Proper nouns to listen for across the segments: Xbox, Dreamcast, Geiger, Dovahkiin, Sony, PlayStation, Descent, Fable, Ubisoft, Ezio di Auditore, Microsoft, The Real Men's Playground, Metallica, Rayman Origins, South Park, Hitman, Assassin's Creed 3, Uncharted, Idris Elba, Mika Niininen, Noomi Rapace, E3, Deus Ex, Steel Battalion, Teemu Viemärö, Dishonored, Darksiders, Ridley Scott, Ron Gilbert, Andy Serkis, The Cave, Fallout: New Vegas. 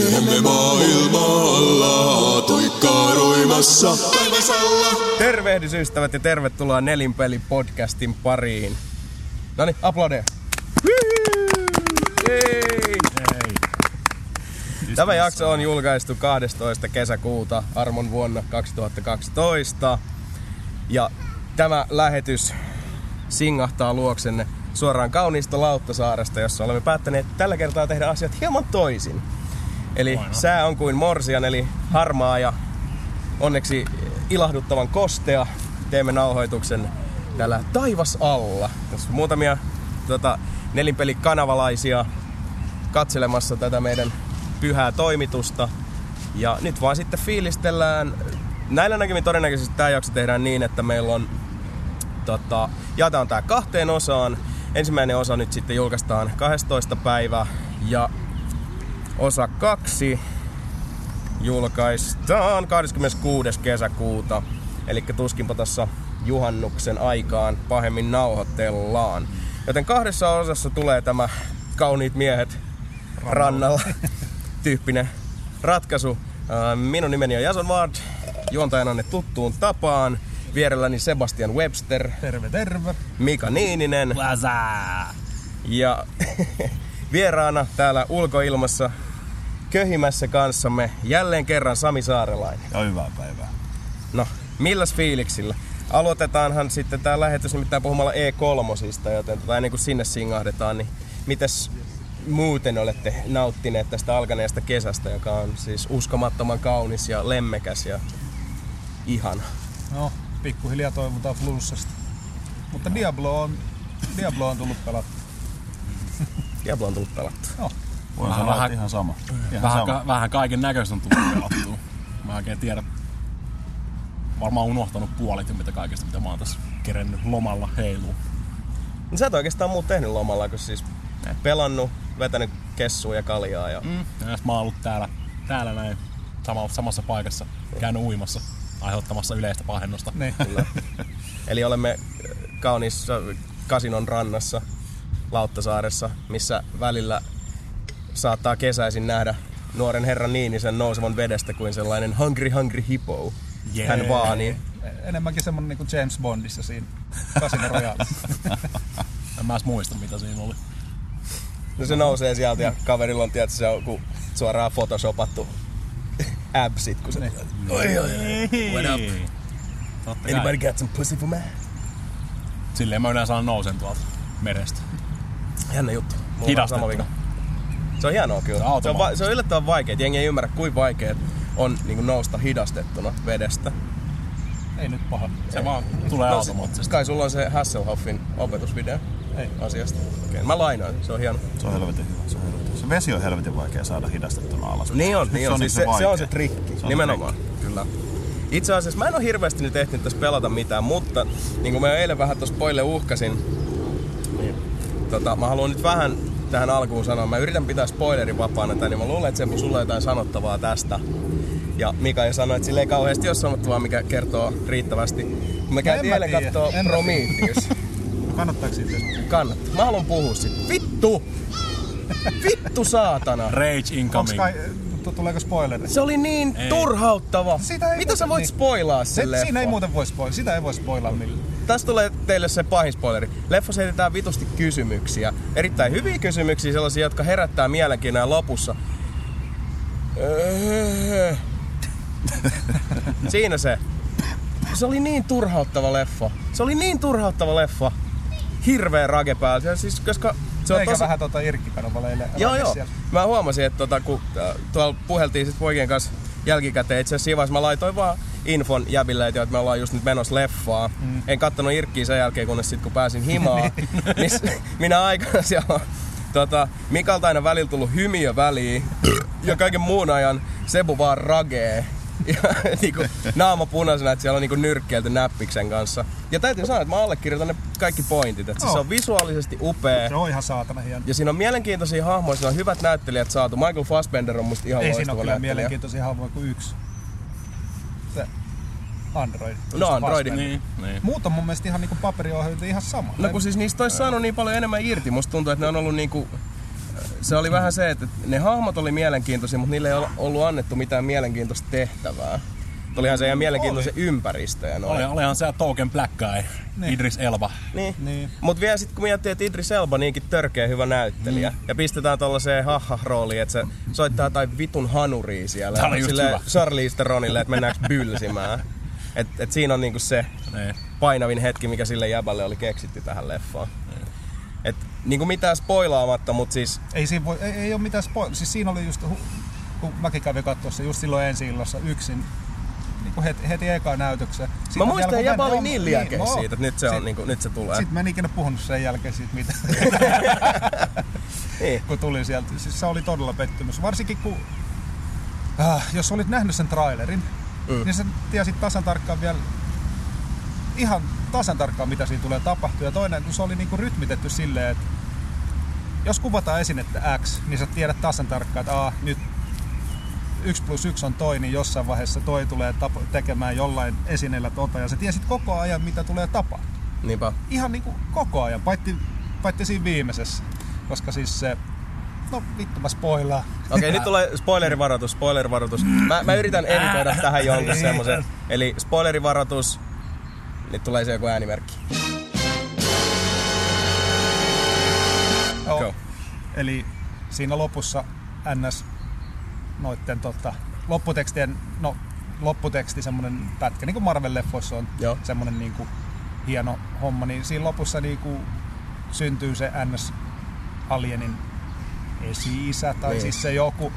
Viemme maailmalla tuikkaroimassa taivasalla. Tervehdys ystävät ja tervetuloa Nelinpeli podcastin pariin. Noniin, aplodeja. Tämä jakso on julkaistu 12. kesäkuuta armon vuonna 2012. Ja tämä lähetys singahtaa luoksenne suoraan kauniista Lauttasaaresta, jossa olemme päättäneet tällä kertaa tehdä asiat hieman toisin. Eli sää on kuin morsian, eli harmaa ja onneksi ilahduttavan kostea. Teemme nauhoituksen täällä taivas alla. Tässä on muutamia nelinpelikanavalaisia katselemassa tätä meidän pyhää toimitusta. Ja nyt vaan sitten fiilistellään. Näillä näkymin todennäköisesti tämä jakso tehdään niin, että meillä on jaetaan tää kahteen osaan. Ensimmäinen osa nyt sitten julkaistaan 12. päivä ja osa 2 julkaistaan 26. kesäkuuta. Elikkä tuskinpa tässä juhannuksen aikaan pahemmin nauhoitellaan. Joten kahdessa osassa tulee tämä kauniit miehet rannalla -tyyppinen ratkaisu. Minun nimeni on Jason Ward, juontajananne tuttuun tapaan. Vierelläni Sebastian Webster. Terve, terve. Mika Niininen. Vazaa. Ja vieraana täällä ulkoilmassa köhimässä kanssamme jälleen kerran Sami Saarelainen. Ja hyvää päivää. No, milläs fiiliksillä? Aloitetaanhan sitten tää lähetys nimittäin puhumalla E3:sta, joten ennen kuin sinne singahdetaan, niin mitäs muuten olette nauttineet tästä alkaneesta kesästä, joka on siis uskomattoman kaunis ja lemmekäs ja ihana? No, pikkuhiljaa toivotaan flussasta. Mutta Diablo on tullut pelattu. No. Voin sanoa, että ihan sama. Vähän kaiken näköistä on tullut pelattua. Mä oikein tiedä. Varmaan unohtanut puolet ja mitä kaikesta, mitä mä oon tässä kerennyt lomalla heiluun. No sä et oikeastaan muu tehnyt lomalla, kun siis pelannut, vetänyt kessua ja kaljaa. Ja mä oon ollut täällä näin samassa paikassa, käynyt uimassa. Aiheuttamassa yleistä pahennusta. Niin. Kyllä. Eli olemme kauniissa kasinon rannassa Lauttasaaressa, missä välillä saattaa kesäisin nähdä nuoren herran Niinisen nousevan vedestä kuin sellainen hungry hippo. Yeah. Hän vaanii. Enemmänkin semmonen niinku James Bondissa siinä kasinon rajalla. En mä edes muista mitä siinä oli. No se nousee sieltä ja kaverilla on tietysti joku suoraan photoshopattu absit, kun se... Oi. What up? Anybody got some pussy for me? Silleen mä yleensä nousen tuolta merestä. Jännä juttu. Hidastettu. Se on hienoa kyllä. Se on yllättävän vaikea. Jengi ei ymmärrä, kuinka vaikea on niin nousta hidastettuna vedestä. Ei nyt paha. Se vaan tulee automaattisesti. Kai sulla on se Hasselhoffin opetusvideo asiasta. Okay. Mä lainoin. Se on hieno. Se on helvetin hyvä. Se vesi on helvetin vaikea saada hidastettuna alas. Niin on. Se on se trikki. Se on nimenomaan. Trikki. Kyllä. Itse asiassa mä en oo hirveästi nyt ehtinyt tässä pelata mitään, mutta niin kuin mä eilen vähän tossa poille uhkasin, niin mä haluan nyt vähän tähän alkuun sanoa. Mä yritän pitää spoilerin vapaana tän, niin mä luulen, että sulla on jotain sanottavaa tästä. Ja Mika jo sanoi, että sillä ei kauheasti oo sanottavaa, mikä kertoo riittävästi. Me käytiin eilen kattoo Prometheus. Kannattaako siitä? Kannattaa. Mä haluan puhua siitä. Vittu saatana! Rage incoming. Tuleeko spoileri? Se oli niin turhauttava. Mitä sä voit spoilaa sille leffoon? Siinä ei muuten voi spoilaa. Sitä ei voi spoilaa millään. Tässä tulee teille se pahin spoileri. Leffossa heitetään vitusti kysymyksiä. Erittäin hyviä kysymyksiä, sellaisia, jotka herättää mielenkiinnoa lopussa. Siinä se. Se oli niin turhauttava leffa. Hirveä rage päällä. Siis, koska se on tosi... vähän irkkipänovaleille. Joo. Siellä. Mä huomasin, että kun tuolla puheltiin sit poikien kanssa jälkikäteen, itse asiassa mä laitoin vaan infon jäbille, että me ollaan just nyt menossa leffaa. En kattonut irkkiä sen jälkeen, kunnes sit kun pääsin himaan. Minä aikana siellä Mikalta aina välillä tullut hymiö väliin. Ja kaiken muun ajan Sebu vaan ragee. Ja niinku naama punaisena, että siellä on niinku nyrkkeilty näppiksen kanssa. Ja täytyy sanoa, että mä allekirjoitan ne kaikki pointit. Et siis se on visuaalisesti upea. Se on ihan saatana hieno. Ja siinä on mielenkiintoisia hahmoja, siinä on hyvät näyttelijät saatu. Michael Fassbender on musta ihan loistava näyttelijä. Ei siinä ole kyllä mielenkiintoisia hahmoja kuin yksi. Se Android. No Android, niin. Muut on mun mielestä ihan niinku paperiohjelta ihan sama. No kun siis niistä ois saanut niin paljon enemmän irti. Musta tuntuu, että ne on ollut niinku... se oli vähän se, että ne hahmot oli mielenkiintoisia, mutta niille ei ollut annettu mitään mielenkiintoista tehtävää. Olihan se ihan mielenkiintoisen ympäristö ja noin. Olihan se token black guy, niin. Idris Elba. Niin. Mut vielä sit kun miettii, että Idris Elba niinkin törkeä hyvä näyttelijä. Ja pistetään tollaiseen haha-rooliin, että se soittaa jotain vitun hanuria siellä. Tää oli just hyvä. Charlize Theronille, että mennäänkö bylsimään. Et siinä on niinku se painavin hetki, mikä sille jäbälle oli keksitty tähän leffaan. Et niinku mitään spoilaamatta, mut siis... Ei oo mitään spoilaamatta. Siis siinä oli just, kun mäkin kävin kattoo se just silloin ensi illassa yksin. Niinku heti ekaan näytökseen. Mä muistan, jäpä oli niin liäkeä siitä, että nyt se tulee. Sitten mä en ikinä puhunut sen jälkeen siitä mitään, niin. Kun tuli sieltä. Siis se oli todella pettymys. Varsinkin kun, jos olit nähnyt sen trailerin, niin sä tiesit tasan tarkkaan vielä, ihan tasan tarkkaan mitä siinä tulee tapahtua. Ja toinen, kun se oli niinku rytmitetty silleen, että jos kuvataan esinettä X, niin sä tiedät tasan tarkkaan, että nyt 1+1 on toi, niin jossain vaiheessa toi tulee tekemään jollain esineellä tota, ja sä tiesit koko ajan, mitä tulee tapahtua. Niinpä. Ihan niinku koko ajan, paitsi siinä viimeisessä, koska siis se... No vittu, mä spoilaan. Okei, nyt tulee spoilerivaroitus. Mä yritän editoida tähän jonkun semmosen. Eli spoilerivaroitus, nyt tulee se joku äänimerkki. Go. Eli siinä lopussa NS... noitten lopputekstien, lopputeksti semmonen pätkä, niinku Marvel-leffoissa on semmonen niinku hieno homma, niin siinä lopussa niinku syntyy se NS Alienin esi-isä, tai siis se joku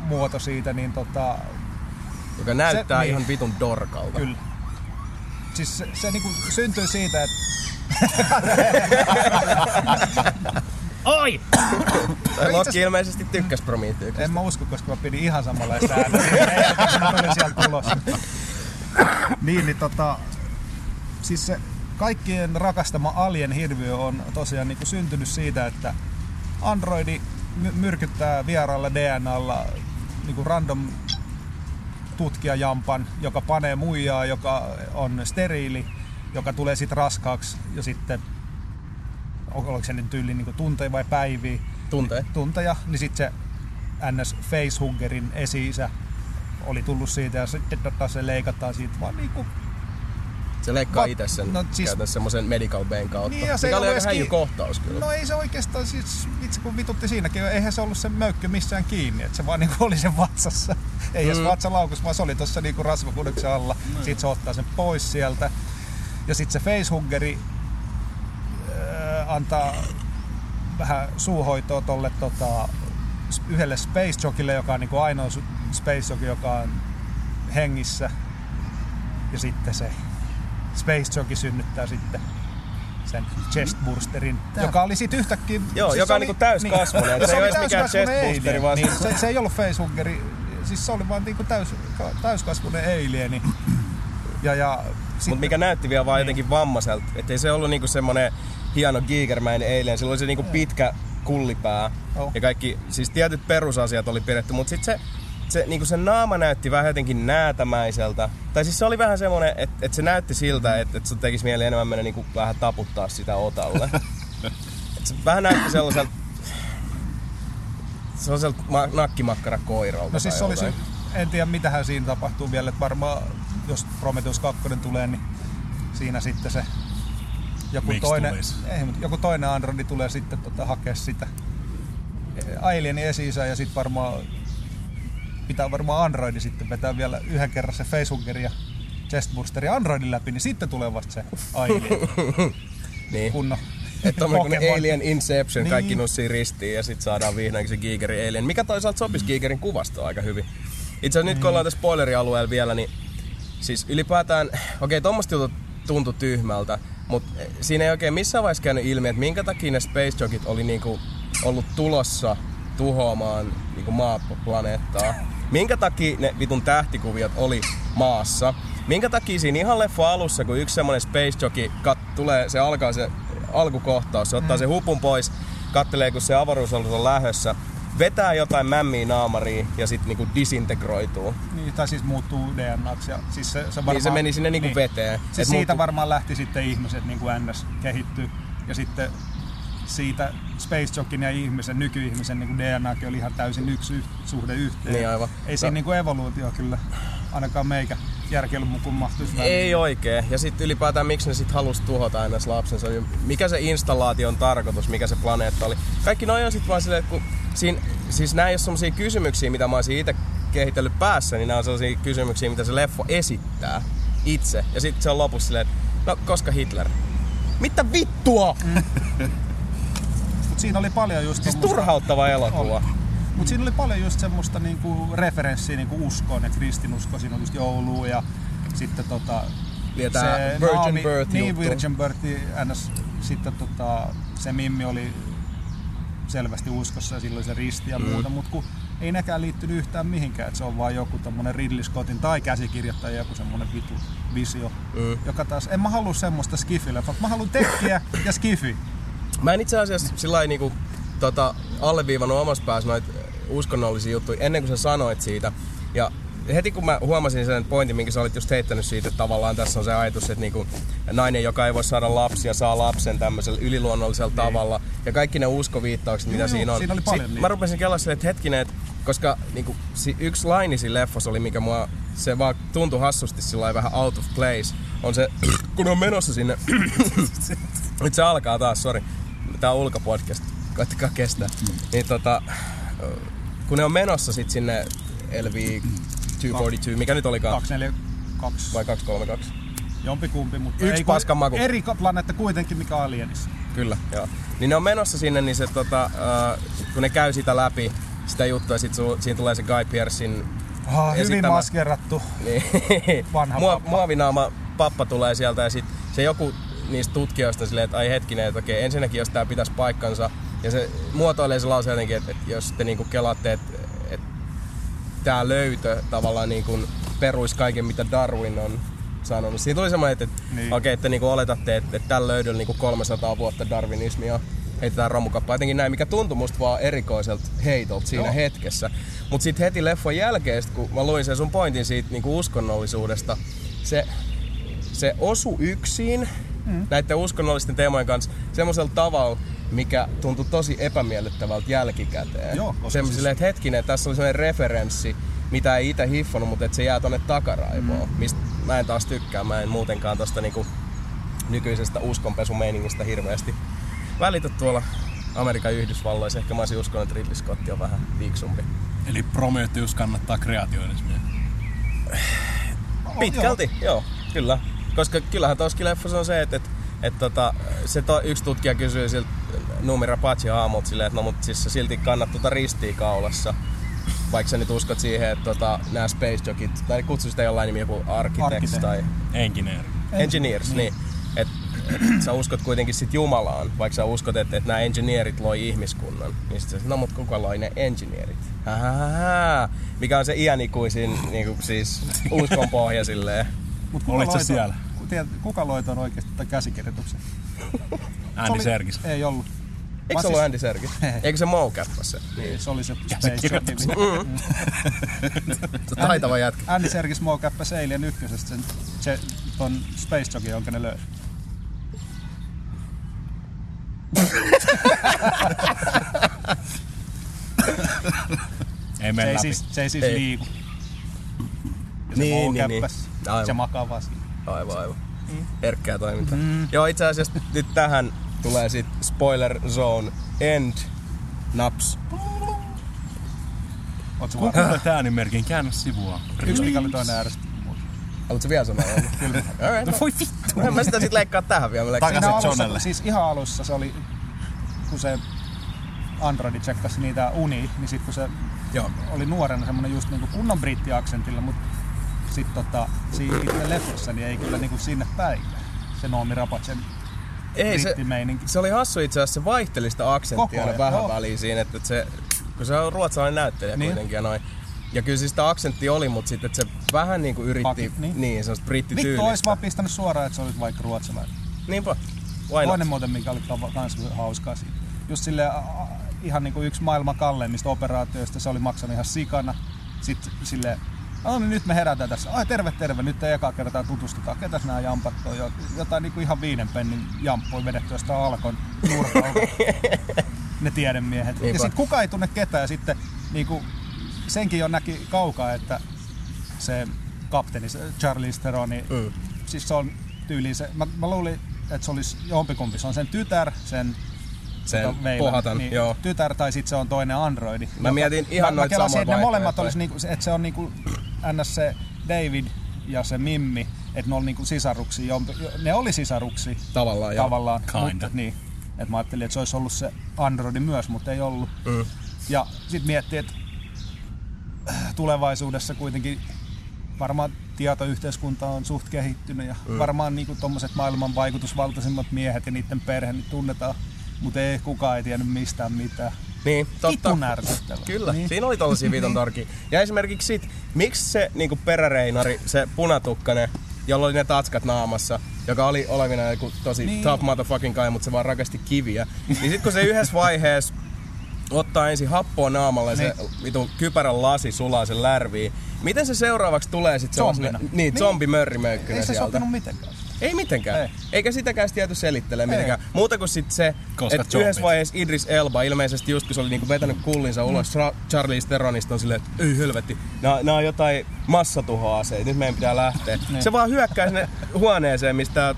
muoto siitä, niin joka näyttää ihan vitun dorkalta. Kyllä. Siis se niinku syntyy siitä, että... Oi! Lokki ilmeisesti tykkäs Prometheusista. En mä usko, koska mä pidin ihan samanlaista ääntä, kun mä tulin sieltä ulos. Niin siis se kaikkien rakastama alien-hirviö on tosiaan niinku syntynyt siitä, että androidi myrkyttää vieraalla DNAlla niinku random tutkijajampan, joka panee muijaa, joka on steriili, joka tulee sit raskaaksi ja sitten oliko se nyt tyyli niin tunteja vai päiviä? Tunteja. Niin sit se NS Facehuggerin esi-isä oli tullut siitä ja sitten se leikataan siitä vaan niinku... Se leikkaa itse sen, käytä semmosen medical bayn kautta. Niin, mikä oli aika häijy kohtaus kyllä. No ei se oikeastaan siis, itse kun vitutti siinäkin, eihän se ollut se möykky missään kiinni, että se vaan niinku oli sen vatsassa. Ei edes vatsalaukus, vaan se oli tossa niinku rasvakudoksen alla. Sit se ottaa sen pois sieltä. Ja sit se facehuggeri antaa vähän suuhoitoa tolle yhdelle space jockille, joka on niinku ainoa space jockey, joka on hengissä. Ja sitten se space jockey synnyttää sitten sen chestbursterin, joka oli sit yhtäkkiä... Joo, siis joka on niinku täyskasvunen. Niin. Se ei ole mikään chestbursteri, vaan... Niin, se ei ollut facehuggeri, siis se oli vaan niinku täyskasvunen alieni. Ja mutta mikä näytti vielä vaan jotenkin vammaiselta, ettei se ollut niinku semmonen hieno Geigermäinen alien. Sillä oli se niinku pitkä kullipää ja kaikki, siis tietyt perusasiat oli pidetty, mutta sitten se niinku sen naama näytti vähän jotenkin näätämäiseltä. Tai siis se oli vähän semmonen, että se näytti siltä, että se tekisi mieli enemmän mennä niinku vähän taputtaa sitä otalle. Et se vähän näytti sellaiselta nakkimakkarakoiralta. No siis se oli se, en tiedä mitähän siinä tapahtuu vielä, että varmaan jos Prometheus 2 tulee, niin siinä sitten se joku toinen androidi tulee sitten hakea sitä alienin esi-isää ja sitten varmaan androidi sitten vetää vielä yhden kerran se facehuggerin ja chestbursterin androidin läpi, niin sitten tulee vasta se alien. Niin. Kunnon. Että on Alien Inception, niin. Kaikki nussii ristiin ja sitten saadaan vihdoinkin se Geigerin alien, mikä toisaalta sopisi Geigerin kuvastoon aika hyvin. Itse asiassa nyt kun ollaan tässä spoilerialueella vielä, niin siis ylipäätään, tommoset jutut tuntui tyhmältä. Mut siinä ei oikein missään vaiheessa käynyt ilmi, että minkä takia ne space jockit oli niinku ollut tulossa tuhoamaan niinku maaplaneettaa. Minkä takia ne vitun tähtikuviot oli maassa. Minkä takia siinä ihan leffa alussa, kun yksi semmonen space jockey tulee, se alkaa se alkukohtaus, se ottaa sen hupun pois, kattelee kun se avaruusalus on lähössä, vetää jotain mämmiä naamariin ja sit niinku disintegroituu. Niin, tai siis muuttuu DNAksi. Siis se meni sinne niinku veteen. Siis siitä varmaan lähti sitten ihmiset niinku NS kehittyy. Ja sitten siitä Space Jockin ja ihmisen, nykyihmisen niin DNAkin oli ihan täysin yksi suhde yhteen. Niin aivan. Ei siinä niin kuin evoluutio kyllä ainakaan meikä järkeilumukun mahtuisi väliin. Ei oikein. Ja sitten ylipäätään miksi ne sitten halusi tuhota aina lapsensa. Mikä se installaation tarkoitus, mikä se planeetta oli. Kaikki noi on sitten vaan silleen, että kun siinä, siis nää ei ole sellaisia kysymyksiä, mitä mä oisin itse kehitellyt päässä, niin nää on sellaisia kysymyksiä, mitä se leffo esittää itse. Ja sitten se on lopussa silleen, että no koska Hitler? Mitä vittua? Mm. Mut siinä oli paljon just siis turhauttava elokuva. Mut siinä oli paljon just semmoista niinku referenssiä niinku uskoon ja kristinusko. Siinä on just joulua ja sitten se Virgin Birth juttu. Niin, Virgin Birth ns. Sitten se Mimmi oli selvästi uskossa ja silloin se risti ja muuta. Mut kun ei nekään liittynyt yhtään mihinkään. Et se on vaan joku tommonen Ridley Scottin tai käsikirjoittaja joku semmonen vitu visio. Joka taas, en mä halua semmoista skifillä. Mä haluun tekkiä ja skifi. Mä en itse asiassa sillai niinku alleviivannut omassa päässä noita uskonnollisia juttuja ennen kuin sä sanoit siitä. Ja heti kun mä huomasin sen pointin, minkä sä olit just heittänyt siitä, että tavallaan tässä on se ajatus, että niinku nainen, joka ei voi saada lapsia, saa lapsen tämmöisellä yliluonnollisella tavalla. Ja kaikki ne uskoviittaukset, mitä siinä on. Siinä oli paljon. Mä rupesin kellaan että hetkinen, että koska niinku, yksi laini siinä leffassa oli, mikä mua, se vaan tuntui hassusti sillai vähän out of place, on se, kun on menossa sinne, nyt se alkaa taas, sori, tää on ulkopodcast, koittakaa kestää, niin kun ne on menossa sit sinne LV242, mikä nyt olikaan? 242. Vai 232? Jompikumpi, mutta yksi paskan maku. Eri planeetta kuitenkin, mikä on Alienissa. Kyllä, joo. Niin ne on menossa sinne, niin se kun ne käy sitä läpi, sitä juttua, ja sit siinä tulee se Guy Pearcein hyvin maskerattu niin. Vanha pappa. Muovinaama pappa tulee sieltä ja sit se joku niistä tutkijoista silleen, että ai hetkinen, että okei, ensinnäkin jos tää pitäisi paikkansa. Ja se muotoilee se lause jotenkin, että jos te niinku kelaatte, että tää löytö tavallaan niinku peruisi kaiken mitä Darwin on sanonut. Siinä tuli semmoinen, että niin. Okei, että niinku oletatte, että tällä löydöllä niinku 300 vuotta darwinismia. Heitetään romukappaa. Jotenkin näin, mikä tuntui musta vaan erikoiselta heitolta siinä hetkessä. Mut sit heti leffon jälkeen, kun mä luin sen sun pointin siitä niinku uskonnollisuudesta, se osu yksin näiden uskonnollisten teemojen kanssa semmoisella tavalla, mikä tuntui tosi epämiellyttävältä jälkikäteen. Semmoiselle, että hetkinen, tässä oli semmoinen referenssi, mitä ei itse hiffannut, mutta et se jää tonne takaraivoon. Mistä mä en taas tykkää, mä en muutenkaan tosta niinku nykyisestä uskonpesumeiningistä hirveästi välitä tuolla Amerikan Yhdysvalloissa. Ehkä mä olisin uskonut, että Ridley Scott on vähän fiksumpi. Eli Prometheus kannattaa kreationismia? Pitkälti, joo. Kyllä. Koska kyllähän tossakin leffassa on se, että se yksi tutkija kysyy siltä Noomi Rapace aamulta silleen, että no mutta siis sä silti kannat ristiä kaulassa. Vaikka sä nyt uskot siihen, että nämä space jockit, tai kutsu sitä jollain nimi joku arkkitehti tai... Engineer. Engineers, niin. Et sä uskot kuitenkin sit Jumalaan, vaikka sä uskot, että nämä engineerit loi ihmiskunnan. Niin sit sä, no mut kuka loi ne engineerit? Mikä on se iänikuisin niinku, siis uskon pohja silleen. Mut olit sä siellä? Kuka loi ton oikeesti tämän käsikirjoituksen? Andy Serkis. Ei ollut. Eikö se ollut Andy Serkis? Eikö se Moe käppäs se? Niin, se oli se käsikirjoitus. Taitava jätkä. Andy Serkis Moe käppäs Alien ykkösestä ton Space Jockin, jonka ne löi. Ei mene läpi. Se ei siis liiku. Ja se käppäs. Se makaa vaan siinä. Aivan. Herkkää toimintaa. Joo, itse asiassa nyt tähän tulee sit Spoiler Zone End Naps. Kun kuulet äänimerkin, käännä sivua. Yksi mikä oli toinen äärestä. Haluatko vielä sanoa? Kyllä. No voi vittu. Mä sitä sit leikkaan tähän vielä. Takaisin Johnelle. Siis ihan alussa se oli, kun se Androidi tsekkasi niitä unia, niin sit kun se oli nuorena semmonen just niinku kunnon brittiaksentilla, mut sit siinä itse leffassa niin ei kyllä niinku sinne päin se Noomi Rapacen brittimeininki. Se oli hassu itse asiassa, se vaihteli sitä aksenttia vähän väliin siinä, että se, kun se on ruotsalainen näyttelijä kuitenkin ja noin. Ja kyllä siis tää aksentti oli, mut sit et se vähän niinku yritti niin semmoista brittityylistä. Vittu ois vaan pistänyt suoraan, et se olis vaikka ruotsalainen. Niinpä. Toinen muuten mikä oli kans hauskaa siitä. Just silleen ihan niinku yksi maailman kalleimmista operaatioista, se oli maksanut ihan sikana. Sit silleen No niin, nyt me herätään tässä. Ai terve, nyt ei ekaa kertaa tutustutaan. Ketäs nää jampat on? Jotain niinku ihan 5 pennin jamppoi vedetty jostain Alkon nurkalta. Ne tiedemiehet. Niinpä. Ja sit kukaan ei tunne ketään ja sitten niinku senkin jo näki kaukaa, että se kapteeni, se Charlize Theron, siis se on tyyliin se, mä luulin, että se olisi jompikumpi, se on sen tytär, sen pohatan, niin, joo. Tytär tai sitten se on toinen androidi. Mä mietin ihan noita samoja vaihtoehtoja. Ne molemmat olisi, niinku, että se on niinku ns. Se David ja se Mimmi, että ne oli niinku sisaruksia, ne oli sisaruksia. Tavallaan mutta, niin. Et mä ajattelin, että se olisi ollut se androidi myös, mutta ei ollut. Ja sit miettii, että tulevaisuudessa kuitenkin varmaan tietoyhteiskunta on suht kehittynyt ja varmaan niinku tommoset maailman vaikutusvaltaisimmat miehet ja niiden perhe niin tunnetaan, mutta ei kukaan ei tiennyt mistään mitään. Niin, totta. Kyllä, niin. Siinä oli tollasia viiton torkia. Ja esimerkiksi sit, miksi se niinku peräreinari, se punatukkainen, jolla oli ne tatskat naamassa, joka oli olevina joku tosi niin. Tough motherfucking guy, mutta se vaan rakasti kiviä. Niin sit kun se yhdessä vaiheessa ottaa ensin happoa naamalle niin. Se vitun kypärän lasi sulaa sen lärviin. Miten se seuraavaksi tulee sit zombina? Niin, zombimörrimöykkönen sieltä. Ei se sopinut mitenkään. Ei mitenkään. Ei. Eikä sitäkään tietty selittele mitenkään. Muuta kuin sit se, että yhdessä vaiheessa Idris Elba ilmeisesti just kun se oli niinku vetänyt kullinsa ulos Charlize Theronista on silleen, että ei helvetti, nää on jotain massatuhoaseita, nyt meidän pitää lähteä. Niin. Se vaan hyökkää sinne huoneeseen, mistä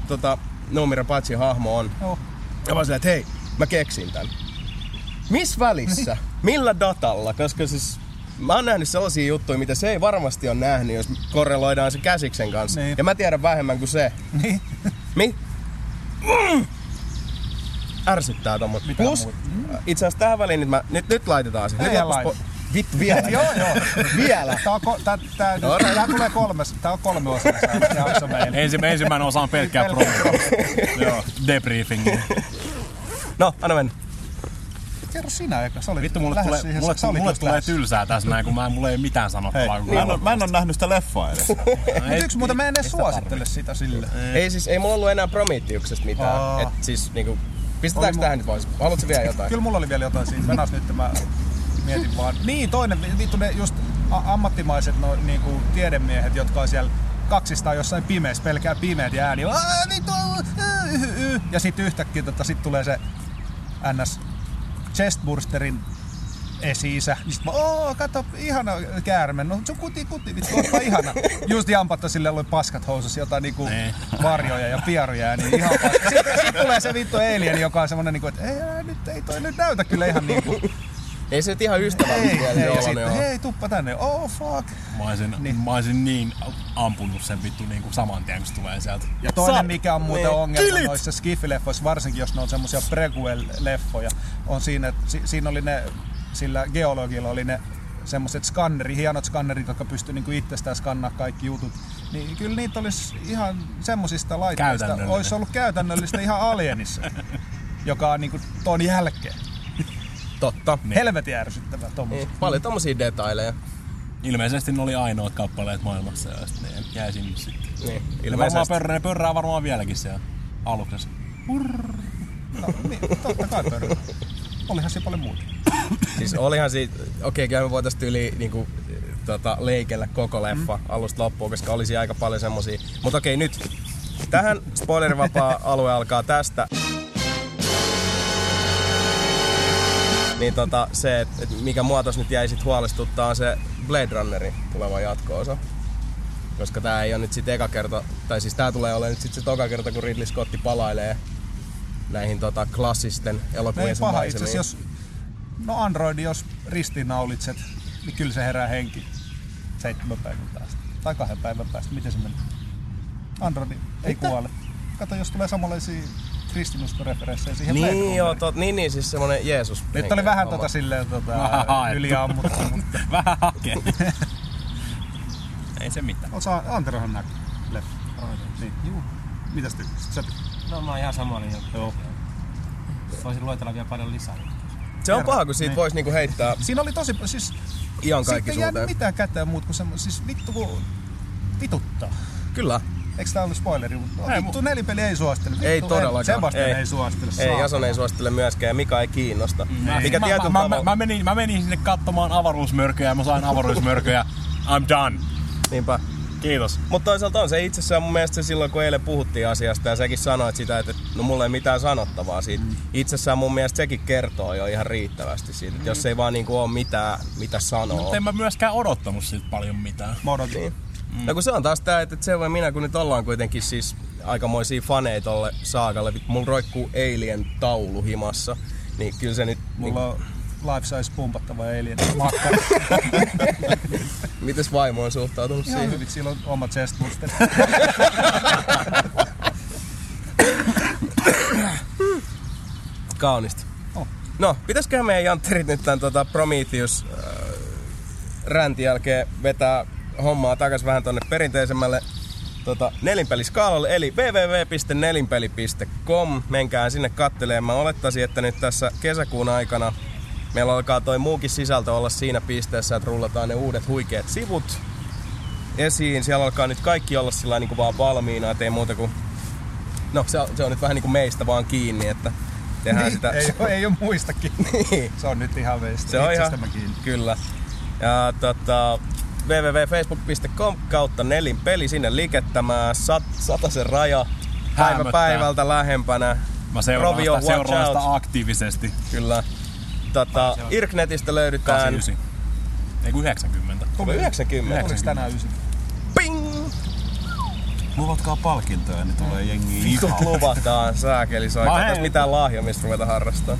Nomira Patsin hahmo on. Joo. Ja vaan silleen, että hei, mä keksin tän. Missä välissä? Millä datalla? Koska siis mä oon nähnyt sellaisia juttuja, mitä se ei varmasti ole nähnyt, jos korreloidaan se käsiksen kanssa. Niin. Ja mä tiedän vähemmän kuin se. Niin. Ärsyttää tommoista. Plus, itse asiassa tähän väliin nyt laitetaan se. Nyt laitetaan. Vittu vielä. Joo. Vielä. Tää tulee kolmes. Tää on 3 osaa. Ensimmäinen osa on pelkkää promo. Joo, debriefing. No, anna mennä. Kerro sinä eikä. Vittu, mulle tulee tylsää tässä näin, kun mulla ei mitään sanottavaa. Mä en oo nähnyt sitä leffaa edes. Yks muuta mä en edes suosittele sitä sille. Ei siis, ei mulla ollut enää Prometheuksesta mitään. Et siis niinku, pistetäänkö tähän nyt vaan? Haluatko vielä jotain? Kyllä mulla oli vielä jotain siinä. Mennäs nyt, mä mietin vaan. Niin, toinen, vittu ne just ammattimaiset niinku tiedemiehet, jotka on siellä kaksistaan jossain pimeissä, pelkää pimeät ja ääni. Ja sit yhtäkkiä sit tulee se NS Chestbursterin esi-isä. Sitten mä, kato, ihana käärme. No se on kuti, vittu, onpa ihana. Just jampatta sille oli paskat housussa, jotain niinku varjoja ja pieroja. Niin ihan sitten tulee se vittu Alien, joka on semmonen niinku, että ei toi nyt näytä kyllä ihan niinku. Ei se ihan ystävällistä vielä. Hei, tuppa tänne. Oh fuck. Mä olisin niin ampunut sen vittu niin kuin saman tien, kun se tulee sieltä. Ja toinen mikä on muuten ongelma noissa Skifi-leffoissa, varsinkin jos ne on semmosia prequel-leffoja, on siinä, että siinä oli ne, sillä geologilla oli ne semmoset hienot skannerit, jotka pystyy niinku itsestään skannaa kaikki jutut. Niin kyllä niitä olisi ihan semmosista laitteista, olisi ollut käytännöllistä ihan Alienissa, joka on niinku ton jälkeen. Totta. Niin. Helvetin ärsyttävää tommosia. Niin. Paljon tommosia detaileja. Ilmeisesti ne oli ainoat kappaleet maailmassa ja sitten ne jäi sinne sitten. Niin. Ilmeisesti. Ne pörrää varmaan vieläkin siellä aluksessa. No niin, totta kai pörrää. Olihan siinä paljon muuta. Siis olihan siinä, kyllä me voitais tyyliin niinku, leikellä koko leffa alusta loppuun, koska olisi aika paljon semmosia. Mut nyt tähän spoilerivapaa alue alkaa tästä. Niin se, että mikä mua tossa nyt jäi sit huolestuttaa, on se Blade Runnerin tuleva jatko-osa. Koska tää ei oo nyt sit eka kerta, tai siis tää tulee olemaan nyt sit se toka kerta, kun Ridley Scotti palailee näihin klassisten elokuvien maisemiin. Ei paha itseasiassa, Androidi jos ristiinnaulitset, niin kyllä se herää henki 7 päivän päästä. Tai 2 päivän päästä, miten se menee? Androidi ei kuole. Kato, jos tulee samanlaisia kristinuskoreferenssejä siihen Blade Runneriin. Joo, niin siis semmonen Jeesus. Nyt oli vähän silleen yliammuttu, mutta vähän hakee. Ei se mitään. Anterohan näkyy leffa. Niin, juu. Mitäs tykkäsit? No mä oon ihan samoin. Joo. Voisin luetella vielä paljon lisää. Se on paha, kun siitä voisi niinku heittää. Siinä oli tosi siis iankaikkisuuteen. Siitä ei jäänyt mitään käteen muut kuin semmoinen, siis vittu kun vituttaa. Kyllä. Eikö tää ollut spoileri? Vittu, Nelinpeli ei suostele. Ei todellakaan. Sebastian ei suostele. Ei, Jason ei suostele myöskään ja Mika ei kiinnosta. Mä menin sinne katsomaan avaruusmörköjä ja mä sain avaruusmörköjä. I'm done. Niinpä. Kiitos. Mutta toisaalta on se itsessään mun mielestä se silloin, kun eilen puhuttiin asiasta ja säkin sanoit sitä, että no mulla ei mitään sanottavaa siitä. Itsessään mun mielestä sekin kertoo jo ihan riittävästi siitä, että jos ei vaan niinku ole mitään, mitä sanoo. Mutta en mä myöskään odottanut siitä paljon mitään. Mä odotin. No kun se on taas tää, että se voi minä, kun nyt ollaan kuitenkin siis aikamoisia faneja tolle saakalle. Mulla roikkuu Alien taulu himassa, niin kyllä se nyt... Mulla on life-size pumpattava Alien makkara. Mites vaimo on suhtautunut siihen? Ihan hyvin, sillä on oma chest booster. Kaunista. Oh. No, pitäisiköhän meidän jantterit nyt tän Prometheus räntin jälkeen vetää hommaa takas vähän tonne perinteisemmälle nelinpeliskaalalle, eli www.nelinpeli.com. Menkää sinne katselemaan. Mä olettaisin, että nyt tässä kesäkuun aikana meillä alkaa toi muukin sisältö olla siinä pisteessä, että rullataan ne uudet huikeat sivut esiin. Siellä alkaa nyt kaikki olla sillä niin kuin vaan valmiina, ettei muuta kuin... No, se on nyt vähän niin kuin meistä vaan kiinni, että tehdään niin, sitä... Ei oo muista kiinni. Se on nyt ihan meistä. Se on ihan, kyllä. Ja www.facebook.com/nelinpeli, sinne likettämään, satasen raja päivä päivältä lähempänä. Mä seuraan sitä aktiivisesti. Kyllä. Irknetistä löydetään... 89. Eiku 90. Tuli 90. Tulis tänään 90. Ping! Luvatkaa palkintoja, niin tulee jengi lihaa. Luvataan, sääkeli saa. Katsotaan mitään lahja, mistä ruveta harrastaa.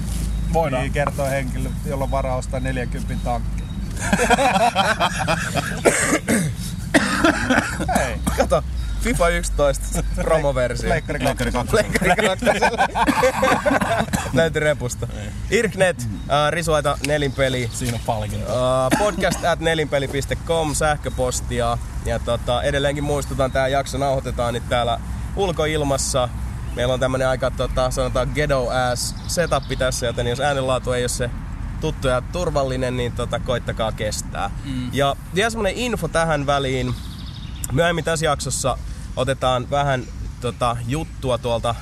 Voidaan. Niin kertoo henkilö, jolla on varaa ostaa 40 tankki. Hei, kato. FIFA 11 promoversio. Leikkari 2. Näytti repusta. Irknet, risuaita nelinpeli. Siinä on palkinto. Podcast@nelinpeli.com sähköpostia. Ja edelleenkin muistutan, tää jakso nauhoitetaan nyt täällä ulkoilmassa. Meillä on tämmönen aika sanotaan ghetto ass setup tässä, joten jos äänenlaatu ei ole se tuttu ja turvallinen, niin koittakaa kestää. Ja vielä semmonen info tähän väliin. Myöhemmin tässä jaksossa otetaan vähän juttua tuolta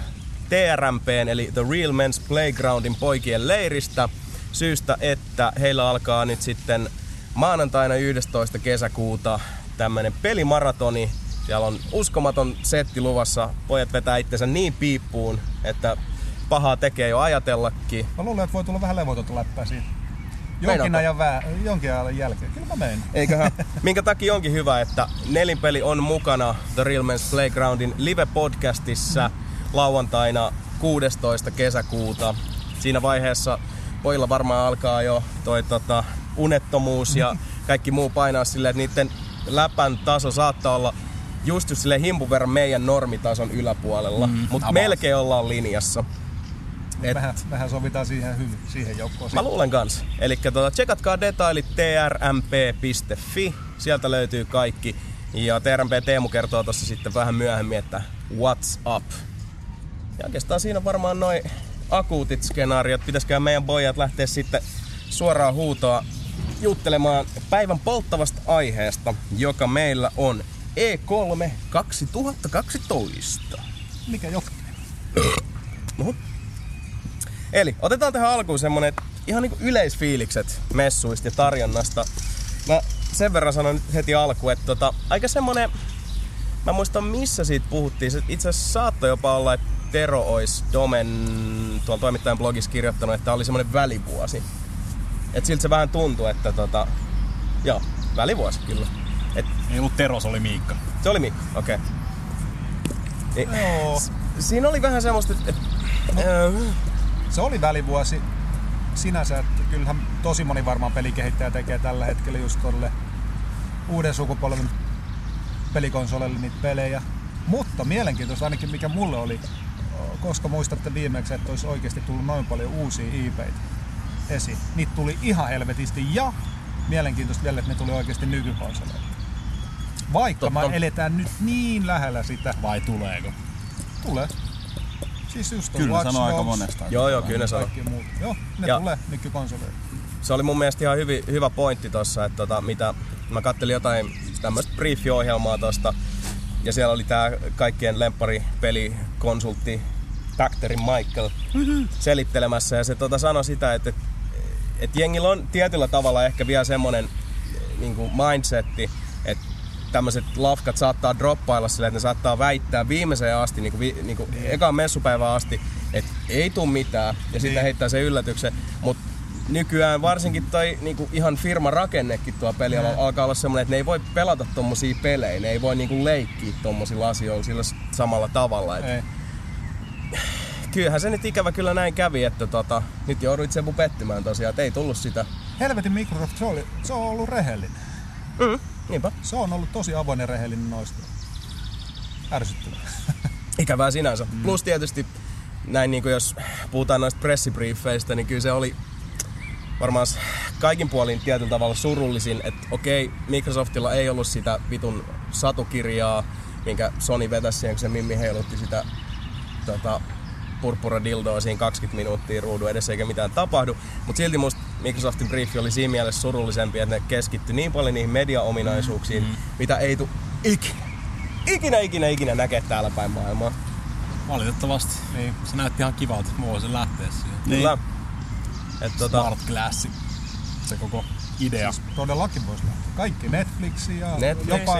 TRMPn eli The Real Men's Playgroundin poikien leiristä syystä, että heillä alkaa nyt sitten maanantaina 11. kesäkuuta tämmönen pelimaratoni. Siellä on uskomaton setti luvassa. Pojat vetää itsensä niin piippuun, että pahaa tekee jo ajatellakin. Mä luulen, että voi tulla vähän levotonta läppää siitä. Jonkin ajan jälkeen. Kyllä mä menen. Eiköhän. Minkä takia onkin hyvä, että Nelinpeli on mukana The Real Men's Playgroundin live-podcastissa lauantaina 16. kesäkuuta. Siinä vaiheessa pojilla varmaan alkaa jo toi unettomuus ja kaikki muu painaa silleen, että niiden läpän taso saattaa olla just silleen himpun verran meidän normitason yläpuolella. Mutta melkein ollaan linjassa. Vähän sovitaan siihen joukkoon. Mä luulen kans. Elikkä tsekatkaa detailit trmp.fi. Sieltä löytyy kaikki. Ja TRMP Teemu kertoo tossa sitten vähän myöhemmin, että what's up. Ja oikeastaan siinä varmaan noi akuutit skenaariot. Pitäisikö meidän pojat lähteä sitten suoraan huutoa juttelemaan päivän polttavasta aiheesta, joka meillä on E3 2012. Mikä johtuu? Eli otetaan tähän alkuun semmonen ihan niinku yleisfiilikset messuista ja tarjonnasta. Mä sen verran sanon nyt heti alkuun, että aika semmonen... Mä muistan missä siitä puhuttiin. Itse asiassa saattoi jopa olla, että Tero ois Domen tuolla toimittajan blogissa kirjoittanut, että tää oli semmonen välivuosi. Et siltä se vähän tuntui, että joo, välivuosi kyllä. Ei ollut Tero, se oli Miikka. Se oli Miikka, okei. Okay. Joo. Siinä oli vähän semmoista, että... Se oli välivuosi sinänsä, että kyllähän tosi moni varmaan pelikehittäjä tekee tällä hetkellä just tolle uuden sukupolven pelikonsolelle niitä pelejä. Mutta mielenkiintoista ainakin mikä mulle oli, koska muistatte viimeksi, että olisi oikeasti tullut noin paljon uusia IP:itä esiin. Niitä tuli ihan helvetisti ja mielenkiintoista vielä, että ne tuli oikeasti nykykonsoleille. Vaikka me eletään nyt niin lähellä sitä. Vai tuleeko? Tulee. Siis just on Watch Dogs. Kyllä aika monesta. Joo, kyllä ne sanoo. Joo, ne ja tulee nykykonsoleille. Se oli mun mielestä ihan hyvä pointti tossa, että mitä... Mä kattelin jotain tämmöstä briefiohjelmaa tosta. Ja siellä oli tää kaikkien lempparipelikonsultti Dr. Michael selittelemässä. Ja se sanoi sitä, että jengillä on tietyllä tavalla ehkä vielä semmonen niinku mindsetti, että tämmöiset lafkat saattaa droppailla silleen, että ne saattaa väittää viimeiseen asti, niinku ekaan messupäivään asti, että ei tuu mitään, ja sitten heittää sen yllätyksen. Mut nykyään varsinkin toi niinku ihan firmarakennekin tuo peli alkaa olla semmoinen, että ne ei voi pelata tommosia pelejä, ne ei voi niinku leikkiä tommosilla asioilla sillä samalla tavalla. Et kyllähän se nyt ikävä kyllä näin kävi, että nyt jouduit Sebu pettymään tosiaan, että ei tullut sitä. Helvetin Microsoft, se on ollut rehellinen. Mm. Niinpä. Se on ollut tosi avoin ja rehellinen noista. Ärsyttävää. Ikävää sinänsä. Mm. Plus tietysti, näin niin kuin jos puhutaan noista pressibriefeistä, niin kyllä se oli varmaan kaikin puolin tietyllä tavalla surullisin, että okei, Microsoftilla ei ollut sitä vitun satukirjaa, minkä Sony vetäisi siihen, kun se Mimmi heilutti sitä purppura dildoa siinä 20 minuuttia ruudun edessä eikä mitään tapahdu. Mutta silti musta Microsoftin briefi oli siinä mielessä surullisempi, että ne keskittyi niin paljon niihin mediaominaisuuksiin, mitä ei tule ikinä näkee täällä päin maailmaa. Valitettavasti. Niin. Se näytti ihan kivalta, että voi sen lähteä siihen. Kyllä. Niin. Smart Classic. Se koko idea. Siis todellakin voisi lähteä. Kaikki Netflixi ja jopa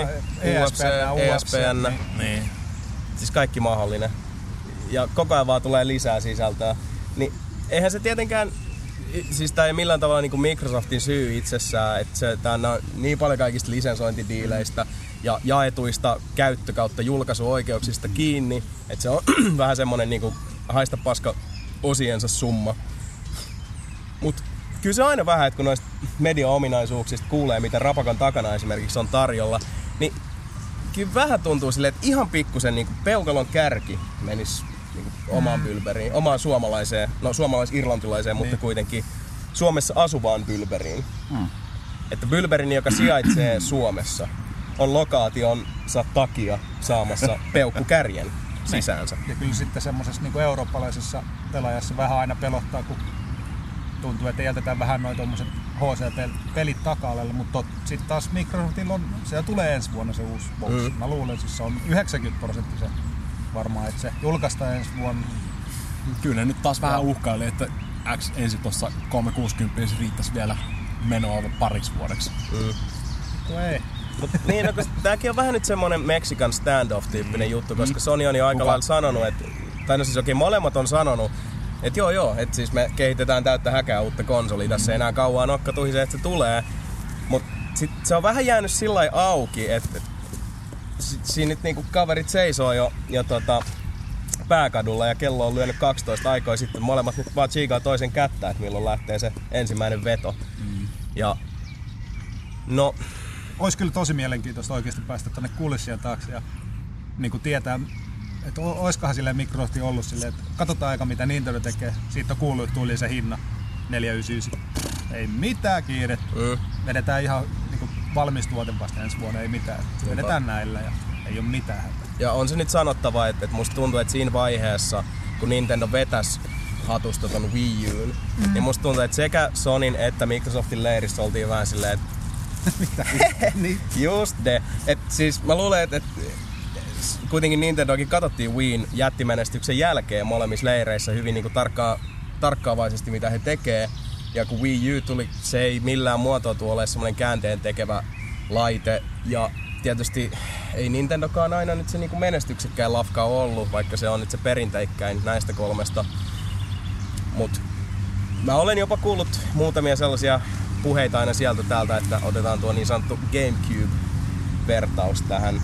ESPN. Niin. Siis kaikki mahdollinen. Ja koko ajan vaan tulee lisää sisältöä. Niin eihän se tietenkään, siis tää ei millään tavalla niinku Microsoftin syy itsessään, että tää on niin paljon kaikista lisensointidiileistä ja jaetuista käyttökautta julkaisuoikeuksista kiinni, että se on vähän semmonen niinku haista paska osiensa summa. Mut kyllä se aina vähän, että kun noista mediaominaisuuksista kuulee, mitä rapakan takana esimerkiksi on tarjolla, niin kyllä vähän tuntuu silleen, että ihan pikkusen niinku peukalon kärki menis niin omaan pylveriin, omaan suomalaiseen, no suomalais-irlantilaiseen, mutta kuitenkin Suomessa asuvaan pylveriin. Mm. Että pylverini, joka sijaitsee Suomessa, on lokaationsa takia saamassa peukkukärjen sisäänsä. Ja kyllä sitten semmoisessa niin kuin eurooppalaisessa pelaajassa vähän aina pelottaa, kun tuntuu, että jätetään vähän noin tommoset HC-pelit taka-alalle, mutta sitten taas Microsoftilla on, se tulee ensi vuonna se uusi box. Mä luulen, siis se on 90% varmaan, että se julkaistaan ensi vuonna. Kyllä nyt taas vähän uhkaili, että X ensin tuossa 360 riittäisi vielä menoa pariksi vuodeksi. Ei. Mut, niin, no, tääkin on vähän nyt semmonen Mexican standoff-tyyppinen juttu, koska Sony on jo aika lailla sanonut, että, tai no siis oikein molemmat on sanonut, että joo, että siis me kehitetään täyttä häkää uutta konsolia, tässä ei enää kauaa nokka tuhisee, että se tulee. Mut sit se on vähän jäänyt sillai auki, että siinä nyt niinku kaverit seisoo jo pääkadulla ja kello on lyönyt 12 aikaa sitten. Molemmat nyt vaan tsiikaa toisen kättä, että milloin lähtee se ensimmäinen veto. Ja no, ois kyllä tosi mielenkiintoista oikeesti päästä tonne kulissien taakse ja niinku tietää, että oiskohan silleen Microsoftin ollut silleen, että katsotaan aika mitä Nintendo tekee. Siitä on kuullut, että tuli se hinna 499. Ei mitään kiirettä. Vedetään ihan valmis tuote vasta ensi vuonna, ei mitään. Vedetään näillä ja ei oo mitään hätää. Ja on se nyt sanottava, että musta tuntuu, että siinä vaiheessa, kun Nintendo vetäs hatusta ton Wii U:n, niin musta tuntuu, että sekä Sonyn että Microsoftin leirissä oltiin vähän silleen, että niin. Just de. Että siis mä luulen, että kuitenkin Nintendokin katsottiin Wiiin jättimenestyksen jälkeen molemmissa leireissä hyvin niin kuin tarkkaavaisesti, mitä he tekee. Ja kun Wii U tuli, se ei millään muotoa tule olemaan semmoinen käänteen tekevä laite. Ja tietysti ei Nintendokaan aina nyt se niin kuin menestyksekkäin lafka ollut, vaikka se on nyt se perinteikkäin näistä kolmesta. Mut mä olen jopa kuullut muutamia sellaisia puheita aina sieltä täältä, että otetaan tuo niin sanottu GameCube-vertaus tähän.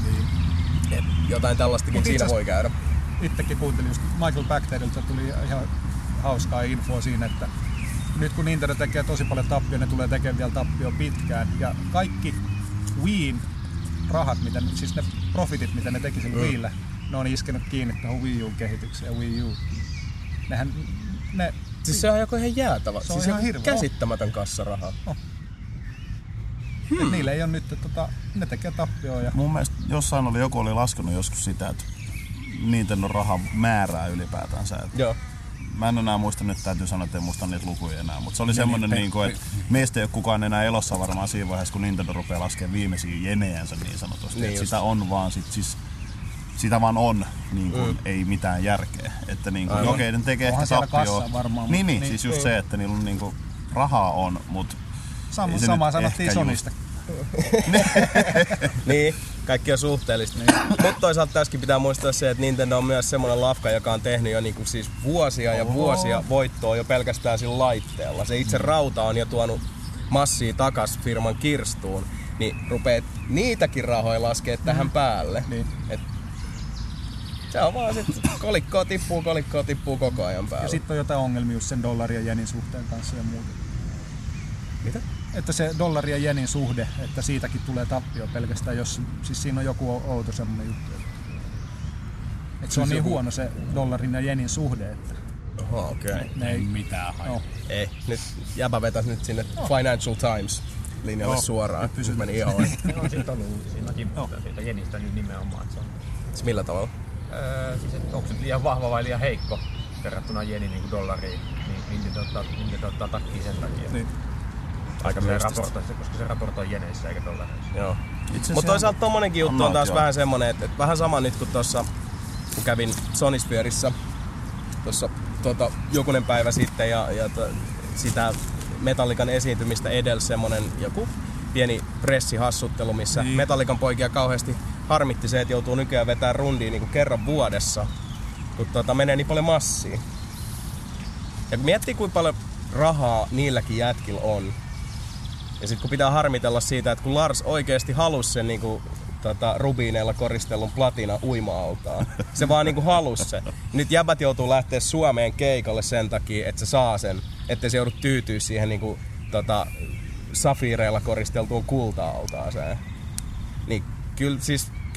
Et jotain tällaistakin siinä voi käydä. Itsekin kuuntelin just Michael Bacterilta, tuli ihan hauskaa infoa siinä, että nyt kun Nintendo tekee tosi paljon tappioon, ne tulee tekemään vielä tappio pitkään. Ja kaikki Wiiin rahat, siis ne profitit, mitä ne teki sillä Wiillä, ne on iskenut kiinni tuohon Wii U-kehitykseen ja Wii U. Siis se on joku ihan jäätävä. Se on siis ihan hirveä. Käsittämätön kassaraha. Niillä ei ole nyt, ne tekee tappioon. Ja mun mielestä jossain joku oli laskenut joskus sitä, että Nintendo rahan määrää ylipäätänsä. Joo. Mä en enää muista, nyt täytyy sanoa, että en muista niitä lukuja enää, mutta se oli semmoinen, että meistä ei ole kukaan enää elossa varmaan siinä vaiheessa, kun Nintendo rupeaa laskemaan viimeisiä jenejänsä niin sanotusti. Niin sitä on vaan ei mitään järkeä. Että niin kuin, okei, ne tekee ehkä tappioon. Niin, siis just se, että niillä on niin kuin, rahaa on, mutta ei se nyt ehkä Samaa sanottiin Sonista. Niin, kaikki on suhteellista. Mutta toisaalta tässäkin pitää muistaa se, että Nintendo on myös semmoinen lafka, joka on tehnyt jo niinku siis vuosia ja vuosia voittoa jo pelkästään sillä laitteella. Se itse rauta on jo tuonut massia takas firman kirstuun, niin rupeat niitäkin rahoja laskee tähän päälle. Niin. Se on vaan sit kolikkoa tippuu koko ajan päälle. Ja sit on jotain ongelmia just sen dollarin ja jenin suhteen kanssa ja muuta. Mitä? Että se dollarin ja jenin suhde, että siitäkin tulee tappio pelkästään, jos siis siinä on joku outo semmonen juttu. Että se on niin huono se dollarin ja jenin suhde, että... Oho, okei. Okay. Ne ei mitään haittaa. No. Ei, nyt jäbä vetäs nyt sinne Financial Times linjalle suoraan. Nyt meni ihan oikein. Siitä on ollut uutisiakin, mutta siitä jenistä nyt nimenomaan. Se millä tavalla? Siis onko se liian vahva vai liian heikko verrattuna jeni niin kuin dollariin, niin Nintendo ottaa takkiin sen takia. Niin. Aika koska se raportoi jeneissä eikä dollareissa. Joo. Mutta toisaalta tommonenkin juttu on taas vähän semmonen, että vähän sama nyt kuin tuossa, kun kävin Sony Spheressä tuossa jokunen päivä sitten ja sitä Metallican esiintymistä edelsi semmonen joku pieni pressihassuttelu, missä Metallican poikia kauheasti harmitti se, että joutuu nykyään vetämään rundiin niin kuin kerran vuodessa, kun menee niin paljon massia. Ja kun miettii, kuinka paljon rahaa niilläkin jätkillä on, ja sitten kun pitää harmitella siitä, että kun Lars oikeasti halusi sen niin kuin, rubiineilla koristellun platina uima-altaan, se vaan niin kuin halusi se. Nyt jäbät joutuu lähteä Suomeen keikalle sen takia, että se saa sen, ettei se joudu tyytyä siihen niin kuin, safiireilla koristeltuun kulta-altaaseen. Niin, kyllä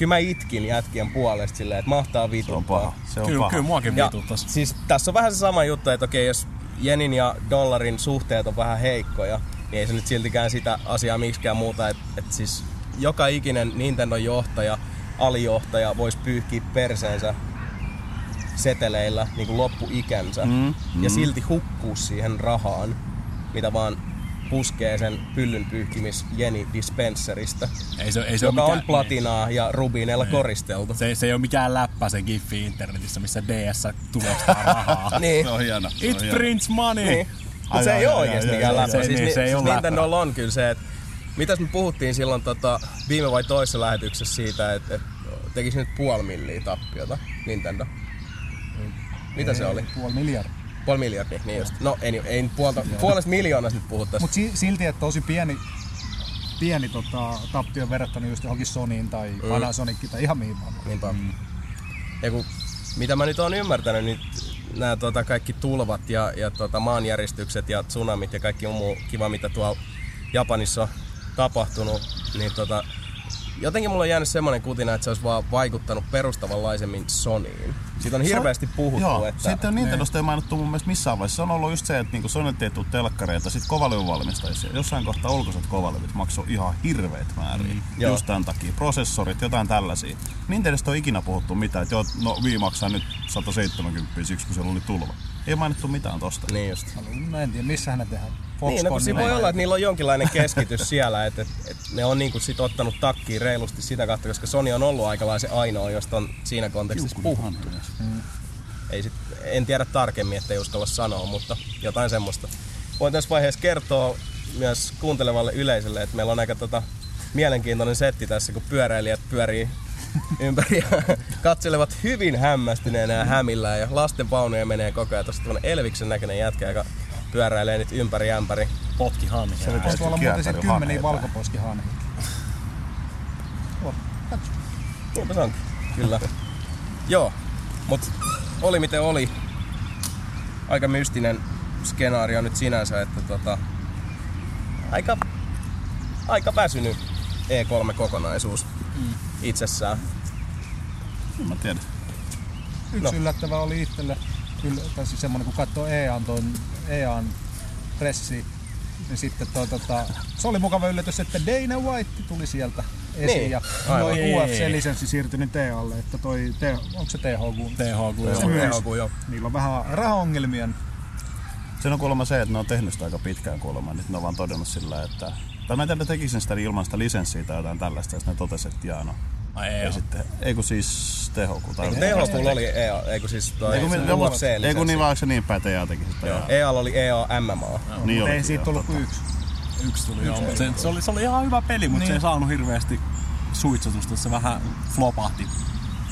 mä itkin jätkien puolesta silleen, että mahtaa vituttaa. Se on paha. Kyllä muakin vituttas. Siis tässä on vähän se sama juttu, että okei, jos jenin ja dollarin suhteet on vähän heikkoja, niin ei se nyt siltikään sitä asiaa miksikään muuta. Että siis joka ikinen Nintendo-johtaja, alijohtaja voisi pyyhkiä perseensä seteleillä niin kuin loppuikänsä. Ja silti hukkuu siihen rahaan, mitä vaan... puskee sen pyllyn pyyhkimis jeni dispenseristä, joka on platinaa ja rubiineilla koristeltu. Se ei ole mikään läppä se giffi internetissä, missä DS tulostaa rahaa. Niin. Se on hieno. Se It prints money! Niin. Mutta se ei ole oikeasti mikään läppä. Nintendolla on kyllä se, että mitäs me puhuttiin silloin viime vai toisessa lähetyksessä siitä, että tekisi nyt 500 000 tappiota Nintendo. Mitä se oli? 500 000. 500 000, niin just. No ei puolesta miljoonasta nyt puhuttaisi. Mut silti, että tosi pieni tappio verrattuna just johonkin Sonyin tai Panasonicin tai ihan mihin vaan. Ja kun, mitä mä nyt oon ymmärtänyt, niin nää kaikki tulvat ja maanjäristykset ja tsunamit ja kaikki muu kiva, mitä tuolla Japanissa on tapahtunut, niin jotenkin mulla on jäänyt semmoinen kutina, että se olisi vaan vaikuttanut perustavanlaisemmin Sonyin. Siitä on hirveästi puhuttu. Joo, että... siitä on Nintendosta ei mainittu mun mielestä missään vaiheessa. Se on ollut just se, että niinku Sony ei tule telkkareita, sit kovalevyn valmistajia. Jossain kohtaa ulkoiset kovalevyt maksoi ihan hirveet määriä. Just tämän takia. Prosessorit, jotain tällaisia. Nintendosta on ikinä puhuttu mitään, että Wii maksaa nyt 170 siksi, kun siellä oli tulva. Ei mainittu mitään tosta. Niin just. Mä en tiedä, missähän ne tehdään. Niin, no, siinä voi olla, että niillä on jonkinlainen keskitys siellä, että ne on niinku sit ottanut takkiin reilusti sitä kautta, koska Sony on ollut aikalaisen ainoa, josta on siinä kontekstissa puhuttu. En tiedä tarkemmin, ettei uskalla sanoa, mutta jotain semmoista. Voin tässä vaiheessa kertoa myös kuuntelevalle yleisölle, että meillä on aika mielenkiintoinen setti tässä, kun pyöräilijät pyörii ympäri ja katselevat hyvin hämmästyneenä ja hämillään. Ja lastenvaunuja menee koko ajan. Tuossa tuollainen Elviksen näköinen jätkä, joka pyöräilee nyt ympäri ämpäri. Potkihaani. Se nyt voisi olla muuten siitä 10 valkoposkihaani. Tuopas onkin. Kyllä. Joo. Mut oli miten oli. Aika mystinen skenaario nyt sinänsä, että aika väsynyt E3-kokonaisuus itsessään. En mä tiedä. Yksi yllättävä oli itselle. Kyllä, siis semmoinen, kun katsoo EA:n pressiä, niin sitten se oli mukava yllätys, että Dana White tuli sieltä esiin ja UFC-lisenssi siirtyi EA:lle, että onko se THQ? THQ, joo. Niillä on vähän rahaongelmia. Se on kuulemma se, että ne on tehnyt sitä aika pitkään kuulemma, nyt ne on vaan todennut sillä, että... Tai mä en tiedä, tekisin sitä ilman sitä lisenssiä tai jotain tällaista, jos ne totesi, että Eiku siis THQ tai... THQ:lla oli EA, eiku siis UFC-lisenssi. Eiku niin vaan, onko se niin päin, että EA teki sitä? Joo, EA:lla oli EA MMA. Niin ei siitä tullut kuin yksi. Yksi tuli, joo. Se oli ihan hyvä peli, mutta se ei saanut hirveästi suitsutus tuossa vähän flopahti.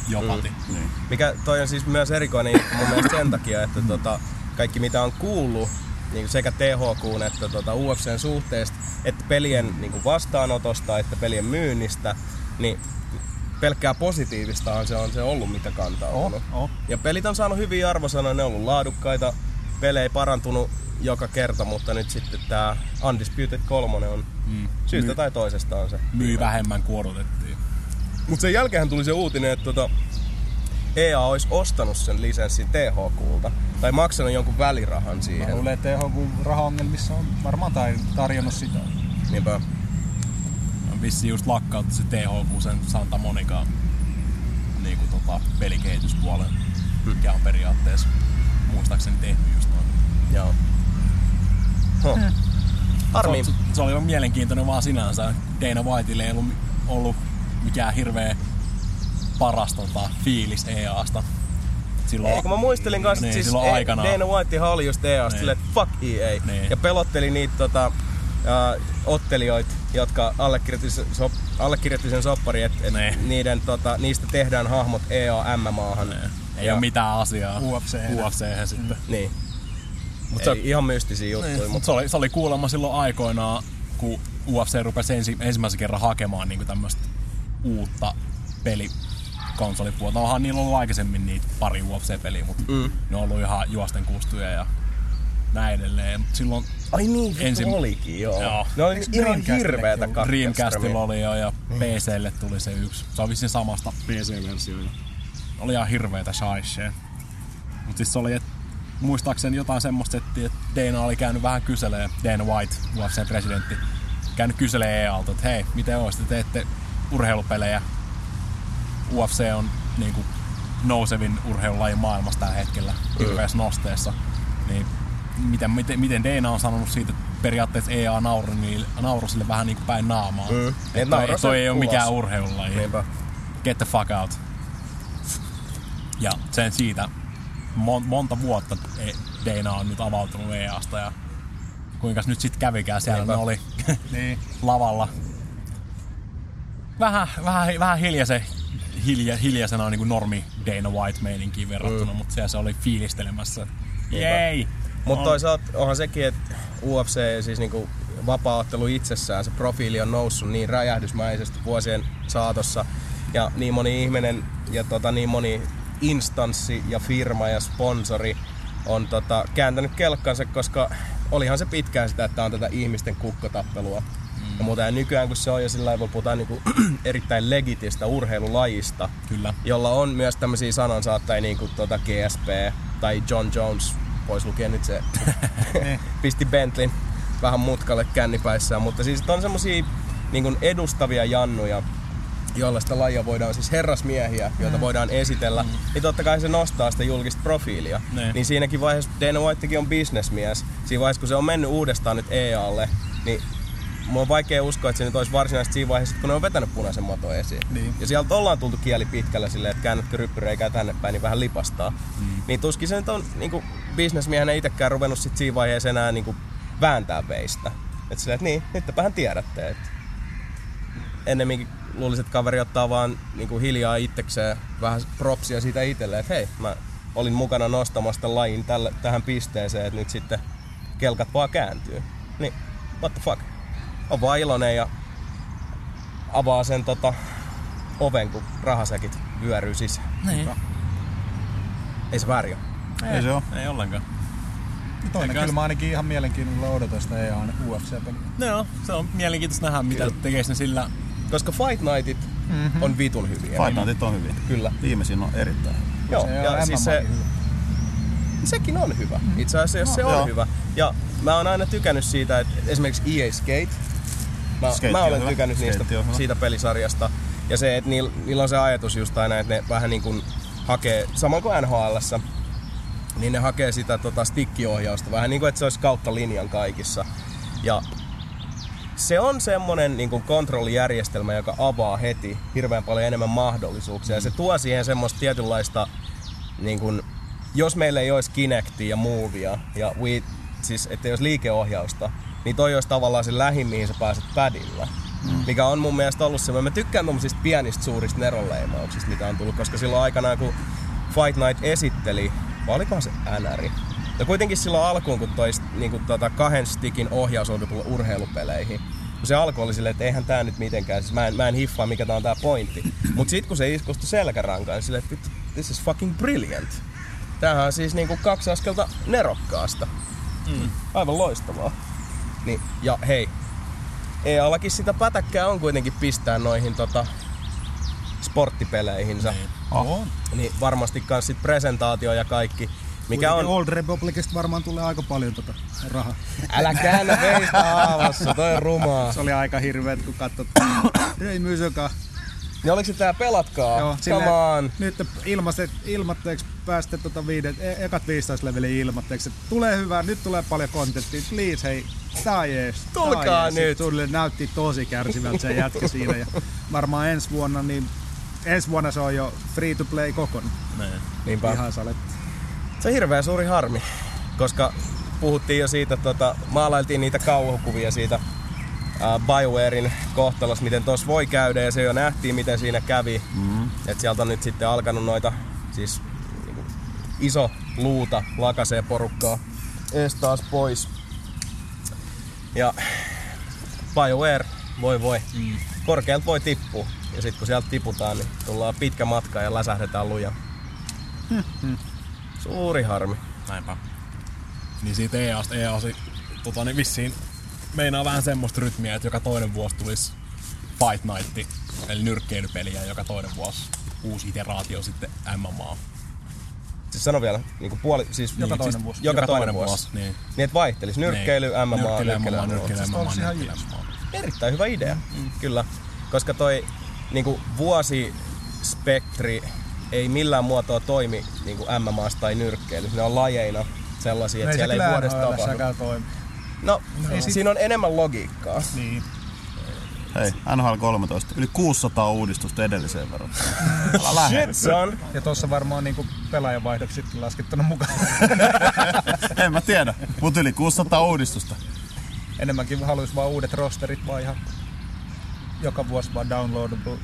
Jopati. Niin. Mikä toi on siis myös erikoinen juttu mun mielestä sen takia, että kaikki mitä on kuullut niin sekä THQ:n että UFC:n suhteesta, että pelien niin vastaanotosta, että pelien myynnistä, niin pelkkää positiivistahan se on se ollut, mitä kantaa on ollut. Ja pelit on saanut hyviä arvosanoja, ne on ollut laadukkaita, pelejä parantunut joka kerta, mutta nyt sitten tää Undisputed 3 on syystä tai toisestaan se. Myy vähemmän kuin odotettiin. Mut sen jälkeenhän tuli se uutinen, että EA olisi ostanut sen lisenssin THQ:lta tai maksanut jonkun välirahan siihen. Mä luulen, että THQ-rahaongelmissa on varmaan tarjonnut sitä. Niinpä. Vissiin just lakkautti se THQ sen Santa Monica niinku pelikehityspuolen, mikä on periaatteessa muistaakseni tehnyt just noin. Joo. Harmi. Se oli mielenkiintoinen vaan sinänsä. Dana Whiteille ei ollut mikään hirveä paras fiilis EA:sta. Silloin, kun mä muistelin kanssa, niin, siis Dana Whitehan oli just EA:sta niin. Silleen, että fuck EA. Niin. Ja pelotteli niitä ottelijoita, jotka allekirjoitti sen sopparin, että niistä tehdään hahmot EA MMAhan. Niin. Ei ole mitään asiaa UFC:hen sitten. Niin. Mut se on ihan mystisiä juttuja. Niin, mutta se oli kuulemma silloin aikoinaan, kun UFC rupesi ensimmäisen kerran hakemaan niinku tämmöstä uutta pelikonsolipuolta. Onhan niillä ollut aikaisemmin niitä pari UFC-peliä, mutta ne on ollut ihan juosten kustuja ja näin edelleen. Mut silloin ai niin, olikin joo. Ne oli ihan hirveätä kakkastrami. Dreamcastilla oli jo ja PClle tuli se yksi. Se on vissiin samasta PC-versioilla. Oli ihan hirveätä shaishea. Mut siis se oli, että muistaakseni jotain semmoista, että Dana oli käynyt vähän kyselee, Dana White, UFC:n presidentti, käynyt kyselee EA:lta, että hei, miten on, sitten teette urheilupelejä. UFC on niinku nousevin urheilulaji maailmassa tällä hetkellä, hirveässä nosteessa. Niin, miten Dana on sanonut siitä, että periaatteessa EA nauroi sille vähän niinku päin naamaa. Toi ei ole mikään urheilulaji. Niinpä. Get the fuck out. Ja sen siitä. Monta vuotta Dana on nyt avautunut EA:sta ja kuinkas nyt sit kävikään siellä. Niinpä. Ne oli lavalla. Vähän hiljaisena niin kuin normi Dana White-meininkiin verrattuna, mutta siellä se oli fiilistelemässä. Jei! Mutta toisaalta onhan sekin, että UFC siis niinku vapaa-ottelu itsessään, se profiili on noussut niin räjähdysmäisesti vuosien saatossa ja niin moni ihminen ja niin moni instanssi ja firma ja sponsori on kääntänyt kelkkansa, koska olihan se pitkään sitä, että on tätä ihmisten kukkotappelua. Ja muuten nykyään, kun se on jo sillä lailla, puhutaan niinku erittäin legitistä urheilulajista, kyllä. Jolla on myös tämmöisiä sanansaattajia, niin kuin GSP tai John Jones, pois lukien nyt se, pisti Bentleyn vähän mutkalle kännipäissään, mutta siis on semmosia niin kuin edustavia jannuja, jolla sitä lajia voidaan, siis herrasmiehiä, joita voidaan esitellä, niin totta kai se nostaa sitä julkista profiilia. Ne. Niin siinäkin vaiheessa Dana Whitekin on bisnesmies. Siinä vaiheessa, kun se on mennyt uudestaan nyt EA:lle, niin mun on vaikea uskoa, että se nyt olisi varsinaisesti siinä vaiheessa, kun ne on vetänyt punaisen maton esiin. Niin. Ja sieltä ollaan tultu kieli pitkällä silleen, että käännätkö ryppyreikää tänne päin, niin vähän lipastaa. Niin tuskin se nyt on, niinku, bisnesmiehenä itsekään ruvennut sit siinä vaiheessa enää niinku vääntää veistä. Että silleen, että niin, nyt tepähän tiedätte, että ennemminkin luulisin, että kaveri ottaa vaan niinku hiljaa itsekseen vähän propsia siitä itselleen, että hei, mä olin mukana nostamasta lajin tähän pisteeseen, että nyt sitten kelkat vaan kääntyy. Niin, what the fuck? On vaan iloinen ja avaa sen oven, kun rahasäkit vyöryy sisään. Niin. Ei se väärä. Ei se oo. Ei ollenkaan. No toinen kyllä mä ainakin ihan mielenkiinnolla odotan sitä EA UFC-peliä. No se on mielenkiintoista nähdä, mitä tekee ne sillä. Koska Fight Nightit on vitun hyviä. Fight Nightit on hyviä. Kyllä. Viimeisin on erittäin hyvä. Joo, ja siis se, sekin on hyvä. Itse asiassa se on hyvä. Ja mä oon aina tykännyt siitä, että esimerkiksi EA Skate. Mä olen tykännyt siitä pelisarjasta. Ja se, että niillä on se ajatus just aina, että ne vähän niin kuin hakee, samoin kuin NHL:ssä, niin ne hakee sitä stikkiohjausta. Vähän niin kuin, että se olisi kautta linjan kaikissa. Ja se on semmoinen niin kontrollijärjestelmä, joka avaa heti hirveän paljon enemmän mahdollisuuksia. Ja se tuo siihen semmoista tietynlaista, niin kuin, jos meillä ei olisi Kinectia ja Movia, ja siis ettei olisi liikeohjausta, niin toi olisi tavallaan se lähin, mihin sä pääset padilla. mikä on mun mielestä ollut semmoinen. Mä tykkään tommosista pienistä suurista neronleimauksista, mitä on tullut, koska silloin aikanaan, kun Fight Night esitteli, vai olikohan se NR? Ja kuitenkin silloin alkuun, kun toi niin kahden stickin ohjaus oli tullut urheilupeleihin, se alku oli silleen, että eihän tää nyt mitenkään, siis mä en hiffaa mikä tää on tää pointti. Mut sit kun se iskustui selkärankaan, niin silleen, että this is fucking brilliant. Tämähän on siis niinku 2 askelta nerokkaasta. Mm. Aivan loistavaa. Niin, ja hei, EA-allakin sitä pätäkkää on kuitenkin pistää noihin sporttipeleihinsä. Oho. Niin varmasti kans sit presentaatio ja kaikki. Mikä on? Old Republicista varmaan tulee aika paljon rahaa. Älä käännä meistä haavassa, toi on rumaa. Se oli aika hirveet, kun katsot. Röi Mysoka. Niin oliko se tää Pelatkaa? Joo, come on. Nyt ilmatteeksi päästä ekat 15 leveliä ilmatteeksi. Tulee hyvää, nyt tulee paljon kontenttia. Please, hei, tää jees. Tulkaa nyt. Sulle näytti tosi kärsivältä se jätkä siinä. Ja varmaan ensi vuonna se on jo free to play kokonaan. Niinpä. Ihan saletti. Se on hirveän suuri harmi, koska puhuttiin jo siitä, maalailtiin niitä kauhukuvia siitä BioWarein kohtalossa, miten tossa voi käydä, ja se jo nähtiin, miten siinä kävi. Mm. Et sieltä on nyt sitten alkanut noita, siis niinku, iso luuta lakasee porukkaa ees taas pois. Ja BioWare, voi, korkealta voi tippua, ja sit kun sieltä tiputaan, niin tullaan pitkä matka ja läsähdetään luja. Suuri harmi. Näinpä. Niin siitä EA:sta niin vissiin meinaa vähän semmoista rytmiä, että joka toinen vuosi tulisi Fight Night, eli nyrkkeilypeliä, joka toinen vuosi uusi iteraatio sitten MMA. Siis sano vielä, niinku puoli, siis joka toinen vuosi. Niin. Niin et vaihtelisi nyrkkeily, MMA, nyrkkeily, MMA. Erittäin hyvä idea, kyllä. Koska toi niinku vuosispektri ei millään muotoa toimi niinku MMAs tai nyrkkeilyssä. Ne on lajeina sellaisia, että siellä ei vuodesta tapahdu. No, siinä on enemmän logiikkaa. Niin. Hei, NHL 13. Yli 600 uudistusta edelliseen verrattuna. Shit, son! Ja tossa varmaan niinku pelaajanvaihdoksi sitten laskettuna mukaan. En mä tiedä, mut yli 600 uudistusta. Enemmänkin haluais vaan uudet rosterit vaan ihan joka vuosi vaan downloadable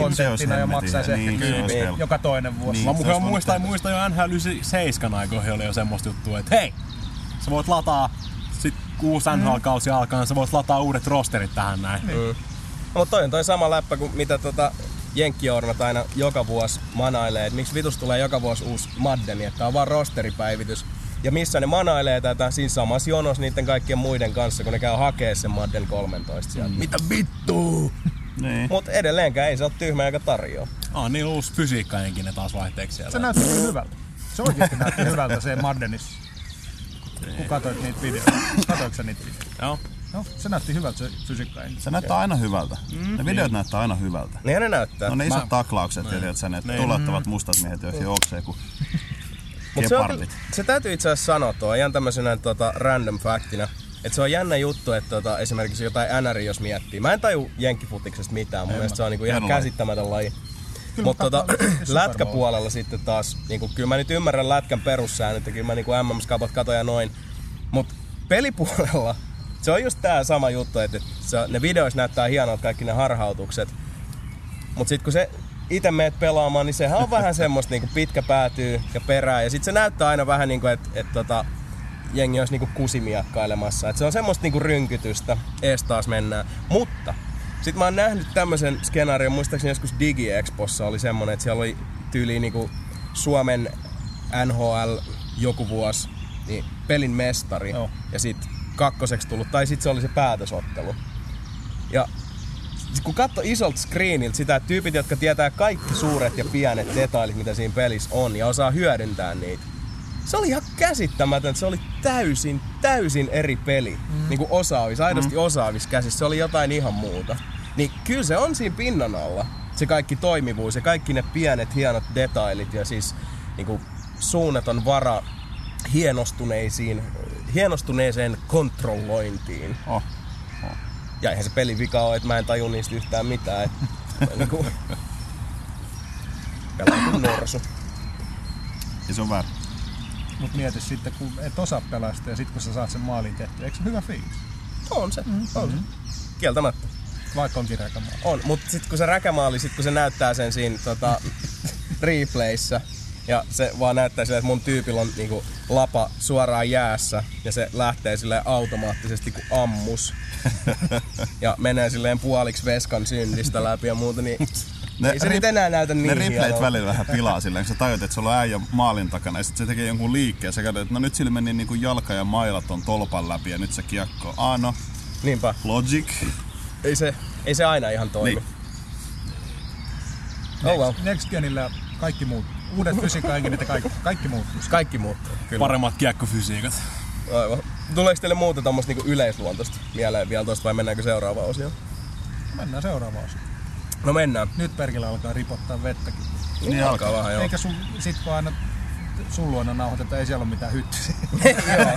konseptina ja maksaisi ehkä kyypiin joka toinen vuosi. Niin, mä muistan jo NHL 97 aikoihin oli jo semmoista juttua, että hei, sä voit lataa, sit uusi NHL-kausi alkaa, sä voit lataa uudet rosterit tähän näin. Niin. No, mutta toi on toi sama läppä kuin mitä jenkkijournat aina joka vuosi manailee, että miksi vitus tulee joka vuosi uusi Maddeni, että on vaan rosteripäivitys. Ja missä ne manailee tätä siinä samassa jonossa niiden kaikkien muiden kanssa, kun ne käy hakee sen Madden 13 sieltä. Mitä vittuu? Niin. Mut edelleenkään ei se oo tyhmä, joka tarjoaa. Niin uusi fysiikkainenkin ne taas vaihteeksi siellä. Se näytti hyvältä. Se oikeesti näytti hyvältä se Maddenis. Kun katsoit niitä videoita. Katoitko sä niitä videoita? Joo. No, se näytti hyvältä se fysiikkainen. Se näyttää aina hyvältä. Ne videot näyttää aina hyvältä. Niin ne näyttää. No ne isot taklaukset, jotka ne tulettavat mustat miehet joihin okseen kun... Se täytyy itse asiassa sanoa tuo, ihan tämmöisenä random factina, että se on jännä juttu, että esimerkiksi jotain NR jos miettii. Mä en taju jenkkifutiksesta mitään, mun mielestä se on niinku ihan käsittämätön laji. Mutta lätkäpuolella sitten taas, niinku, kyllä mä nyt ymmärrän lätkän perussäännöt ja kyllä mä niinku MM-skapat katoja noin. Mut pelipuolella se on just tää sama juttu, että ne videoissa näyttää hienolta kaikki ne harhautukset. Mut sit kun se... Ite meet pelaamaan, niin sehän on vähän semmoista niinku pitkä päätyy ja perää. Ja sit se näyttää aina vähän niinku, että jengi olisi niinku kusimiakkailemassa. Et se on semmoista niinku rynkytystä, ees taas mennään. Mutta sit mä oon nähnyt tämmösen skenaarion, muistaakseni joskus Digi-Expossa oli semmonen, että siellä oli tyyliin niinku Suomen NHL joku vuosi, niin pelin mestari. Oh. Ja sit kakkoseksi tullut, tai sit se oli se päätösottelu. Ja kun katso isolta screeniltä sitä, tyypit, jotka tietää kaikki suuret ja pienet detailit, mitä siinä pelissä on, ja osaa hyödyntää niitä. Se oli ihan käsittämätön, se oli täysin eri peli. Niin kuin osaavis, aidosti osaavis käsissä, se oli jotain ihan muuta. Niin kyllä se on siinä pinnan alla, se kaikki toimivuus ja kaikki ne pienet, hienot detailit, ja siis niin kuin suunnaton vara hienostuneeseen kontrollointiin. Ja eihän se pelin vika ole, että mä en taju niistä yhtään mitään, että niinku... Pelaa kuin norsu. Ja se on väärin. Mut mieti sitten, kun et osaa pelastaa ja sit kun sä saat sen maalin tehtyä, eikö se hyvä fiilis? On se, on se. Kieltämättä. Vaikka onkin räkämaa. On, mutta sitten kun se räkämaa oli, sit kun se näyttää sen siinä replayssä, ja se vaan näyttää silleen, että mun tyypillä on niinku lapa suoraan jäässä, ja se lähtee silleen automaattisesti kuin ammus. Ja menee silleen puoliksi veskan synnistä läpi ja muuta, niin ei se nyt enää näytä niin hienoa. Ne replayt välillä vähän pilaa silleen, kun sä tajut, että sulla on äijä maalin takana, ja sit se tekee jonkun liikkeen, ja sä katsot, että no nyt sillä meni niinku jalka ja maila ton tolpan läpi, ja nyt se kiekkoo. No. Niinpä. Logic. Ei se aina ihan toimi. Niin. Oh well. Next genillä kaikki muuttuu. Uudet fysiikkaengineet ja kaikki muuttuu. Kaikki muuttuu, kyllä. Paremmat kiekkofysiikat. Aivan. Tuleeko teille muuta tommoista niinku yleisluontoista mieleen vielä tosta vai mennäänkö seuraavaan osioon? Mennään seuraavaan osioon. No mennään. Nyt perkillä alkaa ripottaa vettäkin. Niin alkaa vähän joo. Eikä sit vaan sun luona nauhoiteta, ei siellä ole mitään hyttysiä. Joo,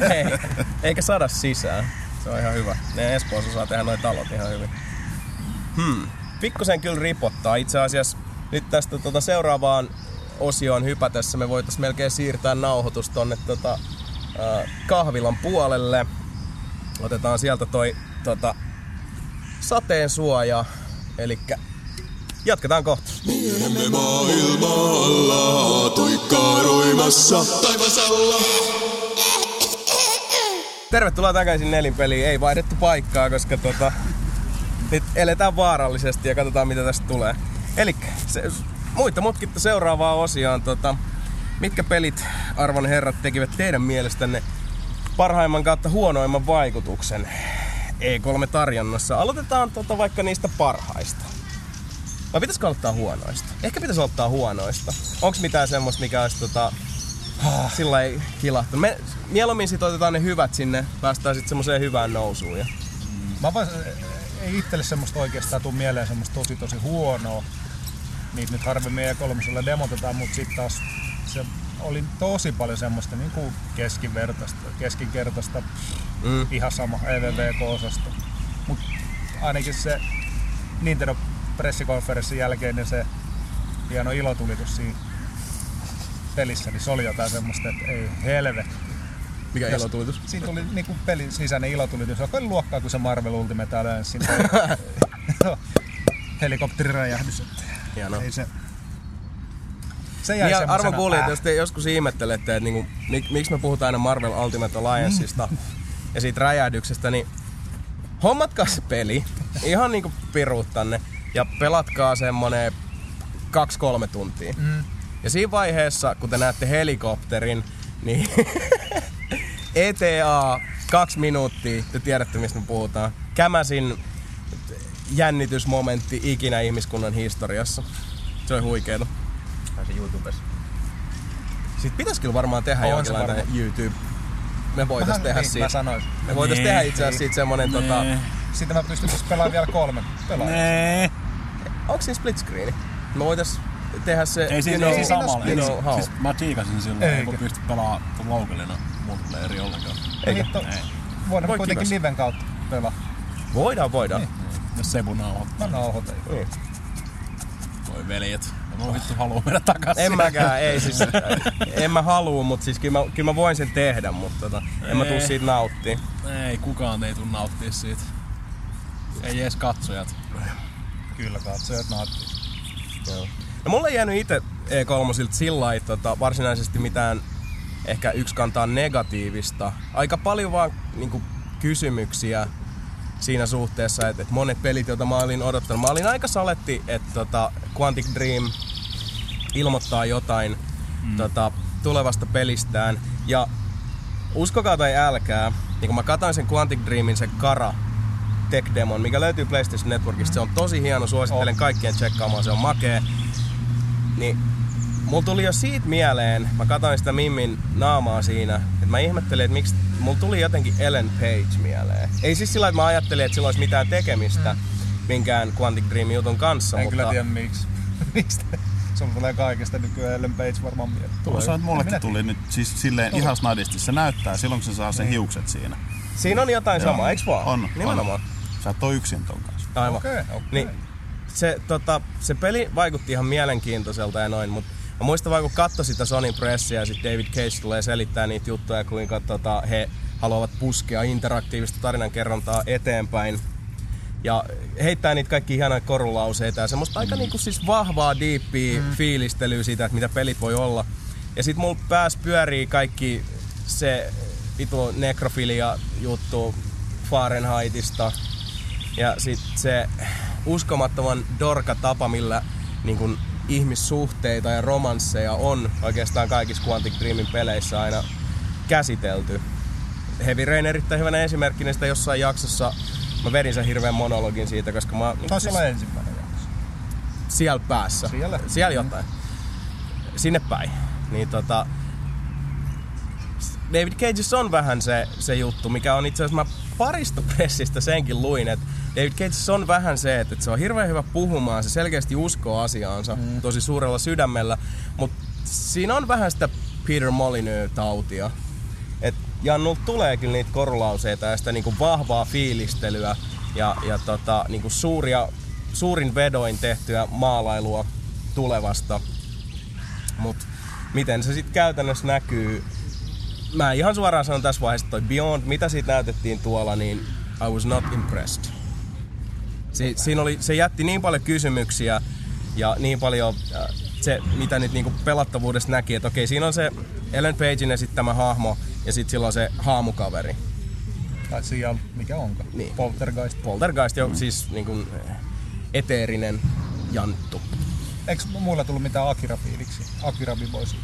ei. Eikä sada sisään. Se on ihan hyvä. Ne Espoossa saa tehdä noi talot ihan hyvin. Pikkusen kyllä ripottaa. Itse asiassa nyt tästä seuraavaan osioon hypätessä me voitais melkein siirtää nauhoitus tonne kahvilan puolelle. Otetaan sieltä toi sateen suoja. Elikkä jatketaan kohta. Miehemme maailmalla tuikkaa roimassa taivasalla. Tervetuloa takaisin Nelinpeliin. Ei vaihdettu paikkaa, koska nyt eletään vaarallisesti ja katsotaan mitä tästä tulee. Elikkä muita mutkitta seuraavaan osioon. Mitkä pelit, arvon herrat, tekivät teidän mielestänne parhaimman kautta huonoimman vaikutuksen E3-tarjonnassa? Aloitetaan vaikka niistä parhaista. Vai pitäisikö aloittaa huonoista? Ehkä pitäisi aloittaa huonoista. Onks mitään semmoista, mikä olisi sillä ei kilahtu. Me mieluummin sit otetaan ne hyvät sinne, päästään sit semmoseen hyvään nousuun. Ja. Ei itselle semmoista oikeastaan tuu mieleen semmoista tosi huonoa. Niitä nyt harvemmin E3:lla demotetaan, mut sit taas se oli tosi paljon semmoista niinku keskinkertaista, ihan sama EVVK-osasta. Mut ainakin se Nintendo pressikonferenssin jälkeen ja se hieno ilotulitus siinä pelissä, niin se oli jotain semmoista, että ei helvetti. Mikä ilotulitus? Siinä tuli niinku pelin sisäinen ilotulitus, joka oli luokkaa kuin se Marvel Ultimate Alliancein helikopteriräjähdys. Hienoa. Se jäi semmoisena. Arvon kuulijat, jos te joskus ihmettelette, että niinku, miksi me puhutaan aina Marvel Ultimate Allianceista ja siitä räjähdyksestä, niin hommatkaa se peli ihan niinku piruuttanne ja pelatkaa semmonen 2-3 tuntia. Ja siinä vaiheessa, kun te näette helikopterin, niin ETA 2 minuuttia, te tiedätte mistä me puhutaan. Kämäsin jännitysmomentti ikinä ihmiskunnan historiassa. Se oli huikeeta. Tai se YouTubessa. Sitten pitäis kyllä varmaan tehdä jonkinlainen YouTube. Me voitais tehdä siitä. Mä sanois. Me voitais tehdä itse asiassa siitä semmonen Sitten mä pystyn pelaamaan vielä 3 pelaajia. Onks siinä split screeni? Me voitais tehdä se... Ei siinä samalla. Siis mä tiikasin silloin, eikä pysty pelaamaan loukallina multiplayeria eri ollenkaan. Eikä? Voidaan kuitenkin niven kautta pelaa. Voidaan. Jos Sebu nauhoittaa. Mä nauhoitan. Voi veljet. Mä vittu haluu mennä takaisin. En mäkään, ei siis. En mä haluu, mut siis kyllä mä voin sen tehdä, mutta en mä tuu siitä nauttii. Ei, kukaan ei tuu nauttii siitä. Ei edes katsojat. Kyllä katsojat nauttii. Joo. No mulla ei jäänyt ite E3:lta sillai varsinaisesti mitään ehkä yksikantaan negatiivista. Aika paljon vaan niinku kysymyksiä siinä suhteessa, että monet pelit, joita mä olin odottanut. Mä olin aika saletti, että Quantic Dream ilmoittaa jotain tulevasta pelistään. Ja uskokaa tai älkää, niin kun mä katoin sen Quantic Dreamin se Kara Tech-demon, mikä löytyy PlayStation Networkista, se on tosi hieno, suosittelen kaikkien tsekkaamaan, se on makee. Niin mulla tuli jo siitä mieleen, mä katoin sitä Mimmin naamaa siinä, että mä ihmettelin, että miksi mulla tuli jotenkin Ellen Page mieleen. Ei siis sillä, että mä ajattelin, että sillä olisi mitään tekemistä minkään Quantic Dream jutun kanssa, en kyllä tiedä miksi. Sulla tulee kaikesta nykyään Ellen Page varmaan mieleen. Tuossa mullekin tuli nyt siis silleen ihan snadisti. Se näyttää silloin, kun se saa sen hiukset siinä. Siinä on jotain samaa, eiks vaan? On. Sä et oo yksin ton kanssa. Aivan. Okay. Niin, se peli vaikutti ihan mielenkiintoiselta ja noin, mutta mä muistan vaan, kun katsoi sitä Sonyn pressiä ja sitten David Cage tulee selittää niitä juttuja, kuinka he haluavat puskea interaktiivista tarinankerrontaa eteenpäin. Ja heittää niitä kaikki ihana korulauseita ja semmoista aika niinku siis vahvaa, diippiä fiilistelyä siitä, että mitä pelit voi olla. Ja sit mulla pääsi pyörii kaikki se vitu nekrofilia-juttu Fahrenheitista. Ja sit se uskomattoman dorka-tapa, millä niinkun ihmissuhteita ja romansseja on oikeastaan kaikissa Quantic Dreamin peleissä aina käsitelty. Heavy Rain erittäin hyvänä esimerkkinä sitä jossain jaksossa. Mä vedin sen hirveän monologin siitä, koska mä... Taisi olla ensimmäinen jakso. Siellä päässä. Siellä jotain. Sinne päin. Niin David Cagessa on vähän se juttu, mikä on itse asiassa, mä parista pressistä senkin luin, että David Cagessa on vähän se, että se on hirveän hyvä puhumaan, se selkeästi uskoo asiaansa tosi suurella sydämellä, mutta siinä on vähän sitä Peter Molyneux-tautia. Jannulta tulee kyllä niitä korulauseita ja sitä niinku vahvaa fiilistelyä ja niinku suurin vedoin tehtyä maalailua tulevasta. Mut miten se sitten käytännössä näkyy? Mä ihan suoraan sanon tässä vaiheessa, toi Beyond, mitä siitä näytettiin tuolla, niin I was not impressed. Se jätti niin paljon kysymyksiä ja niin paljon se, mitä nyt niinku pelattavuudesta näki, että okei, siinä on se Ellen Pagen esittämä hahmo, ja sitten silloin se haamukaveri. Tai siellä, mikä onka? Niin. Poltergeist. Poltergeist on siis niin kuin eteerinen janttu. Eikö muilla tullut mitään Akira-fiiliksi? Akira-viboisia?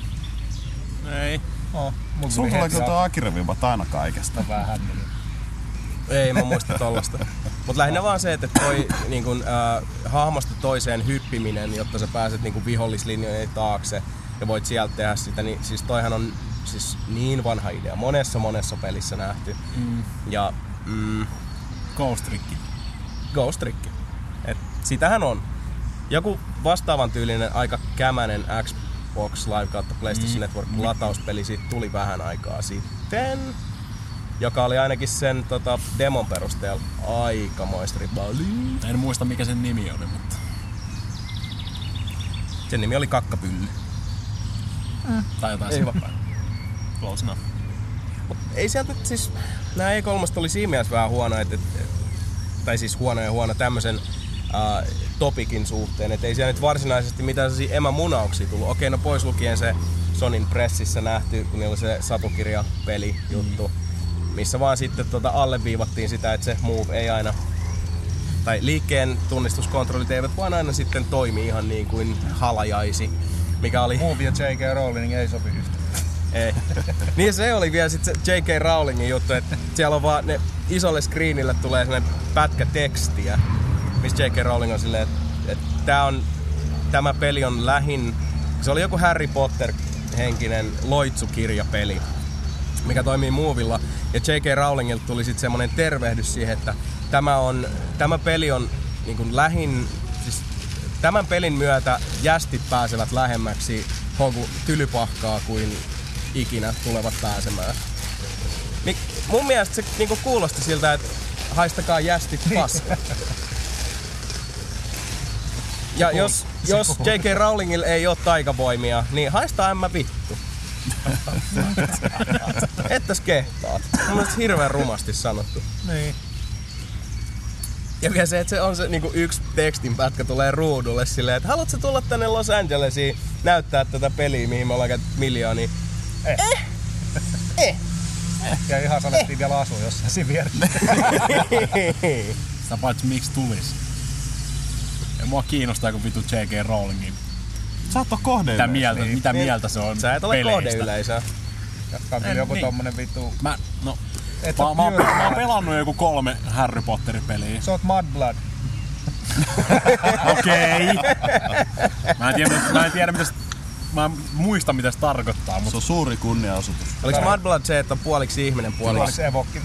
Ei. Oh, sun tulee kyllä tuo Akira-vibot aina kaikesta. Vähän niin. Ei mä muista tollasta. Mut lähinnä vaan se, että toi niin kuin, hahmosta toiseen hyppiminen, jotta sä pääset niin kuin vihollislinjojen taakse ja voit sieltä tehdä sitä, niin siis toihan on siis niin vanha idea. Monessa pelissä nähty. Ja... Ghost Trick. Et sitähän on. Joku vastaavan tyylinen aika kämänen Xbox Live kautta PlayStation Network latauspeli siitä tuli vähän aikaa sitten. Joka oli ainakin sen demon perusteella aikamoista ribali. En muista mikä sen nimi oli, mutta... Sen nimi oli Kakkapylly. Tai jotain silläpäin. Close enough. Mut ei sieltä nyt siis... Nää E3 oli siinä mielessä vähän huono, huono tämmösen topikin suhteen, et ei siellä nyt varsinaisesti mitään sellaisia emämunauksia tullut. Okei, no pois lukien se Sonyn pressissä nähty, kun niillä oli se satukirjapeli juttu, missä vaan sitten alleviivattiin sitä, että se move ei aina... Tai liikkeen tunnistuskontrollit eivät vaan aina sitten toimi ihan niin kuin halajaisi, mikä oli... Move ja J.K. Rowling ei sopi yhtään. Ei. Niin se oli vielä sit se J.K. Rowlingin juttu, että siellä on vaan ne isolle screenille tulee sellainen pätkä tekstiä, missä J.K. Rowling on silleen, että tämä peli on lähin, se oli joku Harry Potter-henkinen loitsukirjapeli, mikä toimii muovilla, ja J.K. Rowlingilta tuli sitten semmoinen tervehdys siihen, että tämä peli on niin kuin lähin, siis tämän pelin myötä jästit pääsevät lähemmäksi tylypahkaa kuin ikinä tulevat pääsemään. Mun mielestä se niinku kuulosti siltä, että haistakaa jästit paskaa. Ja jos J.K. Rowlingilla ei ole taikavoimia, niin haistaa ämmä vittu. Ettäs kehtaat. Mun on hirveän rumasti sanottu. Niin. Ja vielä se, että se on se niinku yksi tekstinpätkä tulee ruudulle silleen, että haluatko tulla tänne Los Angelesiin näyttää tätä peliä, mihin me ollaan käytetty miljoonia? Ja ihan sanottiin vielä asua jossain siinä vieressä. Sitä paitsi miksi tulis? Ja mua kiinnostaa, kun vitu J.K. Rowlingin. Sä et oo kohdeyleisö. Mitä mieltä se on? Sä et ole kohdeyleisö. Jatkaa kyllä joku tommonen vitu... Mä oon pelannut joku 3 Harry Potterin peliä. Sä oot Mudblood. Okei. Mä en tiedä mitä... Mä en muista, mitä se tarkoittaa, mutta... Se on suuri kunnia-asutus. Oliks Mudblood se, että on puoliksi ihminen, puoliksi... evokki.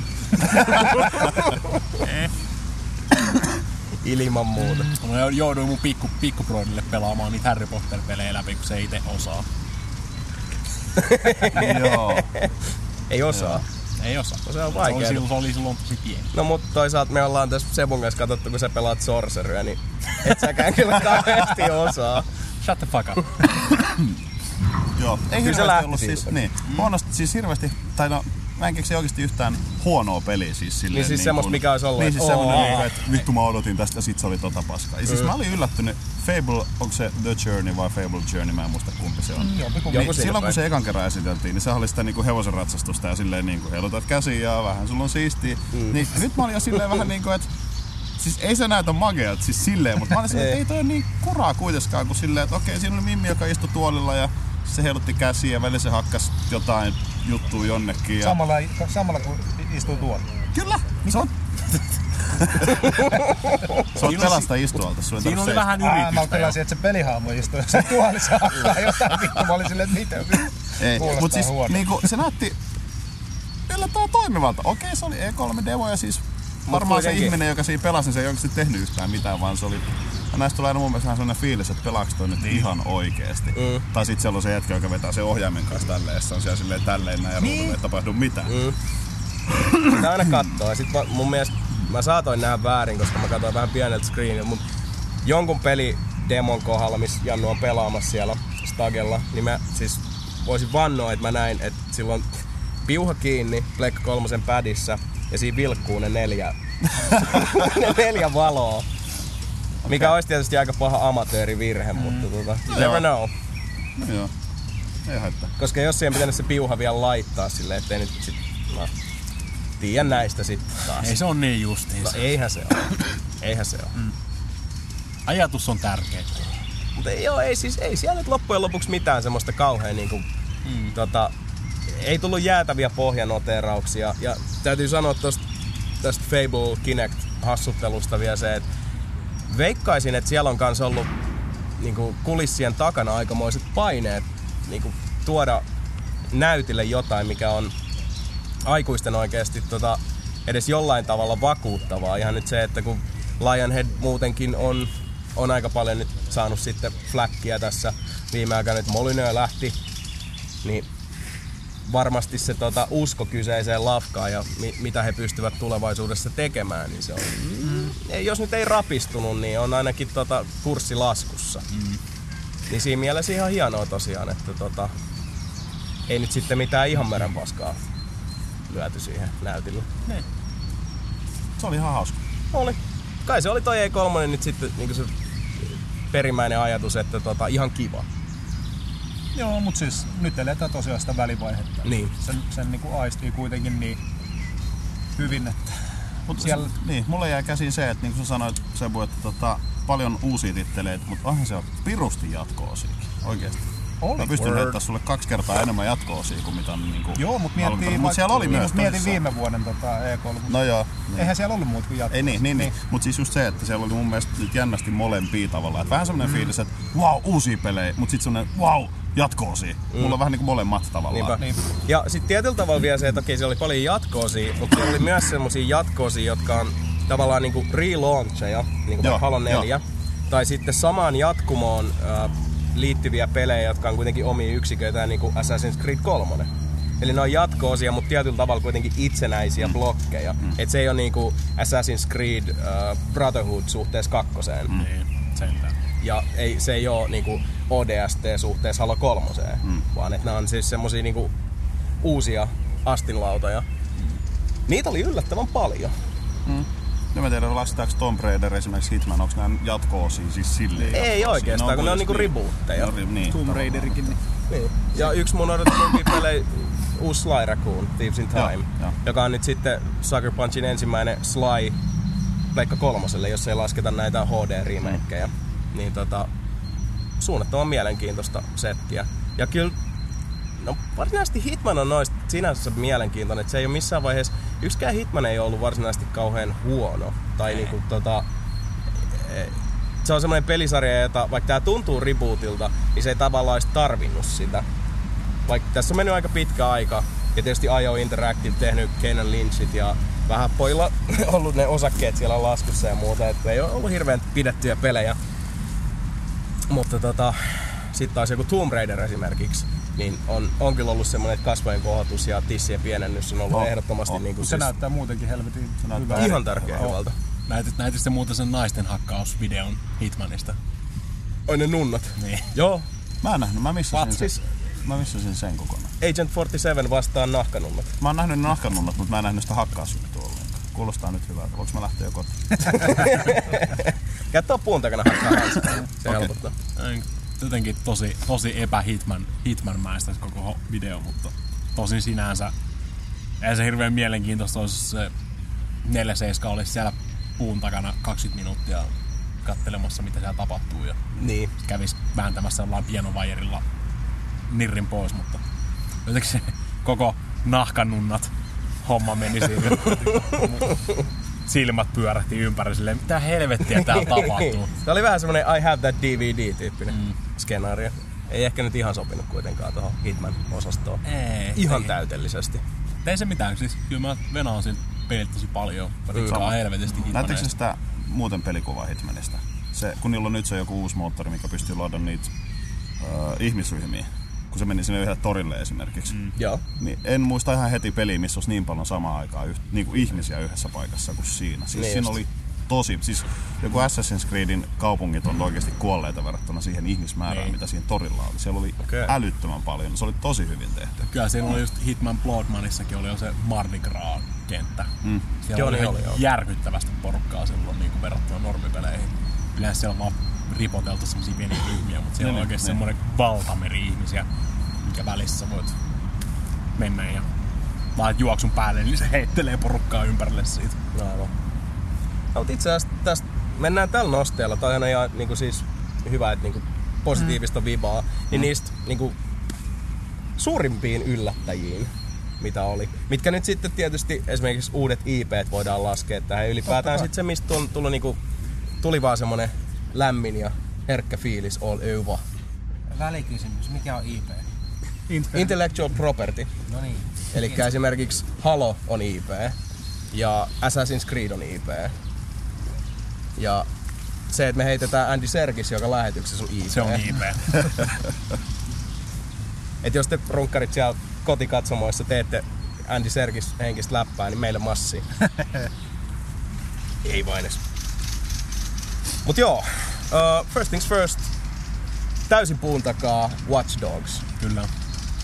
Ilman muuta. Mä jouduin mun pikkubroidille pelaamaan niitä Harry Potter-pelejä läpi, kun se ei itse osaa. Joo. Ei osaa. No, se on vaikea. Se oli silloin tosi pieni. No mutta toisaalta me ollaan tässä Sebun kanssa katsottu, kun sä pelaat sorceryä, niin et säkään kyllä kauheasti osaa. Shut the fuck up. Joo, ei hirveästi ollut siis, niin, huonosti siis hirveästi, tai no mä en keksi oikeesti yhtään huonoa peliä siis silleen. Niin siis niin semmos mikä ois ollut. Niin siis semmonen, että vittu mä odotin tästä ja sit se oli tota paskaa. Ja siis mä olin yllättynyt, Fable, onko se The Journey vai Fable Journey, mä en muista kumpi se on. Niin, silloin kun se ekan kerran esiteltiin, niin se oli sitä niinku hevosen ratsastusta ja silleen niinku heilutat käsiä ja vähän sulla on siistiä. Niin nyt mä olin jo silleen vähän niinku, että siis ei se näytä mageat siis silleen, mutta mä olin silleen, että ei toi ole niin kuraa kuitenkaan kuin silleen, että okei siinä oli Mimmi, joka istui tuolilla ja se heilutti käsiä ja välillä se hakkas jotain juttua jonnekin. Ja... Samalla kun istuu tuolla. Kyllä! Se on... se on telasta istualta. Siinä oli vähän yritystä. Mä oon tällaisia, että se pelihaamu istuu, jos se tuolissa hakkaa jotain vittu. Mä olin silleen, että miten kuulostaa mut siis, huono. Niinku, se näytti yllättävän toimivalta. Okei, se oli E3-demoja siis. Varmaan se ihminen, joka siinä pelasi, se ei oikeasti tehnyt yhtään mitään, vaan se oli... Näistä tulee aina mun mielestä sellainen fiilis, että pelaaks toi nyt ihan oikeesti. Tai sit siellä on se hetki, joka vetää sen ohjaimen kanssa tälleen, se on siellä silleen tälleen näin ja ruudulle ei tapahdu mitään. Sitä aina kattoo ja sit mun mielestä mä saatoin nähdä väärin, koska mä katsoin vähän pieneltä screeniltä, mut jonkun pelidemon kohdalla, missä Jannu on pelaamassa siellä stagella, niin mä siis voisin vannoa, että mä näin, että silloin piuha kiinni Pleikka 3:n padissa ja siinä vilkkuu ne neljä valoa. Okay. Mikä olisi tietysti aika paha amatöörivirhe, mutta never know. No joo, ei haittaa. Koska jos siihen pitänyt se piuha vielä laittaa silleen, ettei nyt sit... No, tiedän näistä sit taas. Ei se on niin justiinsa. No, eihän se ole. Eihän se ole. Ajatus on tärkeä. Mutta joo, ei siis, ei siellä nyt loppujen lopuksi mitään semmoista kauhean niinku... ei tullut jäätäviä pohjanoteerauksia. Ja täytyy sanoa tästä Fable Kinect-hassuttelusta vielä se, että veikkaisin, että siellä on kans ollut niinku kulissien takana aikamoiset paineet niinku tuoda näytille jotain, mikä on aikuisten oikeesti edes jollain tavalla vakuuttavaa. Ihan nyt se, että kun Lionhead muutenkin on aika paljon nyt saanut sitten fläkkiä tässä viime aikaan, että Molineux lähti, niin varmasti se usko kyseiseen lafkaan ja mitä he pystyvät tulevaisuudessa tekemään, niin se on... Jos nyt ei rapistunut, niin on ainakin kurssi laskussa. Niin siinä mielessä ihan hienoa tosiaan, että ei nyt sitten mitään ihan meren paskaa lyöty siihen näytille. Niin. Se oli ihan hauska. Oli. Kai se oli toi E3 nyt sitten niin se perimmäinen ajatus, että ihan kiva. Joo, mutta siis nyt eletään tosiaan sitä välivaihetta. Niin. Sen niinku aistii kuitenkin niin hyvin, että... Siellä... Niin, mulle jäi käsiin se, että niin kuin sä sanoit Sebu, että paljon uusia titteleitä, mutta onhan se pirusti jatko-osiakin, oikeesti. Mä pystyn heittämään sulle 2 kertaa enemmän jatko-osia kuin mitä on niinku... Joo, mut siellä oli myös. Mietin viime vuoden E3. No joo. Niin. Eihän siellä ollut muut kuin jatko-osia. Ei niin. Mut siis just se, että siellä oli mun mielestä nyt jännästi molempia tavallaan. Vähän semmonen fiilis, että wow, uusia pelejä, mut sit semmonen wow, jatko-osia. Mulla on vähän niinku molemmat tavallaan. Niin. Ja sit tietyllä tavalla vielä se, että okei, siellä oli paljon jatko-osia, mut siellä oli myös semmosia jatko-osia, jotka on tavallaan niinku relauncheja, niinku Halo 4. Tai sitten samaan jatkumoon liittyviä pelejä, jotka on kuitenkin omia yksiköitä, niin kuin Assassin's Creed 3. Eli ne on jatko-osia, mutta tietyllä tavalla kuitenkin itsenäisiä blokkeja. Et se ei ole niin kuin Assassin's Creed Brotherhood suhteessa 2. Ja se ei ole niin kuin ODST suhteessa Halo 3, vaan että nämä on siis semmosia niin kuin uusia astinlautoja. Niitä oli yllättävän paljon. No mä tiedän, lasketaanko Tomb Raider esimerkiksi Hitman, onko nää jatko-osia siis silleen? Ei oikeastaan, kun ne on niinku rebootteja. Niin, Tomb Raiderikin. Niin. Ja yksi mun odotetumpia pelejä, uusi Sly Raccoon, Thieves in Time, joka on nyt sitten Sucker Punchin ensimmäinen Sly Pleikka 3:lle, jos ei lasketa näitä HD-remakeja. Niin suunnattoman mielenkiintoista settiä. Ja kyllä, no varsinaisesti Hitman on noista sinänsä mielenkiintoinen, että se ei ole missään vaiheessa... Yksikään Hitman ei ollut varsinaisesti kauhean huono. Tai niinku se on semmoinen pelisarja, jota vaikka tää tuntuu rebootilta, niin se ei tavallaan olisi tarvinnut sitä. Vaikka tässä on mennyt aika pitkä aika. Ja tietysti IO Interactive tehnyt Kane & Lynchit ja vähän pojilla ollut ne osakkeet siellä laskussa ja muuta. Että ei ole ollut hirveän pidettyjä pelejä. Mutta sit taas joku Tomb Raider esimerkiksi. Niin on kyllä ollut semmoinen, että kasvojen kohotus ja tissien pienennys on ollut ehdottomasti niinku... Se näyttää muutenkin helvetin hyvältä. Ihan tärkeä hyvältä. Näytit se muuten sen naisten hakkausvideon Hitmanista. Oi ne nunnat. Niin. Joo. Mä en nähnyt, mä missasin sen kokonaan. Agent 47 vastaan nahkanunnat. Mä oon nähnyt nahkanunnat, mutta mä en nähnyt sitä hakkaasjuttua ollenkaan. Kuulostaa nyt hyvältä. Voinko mä lähteä jo kotiin? Käyttää puun takana hakkaa hanskaa. Se helpottaa. Jotenkin tosi epähitmanmäistä koko video, mutta tosin sinänsä ei se hirveän mielenkiintoista olisi se 47 olisi siellä puun takana 20 minuuttia katselemassa mitä siellä tapahtuu ja niin. Kävisi vääntämässä jollain pienovajerilla nirrin pois, mutta jotenkin se koko nahkanunnat homma meni siihen. Silmät pyörähti ympäri silleen, mitä helvettiä täällä tapahtuu. Tämä oli vähän semmonen I have that DVD-tyyppinen skenaario. Ei ehkä nyt ihan sopinut kuitenkaan tohon Hitman-osastoon. Ei, ihan ei. Täytellisesti. Ei se mitään, siis kyllä mä venaan siinä pelit tosi paljon. Rikkaan helvetisti Hitmaneista. Näettekö sitä muuten pelikuvaa Hitmanista? Se, kun niillä on nyt se joku uusi moottori, mikä pystyy luomaan niitä ihmisryhmiä. Kun se meni sinne yhdelle torille esimerkiksi. Niin en muista ihan heti peliä, missä olisi niin paljon samaan aikaan niin kuin ihmisiä yhdessä paikassa kuin siinä. Siis niin siinä oli tosi... Siis joku Assassin's Creedin kaupungit on oikeasti kuolleita verrattuna siihen ihmismäärään, niin mitä siinä torilla oli. Siellä oli älyttömän paljon. Se oli tosi hyvin tehty. Kyllä siinä oli just Hitman Bloodmanissakin oli jo se Mardi Gras-kenttä. Siellä oli järkyttävästi porukkaa silloin niin kuin verrattuna normipeleihin. Yleensä siellä vaan ripoteltu semmosia pieniä ryhmiä, mutta siellä on oikeesti semmonen valtameri ihmisiä, mikä välissä voit mennä ja vaan juoksun päälle, niin se heittelee porukkaa ympärille siitä. Aivan. No, itse asiassa tästä mennään tällä nosteella. Tää on ihan niinku siis hyvä, että niinku positiivista vibaa. Niin niistä niinku suurimpiin yllättäjiin, mitä oli. Mitkä nyt sitten tietysti esimerkiksi uudet IP:t voidaan laskea tähän. Ylipäätään sitten se, mistä tuli vaan semmonen lämmin ja herkkä fiilis all over. Välikysymys. Mikä on IP? Intellectual Property. No niin. Elikkä esimerkiksi Halo on IP. Ja Assassin's Creed on IP. Ja se, että me heitetään Andy Serkis, joka lähetyksessä on IP. Se on IP. Et jos te runkkarit siellä kotikatsomoissa teette Andy Serkis henkistä läppää, niin meillä massi. Ei vain edes. Mut joo, first things first, täysin puun takaa Watch Dogs. Kyllä.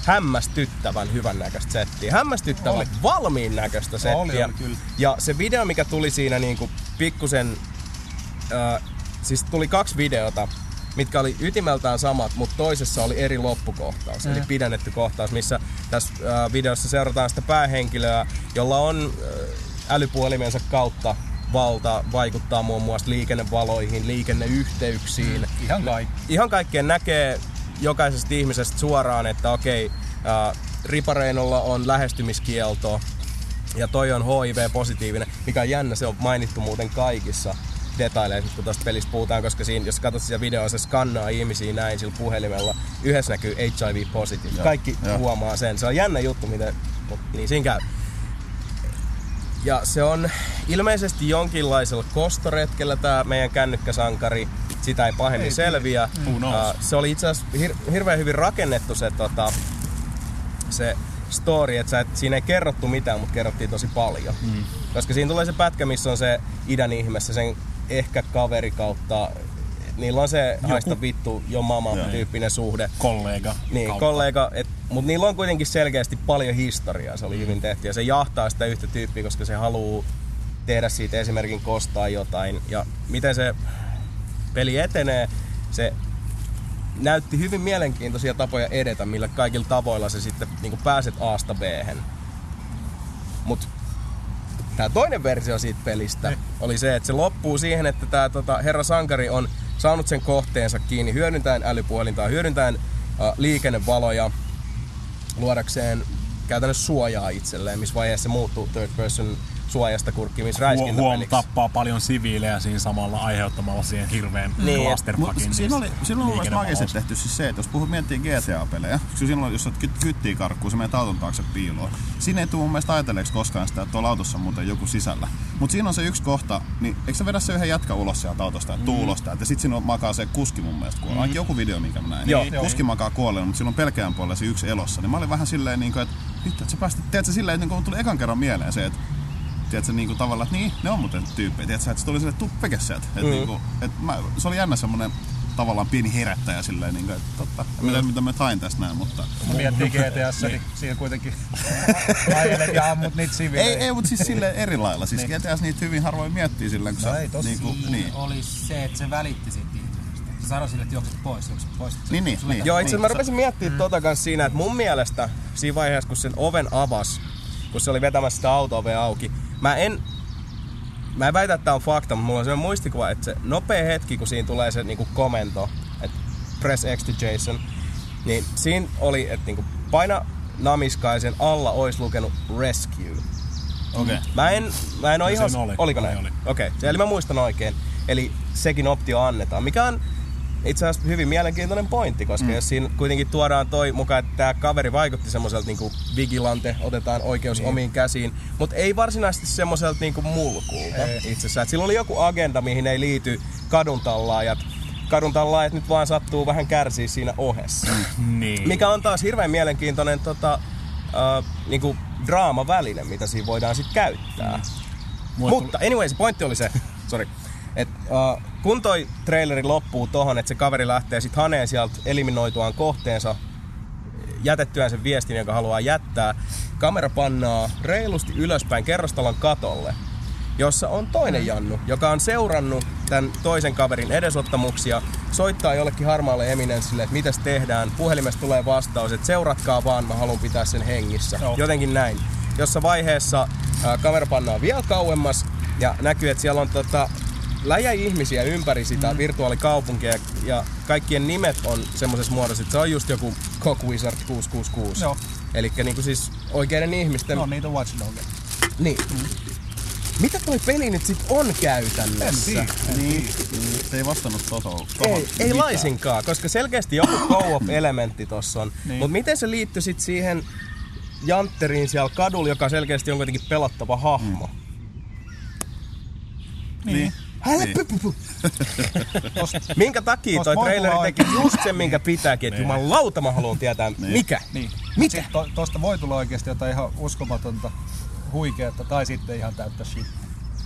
Hämmästyttävän hyvän näköistä settiä. Hämmästyttävän valmiin näköistä settiä. Oli, kyllä. Ja se video, mikä tuli siinä niinku pikkusen... siis tuli 2 videota, mitkä oli ytimeltään samat, mutta toisessa oli eri loppukohtaus. Eli pidennetty kohtaus, missä tässä videossa seurataan sitä päähenkilöä, jolla on älypuhelimensa kautta valta vaikuttaa muun muassa liikennevaloihin, liikenneyhteyksiin. Ihan kaikkeen näkee jokaisesta ihmisestä suoraan, että okei, ripareinolla on lähestymiskielto ja toi on HIV-positiivinen, mikä on jännä, se on mainittu muuten kaikissa detaileissa, kun tosta pelistä puhutaan, koska siinä, jos katsot sitä videoa, se skannaa ihmisiä näin sillä puhelimella. Yhdessä näkyy HIV-positiivinen. Kaikki huomaa sen. Se on jännä juttu, miten... Niin siinä käy. Ja se on ilmeisesti jonkinlaisella kostoretkellä tää meidän kännykkäsankari. Sitä ei pahemmin selviä. Se oli itse asiassa hirveän hyvin rakennettu se, se story, että siinä ei kerrottu mitään, mutta kerrottiin tosi paljon. Koska siinä tulee se pätkä, missä on se idän ihmeessä, sen ehkä kaveri kautta. Niillä on se haista vittu jo mama tyyppinen suhde. Kollega. Niin, kollega. Mutta niillä on kuitenkin selkeästi paljon historiaa. Se oli hyvin tehty ja se jahtaa sitä yhtä tyyppiä, koska se haluaa tehdä siitä esimerkin kostaa jotain. Ja miten se peli etenee, se näytti hyvin mielenkiintoisia tapoja edetä, millä kaikilla tavoilla se sitten niinku pääset A:sta B:hen. Mut tää toinen versio siitä pelistä oli se, että se loppuu siihen, että tää herra sankari on saanut sen kohteensa kiinni hyödyntäen älypuhelintaa, hyödyntäen liikennevaloja luodakseen käytännössä suojaa itselleen, missä vaiheessa se muuttuu third person suojasta kurkkimisräiskintäpeliksi. Huom tappaa paljon siviilejä siinä samalla aiheuttamalla siihen hirveän clusterfuckin. Silloin olisi makeasti tehty siis se, että jos miettii GTA-pelejä, silloin jos kyttii karkkuun, se menet auton taakse piiloon. Siinä ei tule mun mielestä ajatelleeksi koskaan sitä, että tuolla autossa on muuten joku sisällä. Mutta siinä on se yksi kohta, niin eikö sä vedä se yhden jätkä ulos sieltä autosta ja tuu ulos täältä? Ja sit siinä makaa se kuski mun mielestä kuolleen. Ainakin joku video, minkä mä näin. Kuski makaa kuolleen, mutta siinä on pelkeän puolella se yksi elossa. Niin mä olin vähän silleen, että nyt et sä päästet, teet sä silleen, että kun tuli ekan kerran mieleen se, että tiedätkö, niinku tavallaan, että niin, ne on muuten tyyppejä. Tiedätkö, että se tuli sille, tuu peke sieltä. Se oli jännä semmonen tavallaan pieni herättäjä silleen, niin kuin, että totta, mitä mä tain tässä näin, mutta... Kun miettii GTS, niin siinä kuitenkin lailet ja ammut niitä siviilejä. Ei, mutta siis silleen eri lailla. Siis GTS niitä hyvin harvoin miettii silleen, kun sä... Siinä oli se, että se välitti siitä ihmisestä. Sä sanoi sille, että juokset pois. Niin. Joo, itse mä rupesin miettimään tota kanssa siinä, että mun mielestä siinä vaiheessa, kun sen oven avasi, kun se oli vetämässä sitä auto-ovea auki, Mä en väitä, että tää on fakta, mutta mulla on semmoinen muistikuva, että se nopea hetki, kun siinä tulee se niinku komento, että press X to Jason, niin siinä oli, että niinku paina namiskaisen alla olisi lukenut rescue. Okei. Mä en oo ihan... Oliko näin? Oli. Okei. Eli mä muistan oikein. Eli sekin optio annetaan, mikä on itse asiassa hyvin mielenkiintoinen pointti, koska jos siinä kuitenkin tuodaan toi mukaan, että tää kaveri vaikutti semmoiselta niinku vigilante, otetaan oikeus omiin käsiin, mutta ei varsinaisesti semmoiselta niinku mulkulta itse asiassa. Sillä oli joku agenda, mihin ei liity kaduntallaajat. Kaduntallaajat nyt vaan sattuu vähän kärsii siinä ohessa. Niin. Mikä on taas hirveän mielenkiintoinen niinku draamaväline, mitä siinä voidaan sitten käyttää. Mutta anyway, se pointti oli se, kun toi traileri loppuu tohon, että se kaveri lähtee sit haneen sieltä eliminoituaan kohteensa, jätettyään sen viestin, jonka haluaa jättää, kamera pannaa reilusti ylöspäin kerrostalon katolle, jossa on toinen Jannu, joka on seurannut tämän toisen kaverin edesottamuksia, soittaa jollekin harmaalle eminenssille, että mitäs tehdään, puhelimesta tulee vastaus, että seuratkaa vaan, mä haluan pitää sen hengissä. Jotenkin näin. Jossa vaiheessa kamera pannaa vielä kauemmas ja näkyy, että siellä on läjä ihmisiä ympäri sitä virtuaalikaupunkia ja kaikkien nimet on semmoisessa muodossa, että se on just joku Cockwizard 666. Joo. Elikkä niinku siis oikeiden ihmisten... No niitä Watch Dogs. Niin. Mitä toi peli nyt sit on käytännössä? En tiedä. Se ei vastannut tohon. Ei laisinkaan, koska selkeästi joku co-op-elementti tossa on. Niin. Mut miten se liittyy sit siihen jantteriin siellä kadulla, joka selkeästi on kuitenkin pelottava hahmo? Niin. Minkä takia toi traileri teki just sen, minkä pitääkin, että jumalauta mä haluan tietää, mikä? Tosta voi tulla oikeesti jotain ihan uskomatonta, huikeata, tai sitten ihan täyttä shit.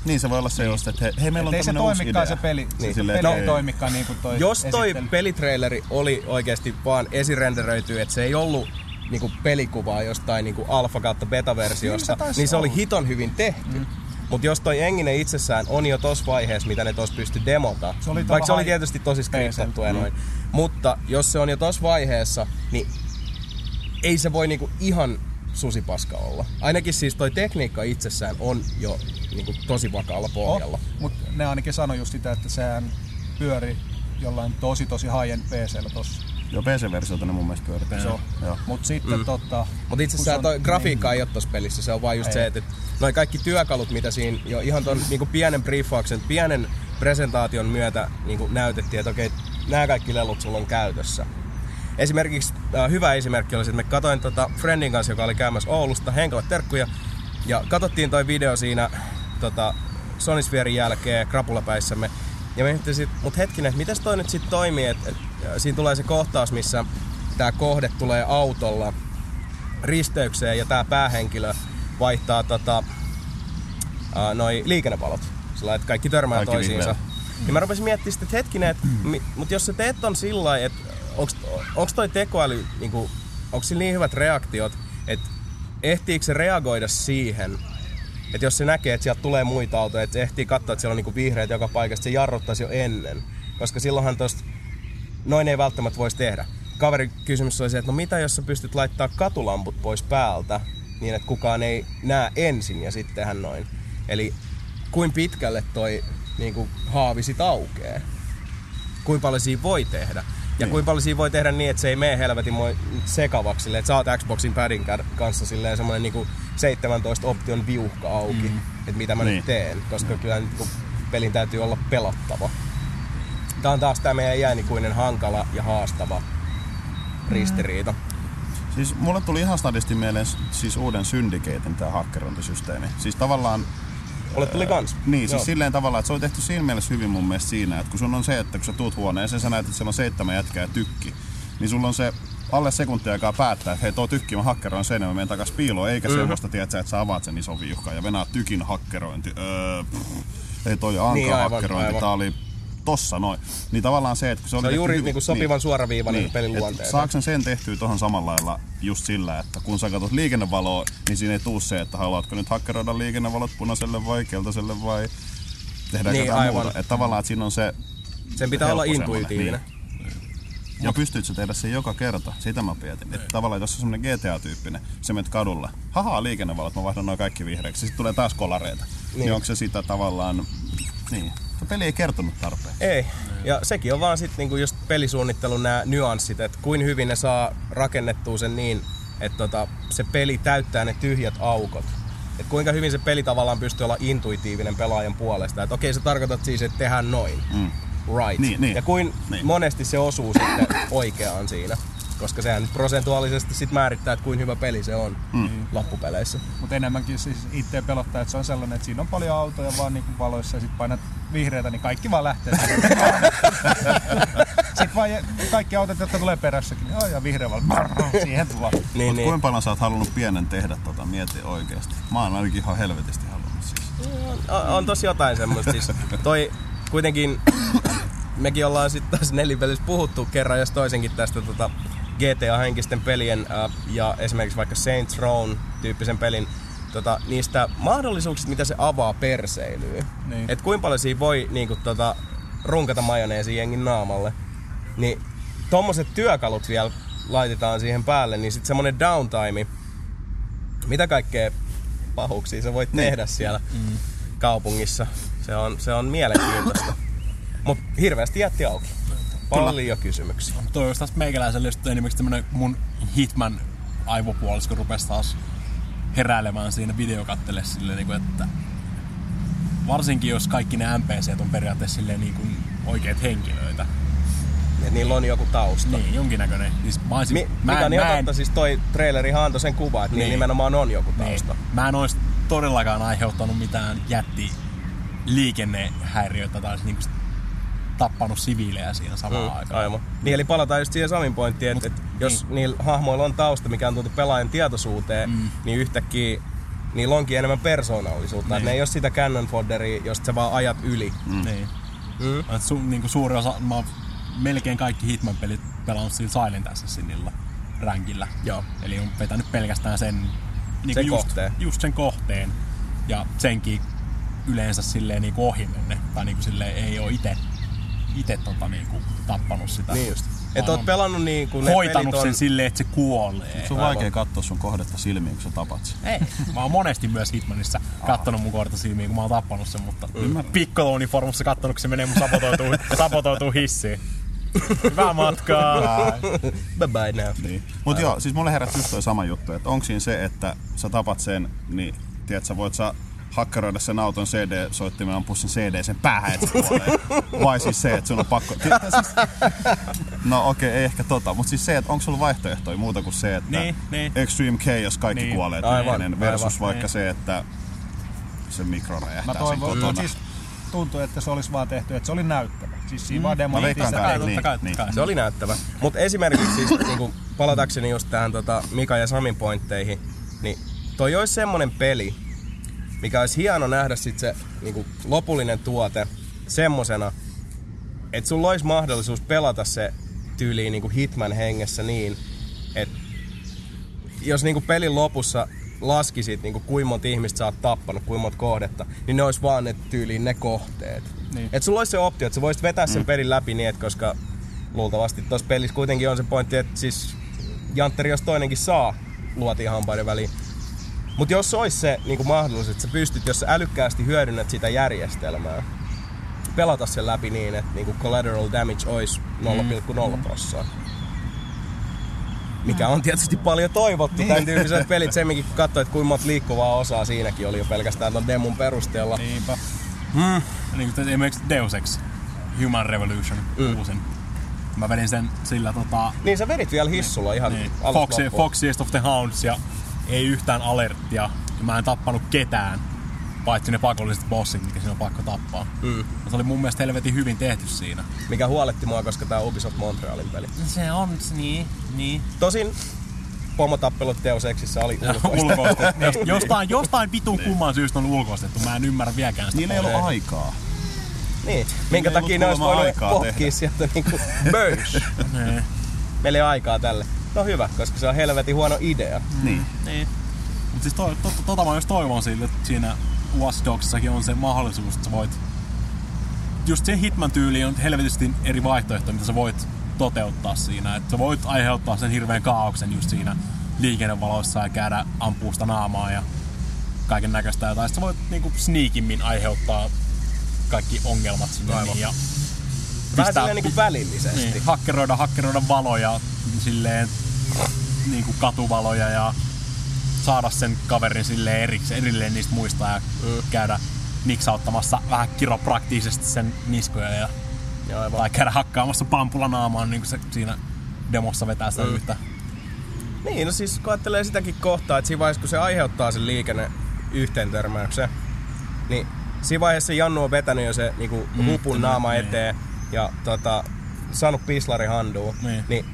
Niin se voi olla se just, että hei, meillä on tämmönen uusi idea. Se peli ei toimikaan niin kuin toi jos toi esittely. Pelitraileri oli oikeesti vaan esirenderöity, että se ei ollu niinku pelikuvaa jostain niinku alfa-beta-versiosta, niin se oli hiton hyvin tehty. Mutta jos toi engine itsessään on jo tossa vaiheessa, mitä ne tossa pysty demota, vaikka se oli tietysti tosi skriptattu ja noin, mutta jos se on jo tossa vaiheessa, niin ei se voi niinku ihan susipaska olla. Ainakin siis toi tekniikka itsessään on jo niinku tosi vakaalla pohjalla. Mutta ne ainakin sanoi just sitä, että sehän pyöri jollain tosi high-end PC:llä tossa. Joo, PC-versiota ne mun mielestä pyöritään. Mut sitten mut itse asiassa toi grafiikka ei oo tossa pelissä, se on vaan just se, että noi kaikki työkalut, mitä siinä jo ihan ton niinku pienen briefauksen, pienen presentaation myötä niinku näytettiin, että okei, nää kaikki lelut sulla on käytössä. Esimerkiksi hyvä esimerkki oli, että me katoin friendin kanssa, joka oli käymässä Oulusta, Henkalle terkkuja, ja katsottiin toi video siinä Sonisfierin jälkeen krapulapäissämme. Ja me sitten, mut hetkinen, että mitäs toi nyt sit toimii, että siinä tulee se kohtaus, missä tää kohde tulee autolla risteykseen ja tää päähenkilö vaihtaa noi liikennevalot. Sillä että kaikki törmää toisiinsa. Ja mä rupesin miettimään sitten, että hetkinen, että mutta jos sä teet ton sillä lailla, että onks toi tekoäly, niinku, onks sillä niin hyvät reaktiot, että ehtiikö se reagoida siihen, että jos se näkee, että sieltä tulee muita autoja, että ehtii katsoa, että siellä on niinku vihreät joka paikasta, se jarruttaisi jo ennen. Koska silloinhan tosta noin ei välttämättä voisi tehdä. Kaverin kysymys oli se, että no mitä jos sä pystyt laittaa katulamput pois päältä, niin että kukaan ei näe ensin ja sittenhän noin. Eli kuin pitkälle toi niinku, haavi sit aukee? Kuin paljon siinä voi tehdä? Ja kuin paljon siinä voi tehdä niin, että se ei mene helvetin sekavaksi silleen, että sä oot Xboxin padin kanssa silleen semmonen niinku 17 option viuhka auki, että mitä mä nyt teen, koska kyllä nyt kun pelin täytyy olla pelottava. Tää on taas tää meidän iänikuinen hankala ja haastava ristiriita. Siis mulle tuli ihan stadisti mieleen siis uuden syndikeetin tää hakkerointisysteemi. Siis tavallaan... Olet tuli kans. Niin, siis silleen tavallaan, että se on tehty siinä mielessä hyvin mun mielestä siinä, että kun sun on se, että kun sä tuut huoneeseen, sä näet, että siellä on 7 jätkää tykki, niin sulla on se alle sekuntia aikaa päättää, että hei tuo tykki, mä hakkeroin sen ja mä menen takas piiloon, eikä semmoista, tiedätkö, että sä avaat sen ison viuhkan ja venaat tykin hakkerointi. Ei toi Ankan hakkerointi, tää oli... tossa noin. Niin tavallaan se, että se on juuri tehty, niinku sopivan niin, suoraviivainen niin, pelin luonteeseen. Saako sen tehtyä tohon samalla lailla just sillä, että kun sä katsot liikennevaloa, niin siinä ei tuu se, että haluatko nyt hakkeroida liikennevalot punaiselle vai keltaiselle vai tehdäänkö niin, jotain muuta. Että tavallaan, että siinä on se... Sen pitää olla intuitiivinen. Ja pystytkö sä tehdä sen joka kerta? Sitä mä mietin. Että tavallaan jos on semmonen GTA-tyyppinen, sä menet kadulle. Haha, liikennevalot, mä vaihdan noin kaikki vihreiksi. Sitten tulee taas kolareita. Niin. Niin onko se sitä tavallaan... Niin. Peli ei kertonut tarpeen. Ei. Ja sekin on vaan sit niinku just pelisuunnittelun nämä nyanssit, että kuin hyvin ne saa rakennettua sen niin, että se peli täyttää ne tyhjät aukot. Et kuinka hyvin se peli tavallaan pystyy olla intuitiivinen pelaajan puolesta. Että okei, sä tarkoitat siis, että tehdään noin. Mm. Right. Niin. Ja kuin monesti se osuu sitten oikeaan siinä, koska sehän nyt prosentuaalisesti sit määrittää, että kuin hyvä peli se on loppupeleissä. Mutta enemmänkin siis itse pelottaa, että se on sellainen, että siinä on paljon autoja vaan niinku valoissa ja sit painat vihreätä, niin kaikki vaan lähtee. Sitten vaan kaikki autot, jotka tulee perässäkin, niin aijaa vihreä vaan, siihen tullaan. Niin, mutta kuinka paljon sä oot halunnut pienen tehdä mieti oikeesti. Mä oon ainakin ihan helvetisti halunnut siis. On tosi jotain semmoista siis. Toi kuitenkin... Mekin ollaan sitten taas Nelinpelissä puhuttu kerran jos toisenkin tästä GTA-henkisten pelien ja esimerkiksi vaikka Saints Row-tyyppisen pelin niistä mahdollisuuksista, mitä se avaa perseilyyn. Niin. Et kuinka paljon siinä voi niinku, runkata majoneesi jengin naamalle. Niin tommoset työkalut vielä laitetaan siihen päälle, niin sitten semmonen downtime, mitä kaikkea pahuuksia sä voit tehdä siellä kaupungissa. Se on mielenkiintoista. Mut hirveästi jätti auki. Paljon kysymyksiä. Toi olisi taas meikäläiselle just enimmäksi tämmönen mun Hitman aivopuolis, kun rupes taas heräilemään siinä videokattele silleen niinku, että varsinkin jos kaikki ne NPCt on periaatteessa silleen niinku oikeet henkilöitä. Et niillä on joku tausta. Niin, jonkinnäköinen. Siis mä olisin... siis toi trailerihan antoi sen kuva, että niin nimenomaan on joku tausta. Niin. Mä en ois todellakaan aiheuttanut mitään jättiliikennehäiriötä tai niinku tappanut siviilejä siinä samaan aikaan. Aivan. Niin, eli palataan just siihen Samin pointtiin, että jos niillä hahmoilla on tausta, mikä on tullut pelaajan tietoisuuteen, niin yhtäkkiä niillä onkin enemmän persoonallisuutta. Niin. Ne ei ole sitä cannon fodderia, josta sä vaan ajat yli. Niin. Niinku suuri osa, mä oon melkein kaikki Hitman-pelit pelannut sillä Silent Assassinilla rankilla. Joo. Eli on vetänyt pelkästään sen, sen kohteen. Just sen kohteen. Ja senkin yleensä silleen niinku ohi menne. Tai niinku silleen ei oo itse tappanut sitä. Niin just. Et oot pelannut niin kuin ne hoitanut sen silleen, että se kuolee. Se on vaikea katsoa sun kohdetta silmiin, kun sä tapat sen. Ei. Mä oon monesti myös Hitmanissa kattonut mun kohdetta silmiin, kun mä oon tappanut sen, mutta pikko-uniformussa kattonut, kun se menee mun sabotoituu hissiin. Hyvää matkaa! Bye bye now. Niin. Mut joo, siis mulle herätti just toi sama juttu, että onko siinä se, että sä tapat sen, niin tiedät sä voit sä hakkeroida sen auton CD-soittimen, ampua sen CD sen päähän, että se kuolee. Vai siis se, että sun on pakko... No okei, ei ehkä mutta siis se, että onko sulla vaihtoehtoja muuta kuin se, että Extreme Chaos kaikki kuolee tyyppinen versus vaikka se, että se mikro räjähtää sen kotona. Siis tuntuu, että se olisi vaan tehty, että se oli näyttävä. Siis siinä vaan demoitiin se oli näyttävä. Mutta esimerkiksi siis, niin palatakseni just tähän Mika ja Samin pointteihin, niin toi olisi semmonen peli, mikä olisi hieno nähdä sit se niinku, lopullinen tuote semmosena, että sulla olisi mahdollisuus pelata se tyyliin niinku Hitman hengessä niin, että jos niinku pelin lopussa laskisit niinku, kuinka monta ihmistä sä oot tappanut, kuinka monta kohdetta, niin ne olisi vaan ne tyyliin ne kohteet. Niin. Että sulla olisi se optio, että sä voisit vetää sen pelin läpi niin, että koska luultavasti tuossa pelissä kuitenkin on se pointti, että siis jantteri jos toinenkin saa luotiin hampaiden väliin. Mutta jos olisi se niinku mahdollisuus, että sä pystyt, jos sä älykkäästi hyödynnät sitä järjestelmää, pelata sen läpi niin, että niinku collateral damage olisi 0,0%. Mikä on tietysti paljon toivottu tämän tyyppiset pelit. Semminkin kun katsoo, että kuinka monta liikkuvaa osaa siinäkin oli jo pelkästään ton demun perusteella. Niinpä. Niin kuin esimerkiksi Deus Ex, Human Revolution, uusin. Mä vedin sen sillä Niin sä vedit vielä hissulla ihan alusta loppuun. Foxiest of the Hounds ja... Ei yhtään alerttia, ja mä en tappanut ketään, paitsi ne pakolliset bossit, mitkä siinä on pakko tappaa. Se oli mun mielestä helvetin hyvin tehty siinä. Mikä huoletti mua, koska tää on Ubisoft Montrealin peli. Se on, niin. Tosin pomotappelut Deus Exissä oli ulkoistettu. Jostain vitun kumman syystä on ulkoistettu, mä en ymmärrä vieläkään sitä. Niillä ei ollut aikaa. Niin, minkä takia ne olisi voinut pohkia sieltä niinku pöys. Meillä ei ole aikaa tälle. No hyvä, koska se on helvetin huono idea. Niin. Mutta siis tota mä just toivon sille, että siinä Watch Dogsissakin on se mahdollisuus, että sä voit... Just se Hitman-tyyli on helvetisti eri vaihtoehtoja, mitä sä voit toteuttaa siinä. Että sä voit aiheuttaa sen hirveän kaaoksen just siinä liikennevaloissa ja käydä ampuu sitä naamaa ja kaiken näköistä. Tai sit sä voit niinku sneakimmin aiheuttaa kaikki ongelmat sinne. Aivan. Ja vähän silleen niinku välillisesti. Niin, hakkeroida valoja, silleen niinku katuvaloja ja saada sen kaverin silleen erilleen niistä muista ja käydä niksauttamassa vähän kiropraktisesti sen niskoja ja tai käydä hakkaamassa pampulla naamaan niinku se siinä demossa vetää sitä yhtä. Niin, no siis kun ajattelee sitäkin kohtaa, että siinä vaiheessa kun se aiheuttaa sen liikenne yhteentörmäyksen, niin siinä vaiheessa Jannu on vetänyt jo se niinku hupun naama eteen ja saanut pislari handuu. Niin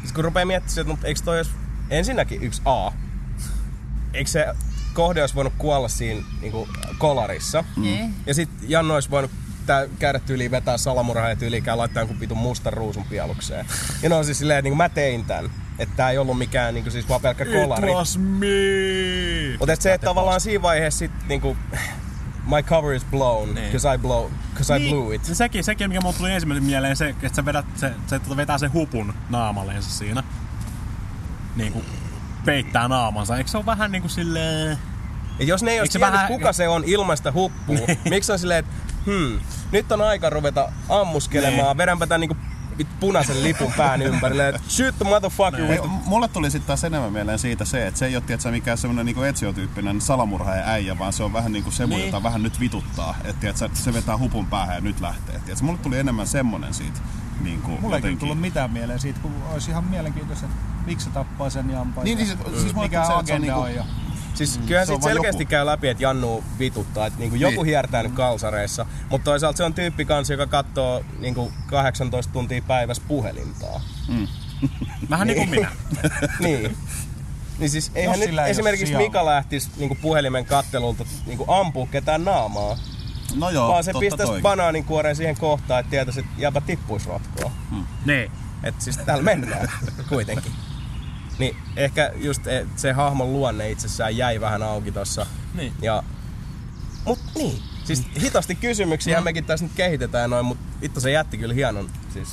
siis kun rupeaa miettimään, että eikö toi olisi ensinnäkin yksi A, eikö se kohde olisi voinut kuolla siinä niinku kolarissa ja sit Jannu olisi voinut käydä tyyliin vetää salamurhaa ja tyyliin käydä laittaa jonkun pitun mustan ruusun pialukseen. Ja no siis silleen, että niinku mä tein tän. Että tää ei ollut mikään niinku siis vaan pelkkä kolari. It was me! Mut et se, että tavallaan siinä vaiheessa sit niinku... My cover is blown, because I blew it. Sekin, mikä mulle tuli ensimmäisen mieleen, se, että se vetää sen hupun naamalleensa siinä. Niinku peittää naamansa. Eikö se ole vähän niinku silleen... Ja jos ne ei olisi tiennyt, kuka se on ilman sitä huppua, miksi on silleen, että nyt on aika ruveta ammuskelemaan, vedänpä tän niinku punaisen lipun pään ympärille. Shoot the motherfucker with it. Mulle tuli sitten taas enemmän mieleen siitä se, että se ei ole tietysti mikään semmoinen niinku Ezio-tyyppinen salamurhaaja äijä, vaan se on vähän niinku semmoinen, jota vähän nyt vituttaa. Että se vetää hupun päähän ja nyt lähtee. Että mulle tuli enemmän semmoinen siitä. Niinku mulle ei kyllä tullut mitään mieleen siitä, kun olisi ihan mielenkiintoista, että miksi se tappaa sen jampain. Niin, siis mikä agenda on ja... Siis kyllähän sit selkeästi käy läpi, että Jannu vituttaa, että niinku joku hiertää nyt kalsareissa, mutta toisaalta se on tyyppi kanssa, joka katsoo niinku 18 tuntia päivässä puhelintaa. Vähän niin kuin minä. Niin siis eihän nyt esimerkiksi Mika lähtisi niinku puhelimen kattelulta niinku ampuu ketään naamaa, no joo, vaan se pistäisi banaaninkuoreen siihen kohtaan, että tietäisi, että jääpä tippuisi rotkoon. Et siis täällä mennään kuitenkin. Niin ehkä just se hahmon luonne itsessään jäi vähän auki tossa. Siis hitaasti kysymyksiä mekin tässä nyt kehitetään noin, mutta vittu se jätti kyllä hienon. Siis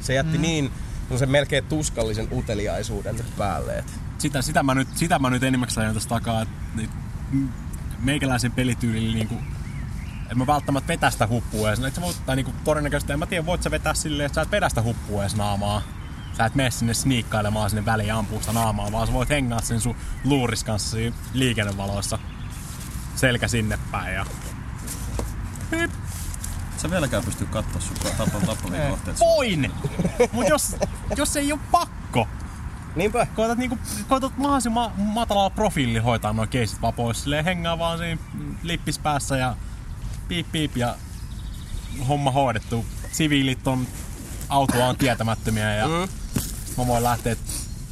se jätti niin semmoisen melkein tuskallisen uteliaisuuden päälle. Et. Sitä mä nyt enimmäkseen ajan tässä takaa, että meikäläisen pelityylillä niinku... En mä välttämättä vetä sitä huppua ees. Et sä voit, tai niinku todennäköisesti, en mä tiedä, voit sä vetää silleen, että sä et vedä sitä huppua ees naamaa. Sä et mene sinne sniikkailemaan sinne väliin ja ampuu sitä naamaa, vaan sä voit hengaa sen sun luuris kanssa liikennevaloissa. Selkä sinne päin ja... Pip. Sä vieläkään pystyy kattoo sun tappavia kohteet. Voin! Mut jos ei oo pakko. Niinpä. Koetat mahdollisimman matalalla profiililla hoitaa nuo keisit vaan pois. Silleen hengaa vaan siinä lippis päässä ja piip piip ja homma hoidettu. Siviilit on... Autoa on tietämättömiä ja mä voin lähteä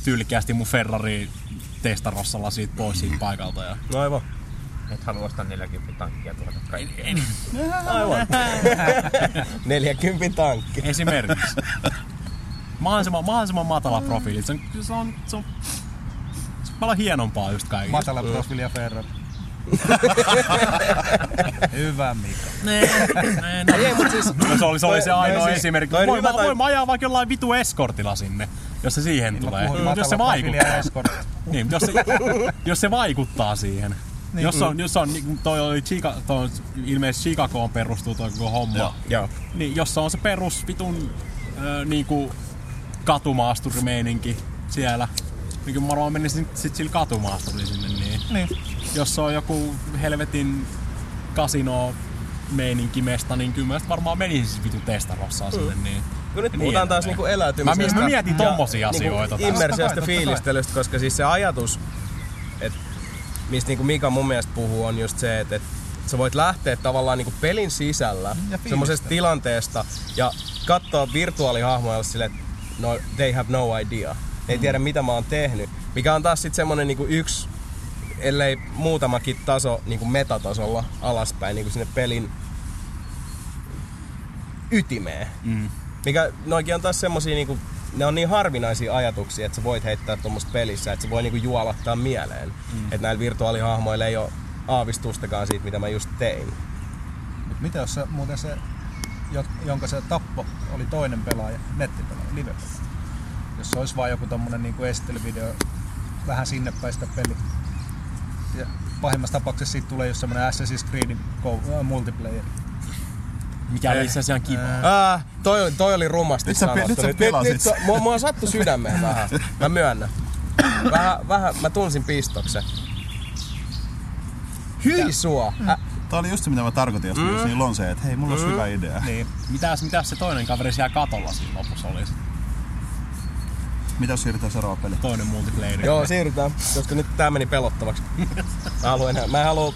tyylikkäästi mun Ferrari testarossalla siitä pois siitä paikalta. Ja... No aivan. Et halua ostaa 40 tankkia tuoda kaikkea. Aivan. 40 tankki. Esimerkiksi. Mahdollisimman matala profiili. Se on paljon hienompaa just kaikille. Matala profiili ja Ferrari. Hyvä Mika. Ei, mut siis... Se oli se ainoa esimerkki. Voin ajaa vaikka jollain vitu eskortilla sinne, jos se siihen tulee. Jos se vaikuttaa. Niin, jos se vaikuttaa siihen. Niin. Jos on toi oli ilmeisesti Chicagoon perustuu toi koko homma. Joo. Niin, jos on se perus vitun niinku katumaasturmeininki siellä. Niin kyllä mä varmaan menin sit sillä katumaasturilla sinne niin. Jos on joku helvetin kasino-meininki-mesta, niin kyllä mä varmaan menisin siis vitu testarossaan sinne niin. Kyllä nyt puhutaan taas niinku eläytymisestä. Mä mietin tommosia asioita. Niinku immersiosta fiilistelystä, koska siis se ajatus, että mistä niinku Mika mun mielestä puhuu, on just se, että sä voit lähteä tavallaan niinku pelin sisällä semmosesta tilanteesta ja katsoa virtuaalihahmoja silleen, että no, they have no idea. Ei tiedä mitä mä oon tehnyt. Mikä on taas sit semmonen niinku yksi, ellei muutamakin taso niinku metatasolla alaspäin niinku sinne pelin ytimeen. Mm. Mikä noikin on taas semmosia niinku, ne on niin harvinaisia ajatuksia, että sä voit heittää tuommoista pelissä, että se voi niinku juolattaa mieleen. Mm. Että näillä virtuaalihahmoilla ei oo aavistustakaan siitä, mitä mä just tein. Mut mitä jos se, muuten se, jonka se tappo oli toinen pelaaja, nettipelaaja, live-pelaaja? Jos se olisi vaan joku tommonen niinku estelvideo, vähän sinne päin sitä peli. Ja pahimmassa tapauksessa siitä tulee just semmonen Assassin's Creedin multiplayer. Mikä oli itse asiassa ihan kiva. Toi oli rumasti sanottu. Nyt mua sattui sydämeen vähän. Mä myönnän. Vähän mä tunsin pistoksen. Hyi sua! Tää oli just se, mitä mä tarkoitin, jos mä niin lonseen, että hei, mulla olisi hyvä idea. Niin. Mitäs se toinen kaveri siellä katolla siinä lopussa olisi? Mitä jos siirrytään seuraava peli? Toinen multiplayeri. Joo, siirrytään, koska nyt tää meni pelottavaksi. Mä en halua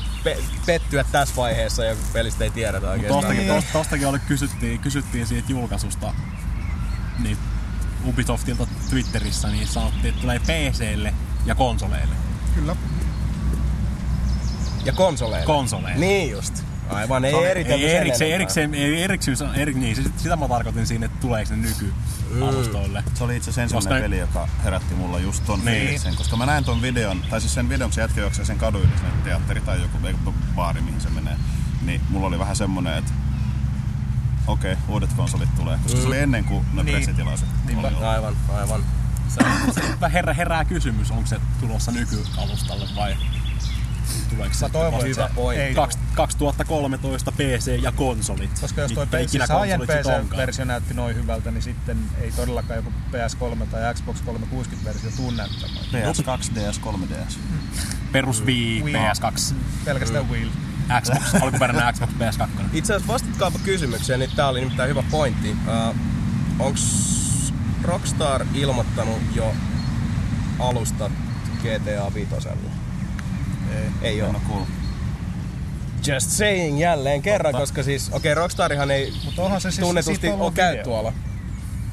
pettyä tässä vaiheessa, ja pelistä ei tiedetä oikeastaan. Tostakin kysyttiin siitä julkaisusta niin Ubisoftilta Twitterissä, niin sanottiin, että tulee PC:lle ja konsoleille. Kyllä. Ja konsoleille? Konsoleille. Niin just. Aivan, ei eritelty sen erikseen, niin, sitä mä tarkoitin siinä, että tuleeko ne nykyalustoille. Se oli itse asiassa ensimmäinen peli, joka herätti mulla just ton fiiliksen, koska mä näin ton videon, tai siis sen videon, kun se jätkä juoksee sen kadun yli, sen teatteri tai joku baari, mihin se menee, niin mulla oli vähän semmonen, että okei, uudet konsolit tulee, koska se oli ennen kuin ne pressitilaisuudet. Aivan. Se herää kysymys, onko se tulossa nykyalustalle vai... Tuleeko toivon, hyvä pointti. 2013 PC ja konsolit. Koska jos toi saajan PC-versio näytti noin hyvältä, niin sitten ei todellakaan joku PS3 tai Xbox 360-versio tuu näyttämään. PS2, DS, 3DS. Perus Wii, PS2. Pelkästään Wii. Xbox, alkuperäinen Xbox, PS2. Itse asiassa vastatkaapa kysymykseen, niin tää oli nimittäin hyvä pointti. Onks Rockstar ilmoittanut jo alusta GTA 5:lle? Ei oo. Just saying jälleen kerran, koska siis, Rockstarihan ei siis tunnetusti oo käy tuolla.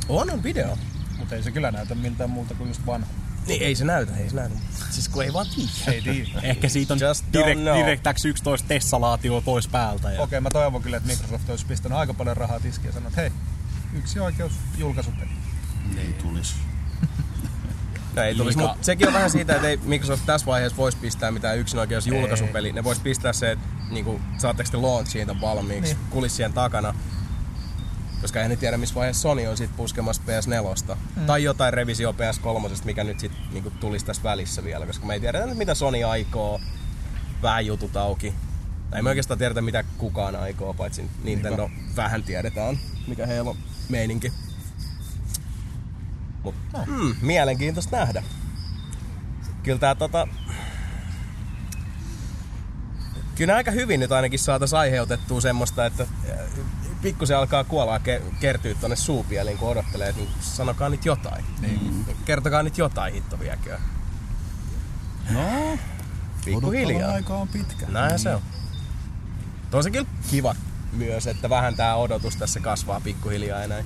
On video. Mut ei se kyllä näytä miltään muuta kuin just vanha. Niin ei se näytä. Siis kun ei vaan tiedä. Ehkä siitä on DirectX 11 tessalaatio pois päältä. Ja... Okei, mä toivon kyllä, että Microsoft olisi pistänyt aika paljon rahaa tiskiä ja sanoo, että hei, yksi oikeus julkaisupeli. Ei tulis. No ei tulisi, mutta sekin on vähän siitä, että ei Microsoft tässä vaiheessa voisi pistää mitään yksinoikeusjulkaisupeli. Ne vois pistää se, että niinku, saatteko te launchiin ton valmiiksi kulissien takana. Koska en tiedä, missä vaiheessa Sony on sit puskemassa PS4. Tai jotain revisio PS3, mikä nyt sit niinku, tulisi tässä välissä vielä. Koska me ei tiedetä nyt, mitä Sony aikoo. Vähän jutut auki. Tai me oikeastaan tiedetä, mitä kukaan aikoo, paitsi Nintendo. Niinpä. Vähän tiedetään, mikä heillä on meininki. Mutta mielenkiintoista nähdä. Kyllä tää kyllä aika hyvin nyt ainakin saatais aiheutettua semmoista, että pikkusen alkaa kuolaa kertyy tonne suupieliin, kun odottelee, että sanokaa nyt jotain. Mm. Kertokaa nyt jotain, hitto vieköön. No, pikkuhiljaa. Aika on pitkä. Näinhän se on. Tosi kyllä kiva myös, että vähän tää odotus tässä kasvaa pikkuhiljaa ja näin.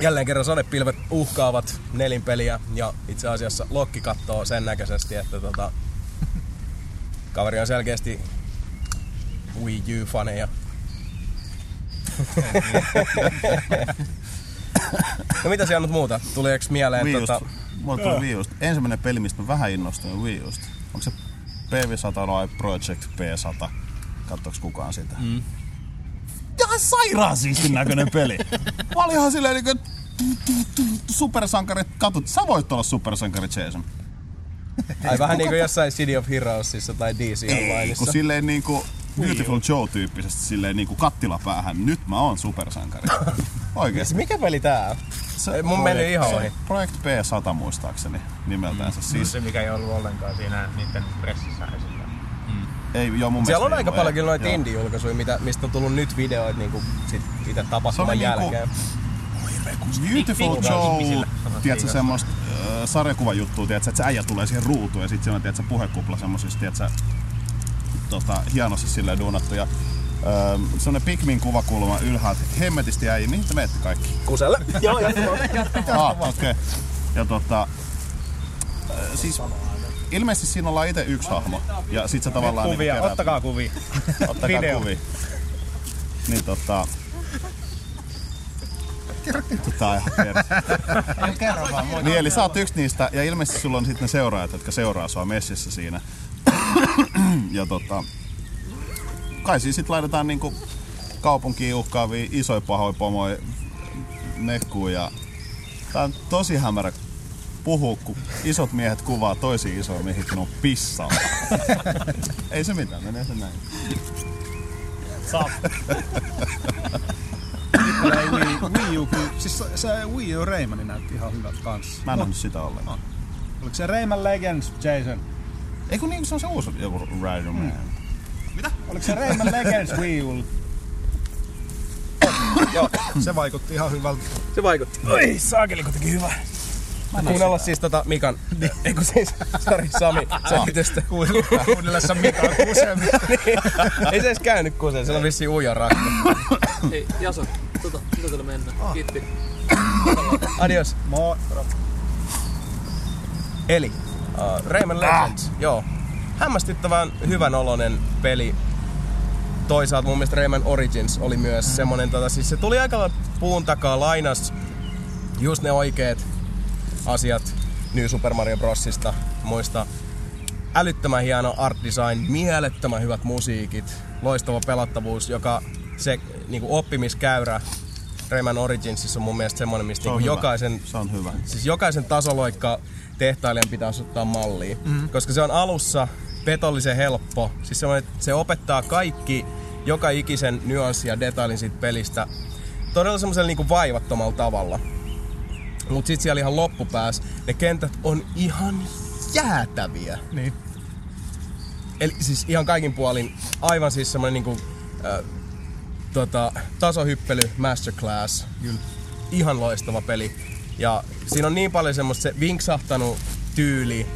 Jälleen kerran sadepilvet uhkaavat nelinpeliä ja itse asiassa Lokki kattoo sen näköisesti, että kaveri on selkeästi Wii U-faneja. No mitä siellä nyt muuta? Tulieks mieleen Mulla tuli Wii Usta. Ensimmäinen peli, mistä mä vähän innostuin Wii Usta. Onko se P100 vai Project P100? Katsoks kukaan sitä? Mm. Ihan sairaan siistin näköinen peli. Mä olin ihan silleen niinku, että supersankarit katut. Sä voit olla supersankari Jason. Ai vähän niinku jossain City of Heroesissa tai DC Onlineissa. Ei, kun silleen niinku Beautiful Joe-tyyppisesti silleen niinku kattilapäähän. Nyt mä oon supersankari. Oikeesti. Mikä peli tää on? Mun meni ihan ohi. Project P100 muistaakseni nimeltänsä. Siis. Se mikä ei ollut ollenkaan siinä niitten pressissä. Ei, joo, siellä on aika paljon kyllä noita indie-julkaisuja, mistä on tullut nyt videoita niinku sit itse tapahtuman jälkeen. Beautiful Joe, tiedätkö semmoista sarjakuvajuttua, tiedätkö, että se äijä tulee siihen ruutuun ja sit siinä on tiedätkö, puhekupla semmoisissa, tiedätkö, hienosti silleen duunattuja. Semmoinen Pikmin kuvakulma ylhäältä, hemmetisti äijä, mihin te menette kaikki? Kuselle. Joo, jatkuvaa. Okei. Ja siis... Ilmeisesti siinä ollaan itse yksi hahmo. Ja sit sä tavallaan... Kuvia, niin ottakaa kuvia. Ottakaa kuvia. Niin Niin, eli sä oot yksi niistä, ja ilmeisesti sulla on sitten ne seuraajat, jotka seuraa sua messissä siinä. Ja kai siinä sit laitetaan niinku kaupunkiin uhkaavia isoja pahoja pomoja nekkuun, ja tää on tosi hämärä puhuu, kun isot miehet kuvaa toisiin isoja miehiä, kun on pissalla. Ei se mitään, menee se näin. Saap. Wii U, siis se Wii U Raymani näytti ihan hyvältä kans. Mä en nähnyt sitä ollenkaan. Oliko se Rayman Legends, Jason? Eiku niin, se on se uusi joku Rayman. Mitä? Oliko se Rayman Legends Wii U? Joo, se vaikutti ihan hyvältä. Se vaikutti. Oi, saakeli kuitenkin hyvä. Kuunnella siis Mikan, eiku siis, sori Sami, selitystä. Kuunnellessa Mikan kusemmin. Ei se edes käynyt kuseen, siellä on vissiin ujan rakka. Ei, Jaso, mitä täällä mennään? Oh. Kiitti. Adios. Moro. Eli, Rayman Legends, joo. Hämmästyttävän hyvän oloinen peli. Toisaalta mun mielestä Rayman Origins oli myös semmonen, siis se tuli aika puun takaa, lainas just ne oikeet asiat New Super Mario Brosista, muista. Älyttömän hieno art design, mielettömän hyvät musiikit, loistava pelattavuus, joka se niinku oppimiskäyrä Rayman Originsissa on mun mielestä semmoinen, mistä se niinku jokaisen, se on hyvä. Siis jokaisen tasoloikka tehtailijan pitää ottaa mallia, koska se on alussa petollisen helppo. Siis se opettaa kaikki, joka ikisen nyanssi ja detailin siitä pelistä todella semmoisella niinku vaivattomalla tavalla. Mut sit siellä ihan loppupäässä ne kentät on ihan jäätäviä. Niin. Eli siis ihan kaikin puolin aivan siis semmonen niinku tasohyppely masterclass. Kyllä. Ihan loistava peli. Ja siinä on niin paljon semmoista se vinksahtanut tyyli,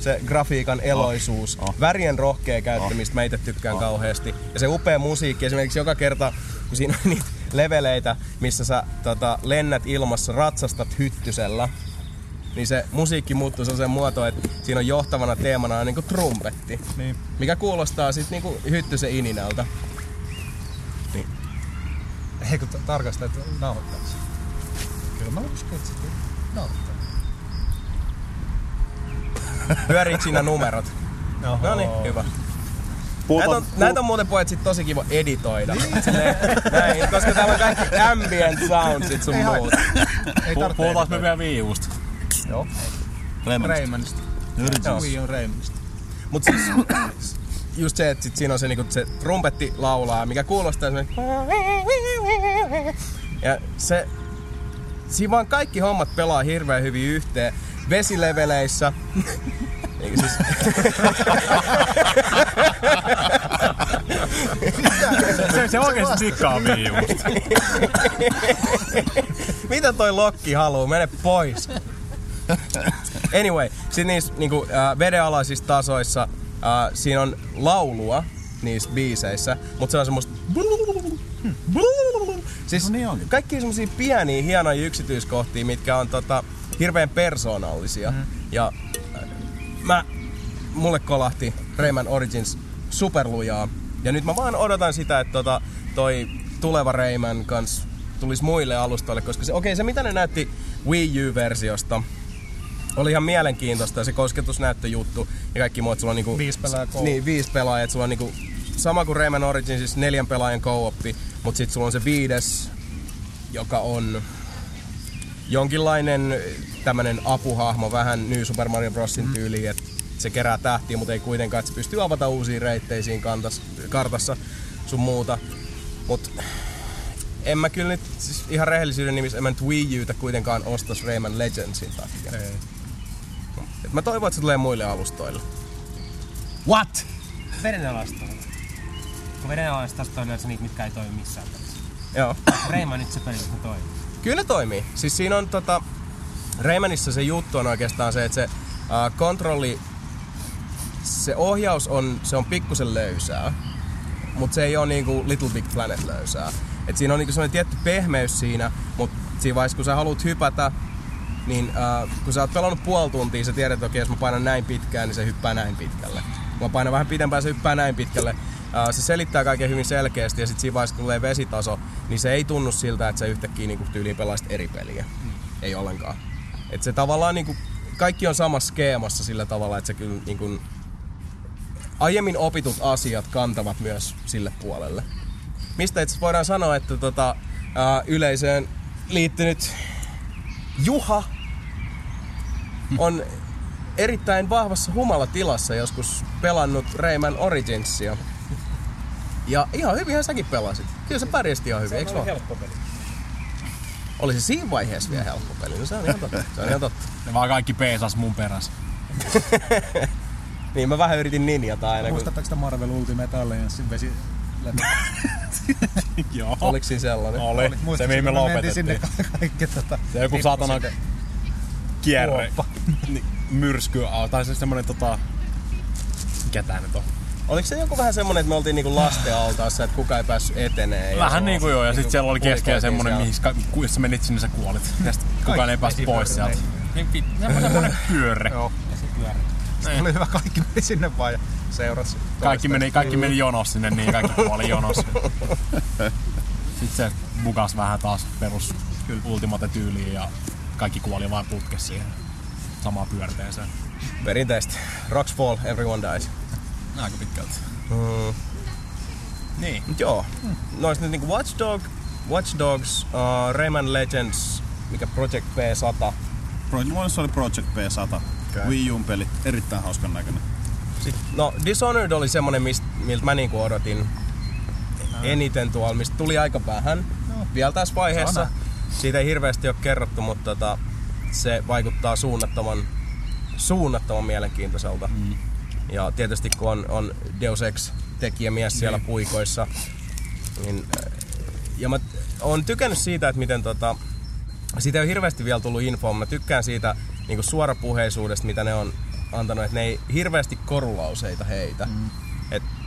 se grafiikan eloisuus, värien rohkea käyttämistä mä itse tykkään kauheasti. Ja se upea musiikki esimerkiksi joka kerta, kun siinä on niitä leveleitä, missä sä lennät ilmassa, ratsastat hyttysellä, niin se musiikki muuttuu sellaiseen muotoon, että siinä on johtavana teemana niinku trumpetti, niin. Mikä kuulostaa sit niinku hyttysen ininältä. Niin. Eikö tarkasta, että nauhoittaa sen? Kyllä mä uskon, että sitten nauhoittaa. Pyörit siinä numerot. Noniin, hyvä. Näitä on muuten pojat sit tosi kiva editoida. Näin, koska täällä on kaikki ambient soundsit sun muut. Puhutaan me vielä Wii Usta. Joo. Raymanista. Wii on Raymanista. Mut siis just se, että sit siinä on se, niinku, se trumpetti laulaa, mikä kuulostaa esimerkiksi. Ja se... Siinä vaan kaikki hommat pelaa hirveän hyvin yhteen. Vesileveleissä. Eikö siis... se oikeesti sikkaa miijuusta. Mitä toi lokki haluu? Mene pois. Anyway, sit niissä niinku, vedenalaisissa tasoissa siinä on laulua niissä biiseissä, mut se on semmoista... Siis no niin kaikki semmosia pieniä, hienoja yksityiskohtia, mitkä on hirveän persoonallisia. Ja mulle kolahti Rayman Origins superlujaa. Ja nyt mä vaan odotan sitä, että toi tuleva Rayman kans tulisi muille alustoille, koska se, se mitä ne näytti Wii U-versiosta oli ihan mielenkiintoista. Se kosketusnäyttöjuttu ja kaikki muut, sulla on niinku... 5 pelaajaa, sulla on niinku... Sama kuin Rayman Origins, siis 4 pelaajan co-oppi, mut sit sulla on se 5, joka on jonkinlainen tämmönen apuhahmo, vähän New Super Mario Brosin tyyliin, että se kerää tähtiä, mut ei kuitenkaan, että se pystyy avata uusia reitteisiin kartassa sun muuta. Mut en mä kyllä nyt, siis ihan rehellisyyden nimissä, en mä nyt Wii U:tä kuitenkaan ostas Rayman Legendsin takia. Et mä toivon, että se tulee muille alustoille. What? Vedenalastoille. Kun vedenalastoista on yleensä niitä, mitkä ei toimi missään pelissä. Joo. Rayman nyt se peli, että ne toimii. Kyllä ne toimii. Siis siinä on Raymanissa se juttu on oikeastaan se, että se kontrolli, se ohjaus on, se on pikkusen löysää. Mut se ei oo niinku Little Big Planet löysää. Et siinä on niinku semmonen tietty pehmeys siinä, mut siinä vaiheessa kun sä haluat hypätä, niin kun sä oot pelannut puoli tuntia, sä tiedät, että okei, jos mä painan näin pitkään, niin se hyppää näin pitkälle. Kun mä painan vähän pidempään, se hyppää näin pitkälle. Se selittää kaiken hyvin selkeästi, ja sitten siinä vaiheessa, kun tulee vesitaso, niin se ei tunnu siltä, että sä yhtäkkiä niinku tyyliin pelaisit eri peliä. Ei ollenkaan. Et se tavallaan niinku, kaikki on samassa skeemassa sillä tavalla, että se kyllä niinku, aiemmin opitut asiat kantavat myös sille puolelle. Mistä itse voidaan sanoa, että yleisöön liittynyt Juha on erittäin vahvassa humalatilassa joskus pelannut Rayman Originsia. Ja ihan hyvinhän säkin pelasit. Kyllä sä pärjäsit ihan hyvin, eikö vaan? Helppo peli. Oli se siinä vaiheessa vielä helppo peli. No se on ihan totta. Se on ihan totta. Ne vaan kaikki peesas mun perässä. Niin, mä vähän yritin ninjata aina. Muistatteko sitä Marvel Ultimate Alliancen vesi läpi? Joo. Oliko siinä sellainen? Oli. Se mihin me lopetettiin. Me mentiin sinne kaikki se joku saatana kierre. Myrsky. Tai se semmonen mikä tää nyt on? Oliko se joku vähän semmonen, että me oltiin niinku lasten altaassa, että kuka ei päässyt eteneen? Vähän niinku joo, ja sit siellä oli keskellä semmonen, mihin sä menit sinne, sä kuolit. Ja sit kukaan ei päässyt pois sieltä. Semmonen pyörre. Joo, ja se pyörre. Sitten oli hyvä, kaikki meni sinne vaan ja seurasi. Kaikki meni jonossa sinne, niin kaikki kuoli jonossa. Sitten se bukas vähän taas perus ultimate-tyyliin ja kaikki kuoli vaan putkes siihen samaan pyörteeseen. Perinteistä. Rocks fall, everyone dies. Aika pitkälti. Niin. Joo. Nois nyt niinku Watch Dogs, Rayman Legends, mikä Project P100. Se oli Project P100. Okay. Wii U:n peli. Erittäin hauskan näköinen. No, Dishonored oli semmonen, miltä mä niinku odotin eniten tuolla, mistä tuli aika vähän. No. Vielä tässä vaiheessa. Siitä ei hirveästi ole kerrottu, mutta se vaikuttaa suunnattoman mielenkiintoiselta. Mm. Ja tietysti kun on Deus Ex-tekijämies siellä puikoissa. Niin, ja mä oon tykännyt siitä, että miten siitä ei ole hirveästi vielä tullut infoa. Mä tykkään siitä niinku suorapuheisuudesta, mitä ne on antanut, että ne ei hirveästi korulauseita heitä. Mm.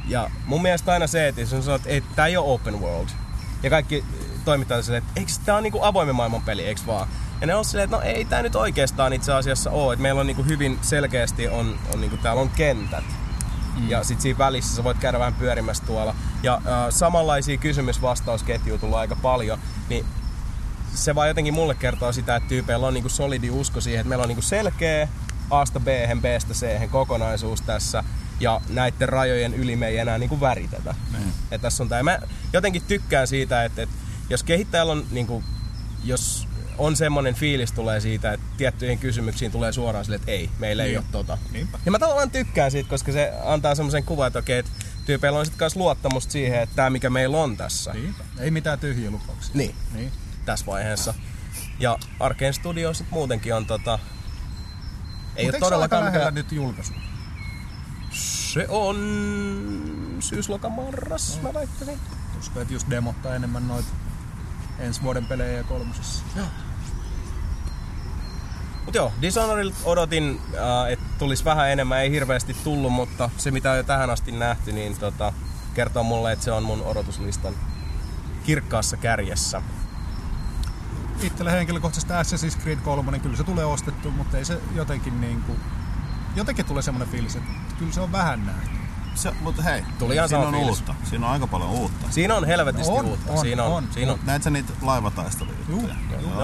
Ja mun mielestä aina se, että jos sanoo, että tää ei ole open world. Ja kaikki toimittajat sanoo, että eikö tää on niinku avoimen maailman peli, eikö vaan? Ja ne on silleen, että no ei tää nyt oikeastaan itse asiassa oo. Että meillä on niinku hyvin selkeästi, on niinku, täällä on kentät. Mm. Ja sit siinä välissä sä voit käydä vähän pyörimässä tuolla. Ja samanlaisia kysymys-vastausketjuja tulee aika paljon. Niin se vaan jotenkin mulle kertoo sitä, että tyypeillä on niinku solidi usko siihen, että meillä on niinku selkeä Asta B:hen, B:stä C:hen kokonaisuus tässä. Ja näiden rajojen yli me ei enää niinku väritetä. Ja tässä on tää. Mä jotenkin tykkään siitä, että jos kehittäjällä on niinku, jos on semmonen fiilis tulee siitä, että tiettyihin kysymyksiin tulee suoraan sille, että ei, meillä ei ole tota. Niinpä. Ja mä tavallaan tykkään siitä, koska se antaa semmosen kuvan, että okei, että tyypeillä on sit kans luottamusta siihen, että tää mikä meillä on tässä. Niinpä. Ei mitään tyhjiä lupauksia. Niin. Tässä vaiheessa. Ja Arkane Studio sit muutenkin on ei ole todellakaan mitään nyt julkaisu. Se on syyslokamarras, mä väittäisin. Koska et just demottaa enemmän noita ensi vuoden pelejä kolmosessa. Joo. Mut joo, Dishonoredilta odotin, että tulisi vähän enemmän. Ei hirveästi tullut, mutta se mitä on jo tähän asti nähty, niin kertoo mulle, että se on mun odotuslistan kirkkaassa kärjessä. Itselle henkilökohtaisesti Assassin's Creed 3, niin kyllä se tulee ostettu, mutta ei se jotenkin niinku... Jotenkin tulee semmoinen fiilis, että kyllä se on vähän nähty. Mutta hei, siinä on uutta. Siinä on aika paljon uutta. Siinä on helvetisti uutta. Siinä on. Näet sä niitä laivataisteluja? Juu.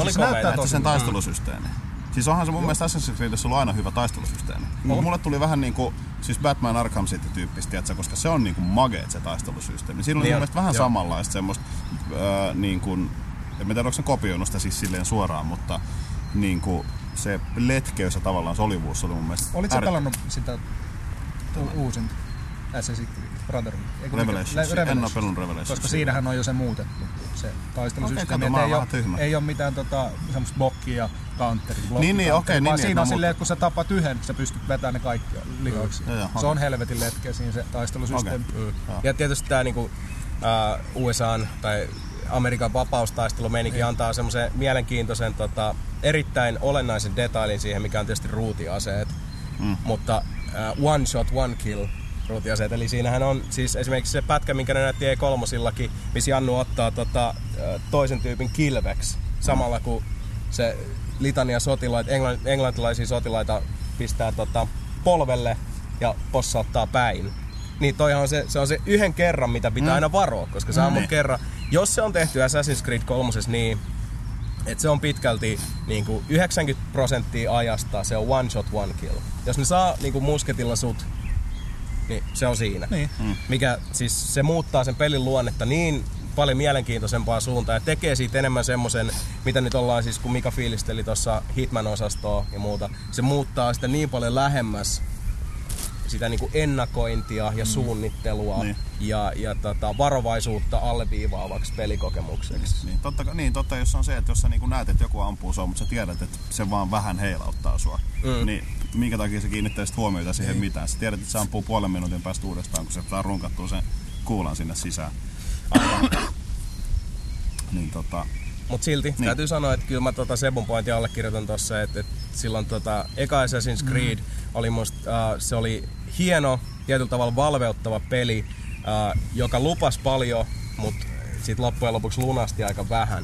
Siis näyttää tosi sen taistelusysteemi. Siis onhan se mun mielestä Assassin's Creedissä ollut aina hyvä taistelusysteemi. Mutta mulle tuli vähän niinku, siis Batman Arkham City -tyyppistä, koska se on niinku mageet se taistelusysteemi. Siinä oli mun mielestä vähän samanlaista semmoista niinkun... En tiedä, onko se kopioinut sitä siis silleen suoraan, mutta niinku se letkeys ja tavallaan solivuus oli mun mielestä... Olitko sä pelannut sitä uusinta? Assassin's Creed Revelations. En ole pelannut Revelations. Koska siinähän on jo se muutettu. Se taistelusysteemi. Ei ole mitään semmoista blokkia ja counter-blokkia. Niin, siinä on silleen, että kun sä tapat yhden, sä pystyt vetämään ne kaikki lihoiksi. Se on helvetin letkeä siinä se taistelusysteemi. Ja tietysti tää USA:n tai... Amerikan vapaustaistelumenikin antaa semmoisen mielenkiintoisen, erittäin olennaisen detailin siihen, mikä on tietysti ruutiaseet. Mutta one shot, one kill ruutiaseet. Eli siinähän on siis esimerkiksi se pätkä, minkä ne näytti E3-sillakin, missä Jannu ottaa toisen tyypin kilveksi. Samalla kun se litania sotilaita, englantilaisia sotilaita pistää polvelle ja possauttaa päin. Niin toihan se on se yhden kerran, mitä pitää aina varoa, koska se on mun kerran. Jos se on tehty Assassin's Creed 3, niin että se on pitkälti niinku 90% ajasta, se on one shot, one kill. Jos ne saa niinku musketilla sut, niin se on siinä. Niin. Mikä siis se muuttaa sen pelin luonnetta niin paljon mielenkiintoisempaa suuntaan ja tekee siitä enemmän semmoisen, mitä nyt ollaan siis, kun Mika fiilisteli tuossa Hitman-osastoa ja muuta. Se muuttaa sitä niin paljon lähemmäs sitä niinku ennakointia ja suunnittelua ja varovaisuutta alleviivaavaksi pelikokemukseksi. Niin, totta, jos on se, että jos sä niinku näet, että joku ampuu sua, mutta sä tiedät, että se vaan vähän heilauttaa sua, niin minkä takia sä kiinnittäisit huomiota siihen mitään? Sä tiedät, että se ampuu puolen minuutin päästä uudestaan, kun se pitää runkattua sen kuulan sinne sisään. Mut silti täytyy sanoa, että kyllä mä Sebun pointin allekirjoitan tossa, että silloin eka Assassin's Creed oli musta, se oli hieno, tietyllä tavalla valveuttava peli, joka lupasi paljon, mut sit loppujen lopuksi lunasti aika vähän.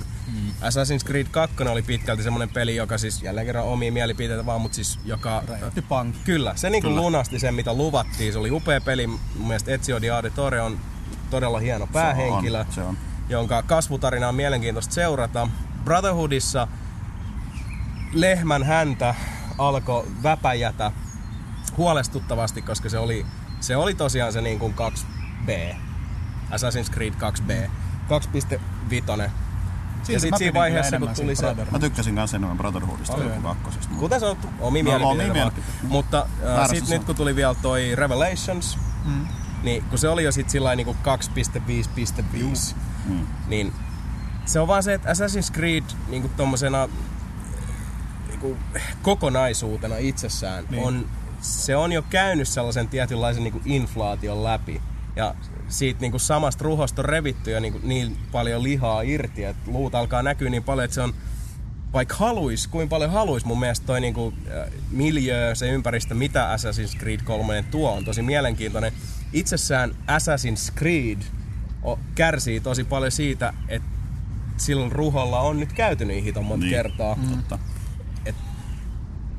Assassin's Creed 2 oli pitkälti semmonen peli, joka siis jälleen kerran omia mielipiteitä vaan, mut siis joka... Räjähti pankki. Kyllä, se niinku lunasti sen, mitä luvattiin. Se oli upea peli, mun mielestä Ezio di Auditore on todella hieno päähenkilö. Se on. Jonka kasvutarina on mielenkiintoista seurata. Brotherhoodissa lehmän häntä alkoi väpäjätä huolestuttavasti, koska se oli tosiaan se niin kuin 2B. Assassin's Creed 2B. 2.5. Ja sit siinä vaiheessa, kun tuli se... Mä tykkäsin kans enemmän Brotherhoodista kuin kakkosesta. Kuten sanottu, omia mielipiteitä. Mutta sit nyt kun tuli vielä toi Revelations, niin kun se oli jo sit sillain niinku 2.5.5, niin se on vaan se, että Assassin's Creed niinku tommosena niinku kokonaisuutena itsessään se on jo käynyt sellaisen tietynlaisen niinku inflaation läpi. Ja siitä niinku samasta ruhosta on revitty jo niinku niin paljon lihaa irti, että luut alkaa näkyä niin paljon, että se on, vaikka haluis, kuin paljon haluis, mun mielestä toi niinku miljöö, se ympäristö, mitä Assassin's Creed 3 tuo, on tosi mielenkiintoinen. Itsessään Assassin's Creed kärsii tosi paljon siitä, että silloin ruholla on nyt käyty niin hiton monta kertaa. Totta.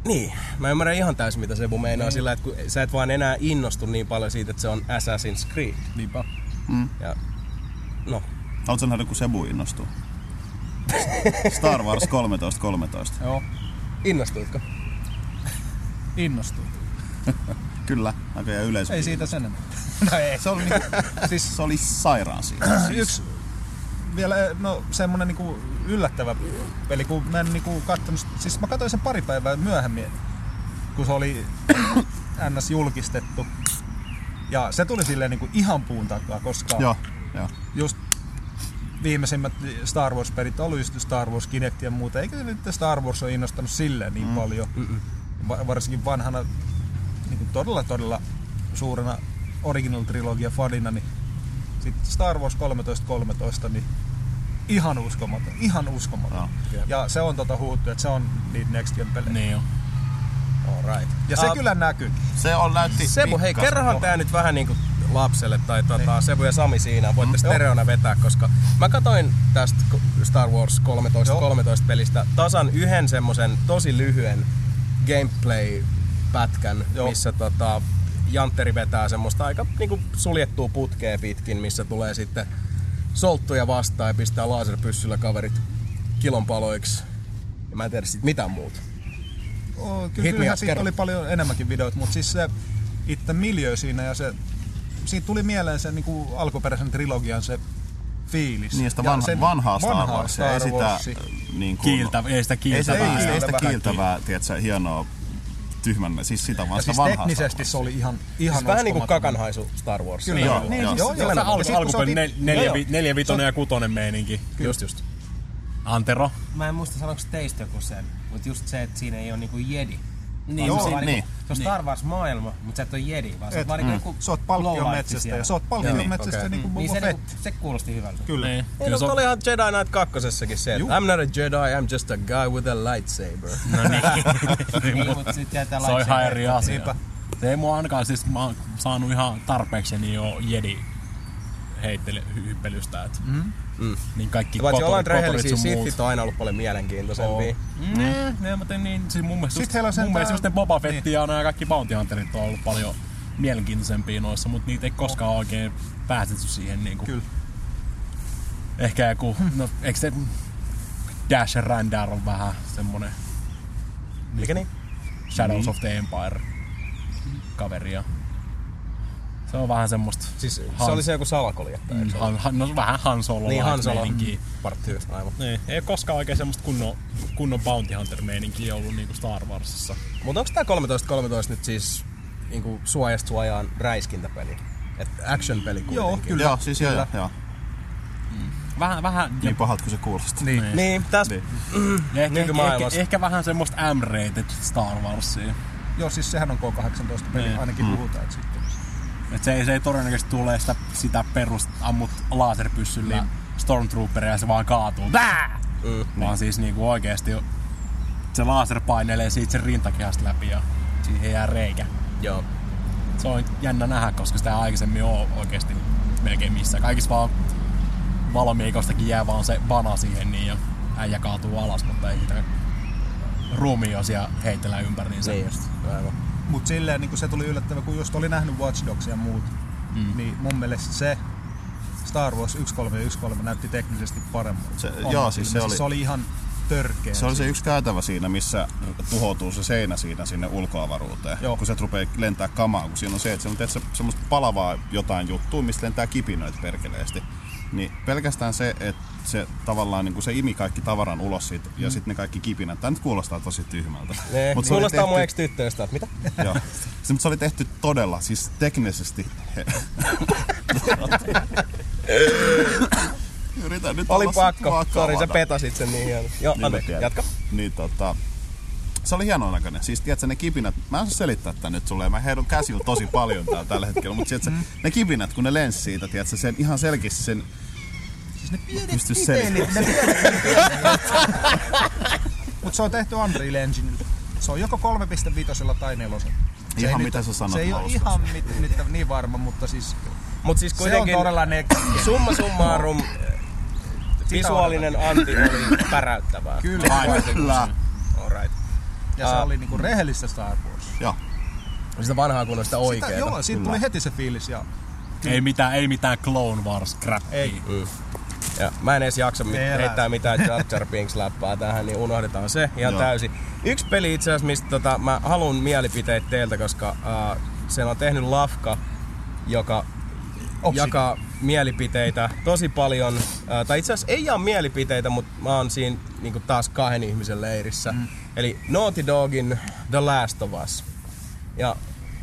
Niin, mä ymmärrän ihan täysin, mitä Sebu meinaa sillä, että kun sä et vaan enää innostu niin paljon siitä, että se on Assassin's Creed. Niinpä. Ja, no. Oletko sä nähnyt, kun Sebu innostuu? Star Wars 13.13. Joo. Innostuitko? Innostuit. Kyllä, aika jää yleisö. Ei siitä sen enemmän. No ei. Se oli, siis, se oli sairaan siitä. Siis. Yksi vielä semmonen niinku yllättävä peli, kun mä en niinku kattonut... Siis mä katsoin sen pari päivää myöhemmin, kun se oli NS julkistettu. Ja se tuli silleen niinku ihan puun takaa, koska just viimeisimmät Star Wars-pelit oli just Star Wars Kinect ja muuta. Eikä nyt Star Wars ole innostanut silleen niin paljon. Varsinkin vanhana... Niin todella suurena original trilogia fanina, niin sitten Star Wars 13.13, niin ihan uskomaton. No. Ja se on huuttu, että se on niitä next gen pelejä. Niin jo. Alright. Ja se kyllä näkyy. Se on näytti. Sebu, hei, kerrohan tää nyt vähän niinku lapselle, tai Sebu ja Sami siinä, voitte stereona vetää, koska mä katoin tästä Star Wars 13.13 pelistä tasan yhden semmosen tosi lyhyen gameplay pätkän, missä Jantteri vetää semmoista aika niinku suljettua putkea pitkin, missä tulee sitten solttuja vastaan ja pistää laserpyssyllä kaverit kilonpaloiksi. Ja mä en tiedä sit mitään muuta. Kyllähän siitä oli paljon enemmänkin videoita, mutta siis se itse miljöö siinä ja se... Siitä tuli mieleen se niinku alkuperäisen trilogian se fiilis. Niistä vanhaa Star Warsia. Ei sitä kiiltävää, tietsä, hienoa. Tyhmän, siis sitä vaan sitä siis vanhaa. Teknisesti se oli ihan siis vähän niinku kakanhaisu Star Wars. Kyllä, joo. Se alkuperäinen 4, 5 ja 6 meininki. Just. Antero? Mä en muista sanoa teistä joku sen, mutta just se, että siinä ei oo niinku jedi. Niin. Se on Star Wars-maailma, mutta sä et oo jedi, vaan sä oot vaan niinku... Sä oot palkkionmetsästä ja niinku Boba Fett. Se kuulosti hyvältä. Kyllä. Mutta olihan Jedi Knight 2:ssessakin se, että I'm not a Jedi, I'm just a guy with a lightsaber. No niin, mutta sit jäi tää lightsaber. Se on ihan eri asia. Se ei mua ainakaan, siis mä oon saanut ihan tarpeekseni jo jedi heittelystä. Et, niin kaikki rehellisiä sithit on aina ollut paljon mielenkiintoisempia. Siis mun mielestä just ne Boba Fettia ja kaikki Bounty Hunterit on ollut paljon mielenkiintoisempia noissa, mutta niitä ei koskaan oikein päästetty siihen. Niin kuin. Kyllä. Ehkä joku, no eikö se Dash and Randar on vähän semmonen... Mikä niin? Shadows of the Empire kaveria. Se on vähän semmoista... Siis se oli se joku salakoljetta, eikö se no vähän Han Solo. Niin, Han Solo. Part 2, aivan. Niin, ei koskaan oikein semmoista kunnon Bounty Hunter-meininkiä ollut niinku Star Warsissa. Mutta onks tää 13-13 nyt siis niinku suojasta suojaan räiskintäpeli? Et action-peli kuitenkin. Joo, kyllä. Joo, siis joo. Vähän niin pahalta kuin se kuulostaa. Niin tässä... Niin. Ehkä vähän semmoista M-rated Star Warsia. Joo, siis sehän on K-18-peli, ainakin puhutaan sitten. Et se ei todennäköisesti tule sitä perus ammut laserpyssyllä Stormtrooperia ja se vaan kaatuu. Vaan siis niinku oikeesti se laser painelee siitä sen rintakehästä läpi ja siihen jää reikä. Joo. Se on jännä nähdä, koska sitä aikaisemmin on oikeesti melkein missään. Kaikissa vaan valmiikostakin jää vaan se vana siihen niin ja äijä kaatuu alas, mutta ei sitä rumio siellä heitellä ympäri niin semmoista. Mut silleen niin se tuli yllättävä, kun just oli nähnyt Watch Dogs ja muut, niin mun mielestä se Star Wars 1.3 näytti teknisesti paremmalta. Se oli ihan törkeä. Se oli se yksi käytävä siinä, missä tuhoutuu se seinä siinä sinne ulkoavaruuteen, kun se rupeaa lentää kamaa, kun siinä on se, että se on semmoista palavaa jotain juttua, mistä lentää kipinöitä perkeleesti. Niin pelkästään se, että se tavallaan niin se imi kaikki tavaran ulos siitä, ja sitten ne kaikki kipinät. Tää nyt kuulostaa tosi tyhmältä. Kuulostaa mun ex-tyttöistä, että mitä? Joo. Sitten se oli tehty todella, siis teknisesti. Yritän nyt olla pakko. Sori, sä petasit sen niin hieno. Joo, jatka. Niin se oli hienon näköinen. Siis tiedätkö ne kipinät, mä en saa selittää tän nyt sulle, mä heidun käsillä tosi paljon täällä tällä hetkellä, mutta tiedätkö ne kipinät, kun ne lensi siitä, tiedätkö sen ihan selkeästi sen... Siis ne pienet kipinät, Mut se on tehty Unreal Engineillä. Se on joko 3.5 tai 4. Ihan mitä sä sanot. Se ei oo ihan niin varma, mutta siis... Mut siis kuitenkin... Se on todella summa summarum, visuaalinen anti oli päräyttävää. Kyllä. Ja se oli niinku rehellistä Star Wars. Joo. Sitä vanhaa kunnosta oikeeta. Joo, siitä tuli heti se fiilis ja... Ei mitään Clone Wars crapia. Ei. Ja mä en edes jaksa heittää mitään Jar Jar Binks läppää tähän, niin unohdetaan se ihan täysin. Yksi peli itse asiassa, mistä mä haluun mielipiteet teiltä, koska sen on tehnyt Lafka, joka jakaa mielipiteitä tosi paljon. Tai itse asiassa ei jaa mielipiteitä, mutta mä oon siinä niinku taas kahden ihmisen leirissä. Eli Naughty Dogin The Last of Us. Ja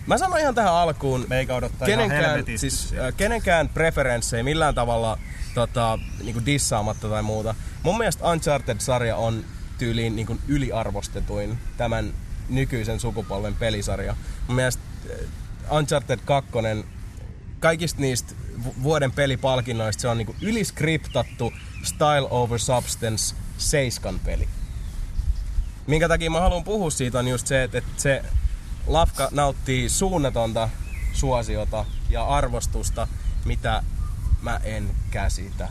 mä sanon ihan tähän alkuun, kenenkään preferenssejä millään tavalla niinku dissaamatta tai muuta. Mun mielestä Uncharted-sarja on tyyliin niinku yliarvostetuin tämän nykyisen sukupolven pelisarja. Mun mielestä Uncharted 2, kaikista niistä vuoden pelipalkinnoista, se on niinku yliskriptattu Style over Substance 7 peli. Minkä takia mä haluan puhua siitä on just se, että se Lafka nauttii suunnatonta suosiota ja arvostusta, mitä mä en käsitä.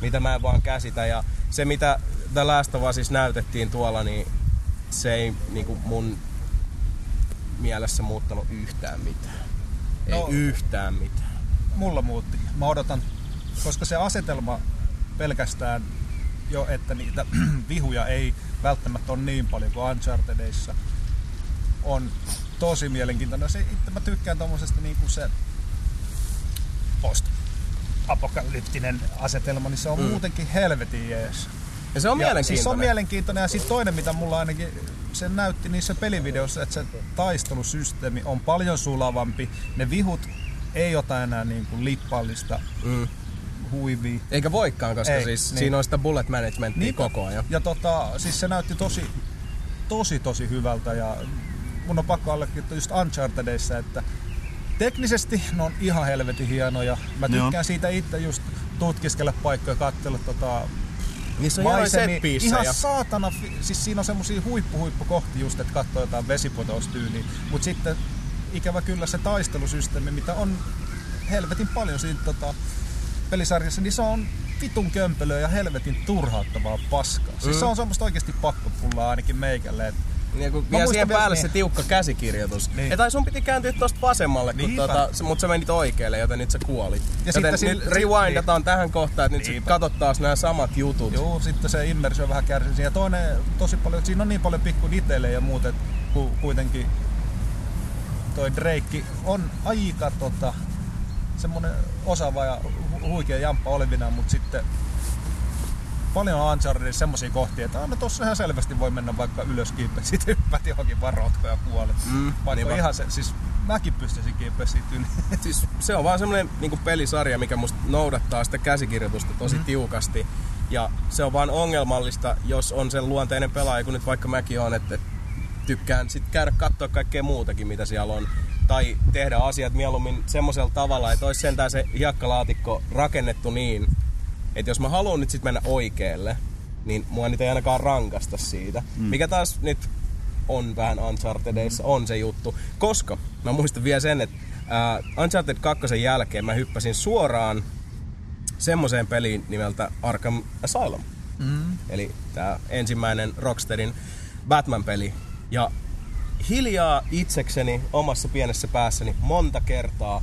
Mitä mä en vaan käsitä. Ja se, mitä The Last of Us näytettiin tuolla, niin se ei niinku mun mielessä muuttanut yhtään mitään. Ei yhtään mitään. Mulla muutti. Mä odotan, koska se asetelma pelkästään jo, että niitä vihuja ei välttämättä on niin paljon kuin Unchartedissa. On tosi mielenkiintoinen. Mä tykkään tommosesta niinku se post-apokalyptinen asetelma, niin se on muutenkin helvetin jees. Ja se on mielenkiintoinen. Siis se on mielenkiintoinen. Ja sitten toinen, mitä mulla ainakin se näytti niissä pelivideoissa, että se taistelusysteemi on paljon sulavampi. Ne vihut ei ota enää niinku lippallista huivia. Eikä voikaan, koska ei, siis niin. Siinä on sitä bullet managementia niin, koko ajan. Ja siis se näytti tosi hyvältä ja mun on pakko allekirjoittaa just Unchartedissa, että teknisesti ne on ihan helvetin hienoja. Mä tykkään siitä itse just tutkiskella paikkoja, katsella niissä on ihan saatana, siis siinä on semmosia huippukohtia just, että katsoo jotain vesiputoustyyliä, mut sitten ikävä kyllä se taistelusysteemi, mitä on helvetin paljon siitä pelisarjassa, niin se on vitun kömpelöä ja helvetin turhauttavaa paskaa. Siis se on semmoista oikeesti pakkopullaa ainakin meikälle. Niin, ja siihen päälle niin. Se tiukka käsikirjoitus. Niin. Tai sun piti kääntyä tosta vasemmalle, mutta sä menit oikealle, joten nyt sä kuolit. Ja joten sitten, rewindataan tähän kohtaan, että nyt sä katot taas nämä samat jutut. Joo, sitten se immersio vähän kärsisi. Ja toinen tosi paljon, että siinä on niin paljon pikku nitele ja muuten, kun kuitenkin toi Drake on aika semmonen osaava ja huikea jamppa olevina, mutta sitten paljon on Unchartedin semmosia kohtia, että no tossa ihan selvästi voi mennä vaikka ylös kiipeä, sit hyppäät johonkin vaan rotkoon ja kuolet. Vaikka ihan se, siis mäkin pystyisin kiipeä siitä yli. Siis se on vaan semmonen niinku pelisarja, mikä musta noudattaa sitä käsikirjoitusta tosi tiukasti. Ja se on vaan ongelmallista, jos on sen luonteinen pelaaja, kun nyt vaikka mäkin on, että tykkään sit käydä katsoa kaikkea muutakin, mitä siellä on. Tai tehdä asiat mieluummin semmoisella tavalla, että olisi sentään se hiekkalaatikko rakennettu niin, että jos mä haluan nyt sit mennä oikealle, niin mua nyt ei ainakaan rankasta siitä. Mikä taas nyt on vähän Unchartedissa, on se juttu. Koska mä muistan vielä sen, että Uncharted 2 jälkeen mä hyppäsin suoraan semmoiseen peliin nimeltä Arkham Asylum. Eli tää ensimmäinen Rocksteadin Batman-peli. Ja hiljaa itsekseni omassa pienessä päässäni monta kertaa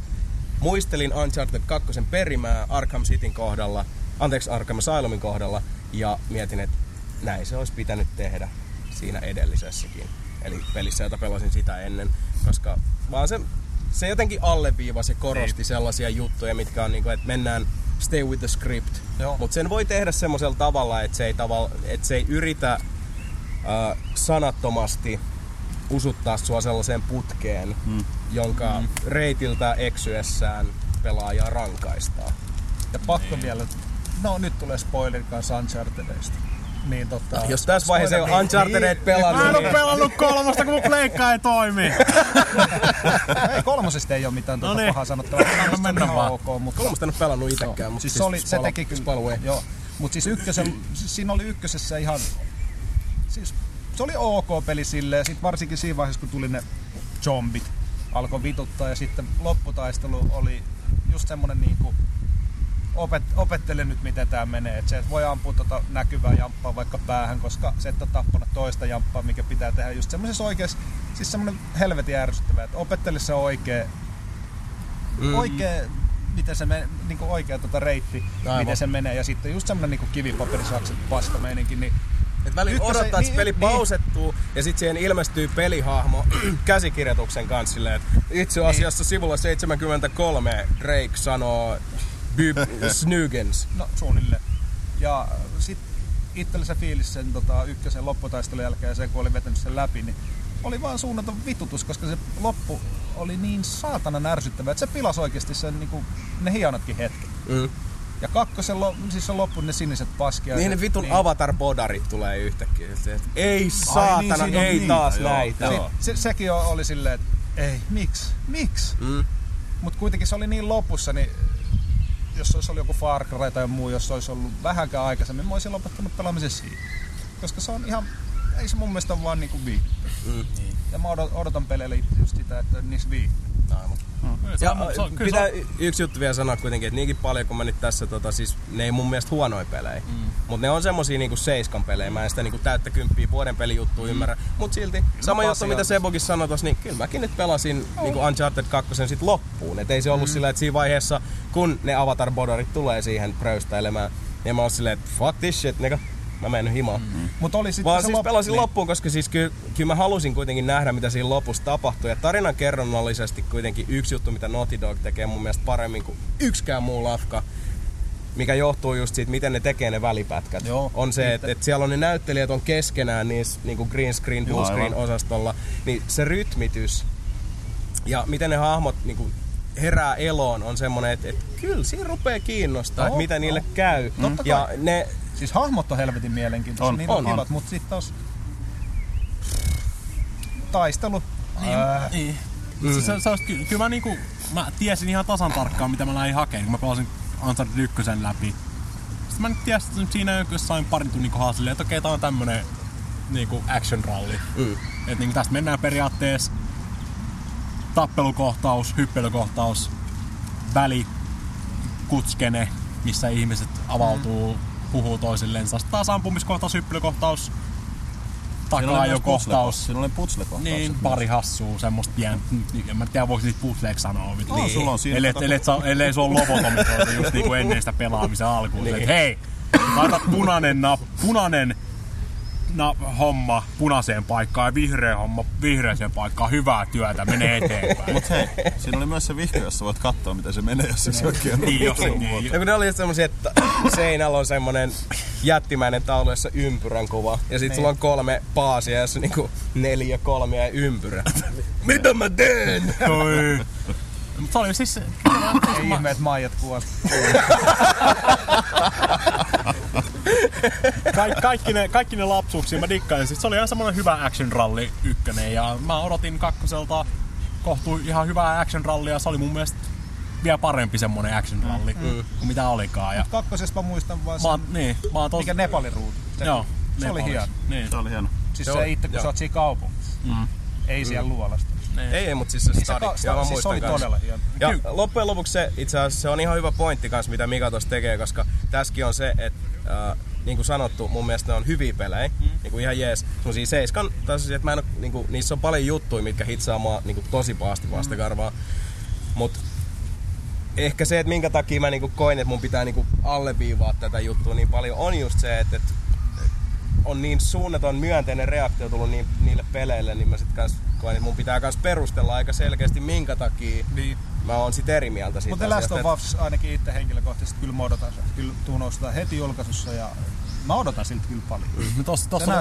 muistelin Uncharted 2 perimää Arkham Cityn kohdalla, anteeksi Arkham Asylumin kohdalla, ja mietin, että näin se olisi pitänyt tehdä siinä edellisessäkin. Eli pelissä, jota pelasin sitä ennen, koska vaan se jotenkin alleviivasi ja korosti sellaisia juttuja, mitkä on niin kuin, että mennään stay with the script. Mutta sen voi tehdä semmoisella tavalla, että se ei yritä sanattomasti usuttaa sua sellaiseen putkeen, jonka reitiltä eksyessään pelaajaa rankaistaa. Ja pakko vielä, no nyt tulee spoilerin kanssa Unchartedista. Niin jos tässä vaiheessa on Unchartedeita pelannut... Mä en oo pelannut kolmosta, kun mun pleikka ei toimi! Ei, kolmosesta ei oo mitään pahaa sanottavaa. Kolmosta en oo pelannut itekään, mutta se teki kyllä. Mutta siis siinä oli ykkösessä ihan... Se oli ok peli silleen, sit varsinkin siinä vaiheessa, kun tuli ne zombit, alkoi vituttaa, ja sitten lopputaistelu oli just semmonen niinku opettele nyt miten tää menee, että se et voi ampua näkyvää jamppaa vaikka päähän, koska se et ole tappanut toista jamppaa, mikä pitää tehdä just semmoisessa oikeassa, siis semmonen helvetin ärsyttävä, että opettele se oikee miten se menee, niinku oikea reitti, aivan. Miten se menee, ja sitten just semmonen niinku kivipaperisakset paska meininki, niin että välillä odottaa, että peli pausettuu ja sitten siihen ilmestyy pelihahmo käsikirjoituksen kanssa silleen, että itse asiassa sivulla 73 Drake sanoo Snuggins. No suunnilleen. Ja sitten itsellä se fiilis sen ykkösen lopputaistelun jälkeen ja sen kun oli vetänyt sen läpi, niin oli vaan suunnaton vitutus, koska se loppu oli niin saatanan ärsyttävä, että se pilasi oikeasti sen, niin kuin, ne hienotkin hetket. Ja kakkosen siis on loppu ne siniset paskia. Niin ne vitun niin. Avatar-bodarit tulee yhtäkkiä. Ei saatana, niin ei taas näitä. Sekin oli silleen, että ei, miksi? Mut kuitenkin se oli niin lopussa, niin jos olisi ollut joku Far Cry tai muu, jos olisi ollut vähänkään aikaisemmin, mä olisin lopettanut pelaamisen siihen. Koska se on ihan, ei se mun mielestä vaan niinku viihdyttä. Ja mä odotan peleille just sitä, että niissä viihdyttä. Ja pitää yksi juttu vielä sanoa kuitenkin, että niinkin paljon kun mä nyt tässä, siis ne ei mun mielestä huonoja pelejä, mutta ne on semmosia niinku seiskan pelejä, mä en sitä niinku täyttä kymppiä vuoden pelijuttua ymmärrä, mut silti sama juttu mitä Sebokin sanoi tossa, niin kyllä mäkin nyt pelasin niinku Uncharted 2 sit loppuun, et ei se ollut sillä, että siinä vaiheessa kun ne avatar-bodarit tulee siihen pröystäilemään, niin mä oon silleen, että fuck this shit, neka. Mä menen himaan. Mut oli sitten vaan siis pelasin loppuun, koska siis kyllä mä halusin kuitenkin nähdä, mitä siinä lopussa tapahtui. Ja tarinan kerronnallisesti kuitenkin yksi juttu, mitä Naughty Dog tekee mun mielestä paremmin kuin yksikään muu lafka, mikä johtuu just siitä, miten ne tekee ne välipätkät. Joo, on se, että et siellä on ne näyttelijät on keskenään niissä niinku green screen, blue screen osastolla. Niin se rytmitys ja miten ne hahmot niinku herää eloon on semmonen, että kyllä siinä rupee kiinnostaa, että mitä niille käy. Ja ne... Siis hahmot on helvetin mielenkiintoisia, niitä on kivat, mutta sitten taas taistelu. Kyllä mä, niinku, mä tiesin ihan tasan tarkkaan, mitä mä lähdin hakemaan, kun mä pelasin Uncharted 1 läpi. Sitten mä nyt tiesin, että siinä sain parin tunnin kohdalla silleen, että okei, tää on tämmönen niinku action ralli. Että niinku tästä mennään periaatteessa tappelukohtaus, hyppelykohtaus, väli, kutskene, missä ihmiset avautuu, puhuu toisilleen. Taas ampumiskohtaus, hyppelykohtaus, takaajokohtaus. Siinä oli putslekohtaus. Niin, pari hassua, semmoista en mä tiedä, voiko niitä putsleeksi sanoa. No, niin. Sulla on siinä. Ellei se on lobotomikoita just niinku ennen sitä pelaamisen alkuun. Niin. Et, hei, laita punainen homma punaiseen paikkaan ja vihreä homma vihreäseen paikkaan. Hyvää työtä, menee eteenpäin. Mut hei, siinä oli myös se vihko, jossa voit katsoa, miten se menee, jos se oikein on. Ja kun ne oli semmosia, että seinällä on semmonen jättimäinen taulu, jossa ympyrän kuva. Ja sit sulla on 3 paasia, jossa niinku 4, 3 ja ympyrä. Mitä mä teen? Toi. Mut se oli siis... Ei ihme, et maijat kuoli. Kaikki ne lapsuuksia mä dikkailin. Siis se oli ihan semmonen hyvä action ralli ykkönen ja mä odotin kakkoselta kohtui ihan hyvää action rallia. Se oli mun mielestä vielä parempi semmonen action ralli kuin mitä olikaan. Ja... Kakkosesta mä muistan vaan mikä Nepalin ruutu. Joo, se oli hieno. Niin. Se oli hieno. Siis se itse kun sä oot siinä kaupungissa. Ei siellä luolasta. Ei, mutta siis se stadi. Siis se oli todella hieno. Ja loppujen lopuksi se, itse asiassa, se on ihan hyvä pointti kanssa, mitä Mika tossa tekee, koska tässäkin on se, että niin kuin sanottu, mun mielestä ne on hyviä pelejä, niin kuin ihan jees. Sellaisia 7, että mä en ole, niin kuin, niissä on paljon juttuja, mitkä hitsaa mua niin kuin tosi pahasti vastakarvaa. Mut ehkä se, että minkä takia mä niin kuin koin, että mun pitää niin kuin alleviivaa tätä juttua niin paljon, on just se, että on niin suunnaton myönteinen reaktio tullut niille peleille, niin mä sit kans koen, että mun pitää kans perustella aika selkeästi, minkä takia mä oon sit eri mieltä siitä. Mutta Last of Us ainakin itse henkilökohtaisesti kyllä mä odotan. Kyllä tuun ostaa heti julkaisussa ja mä odotan siltä kyllä paljon.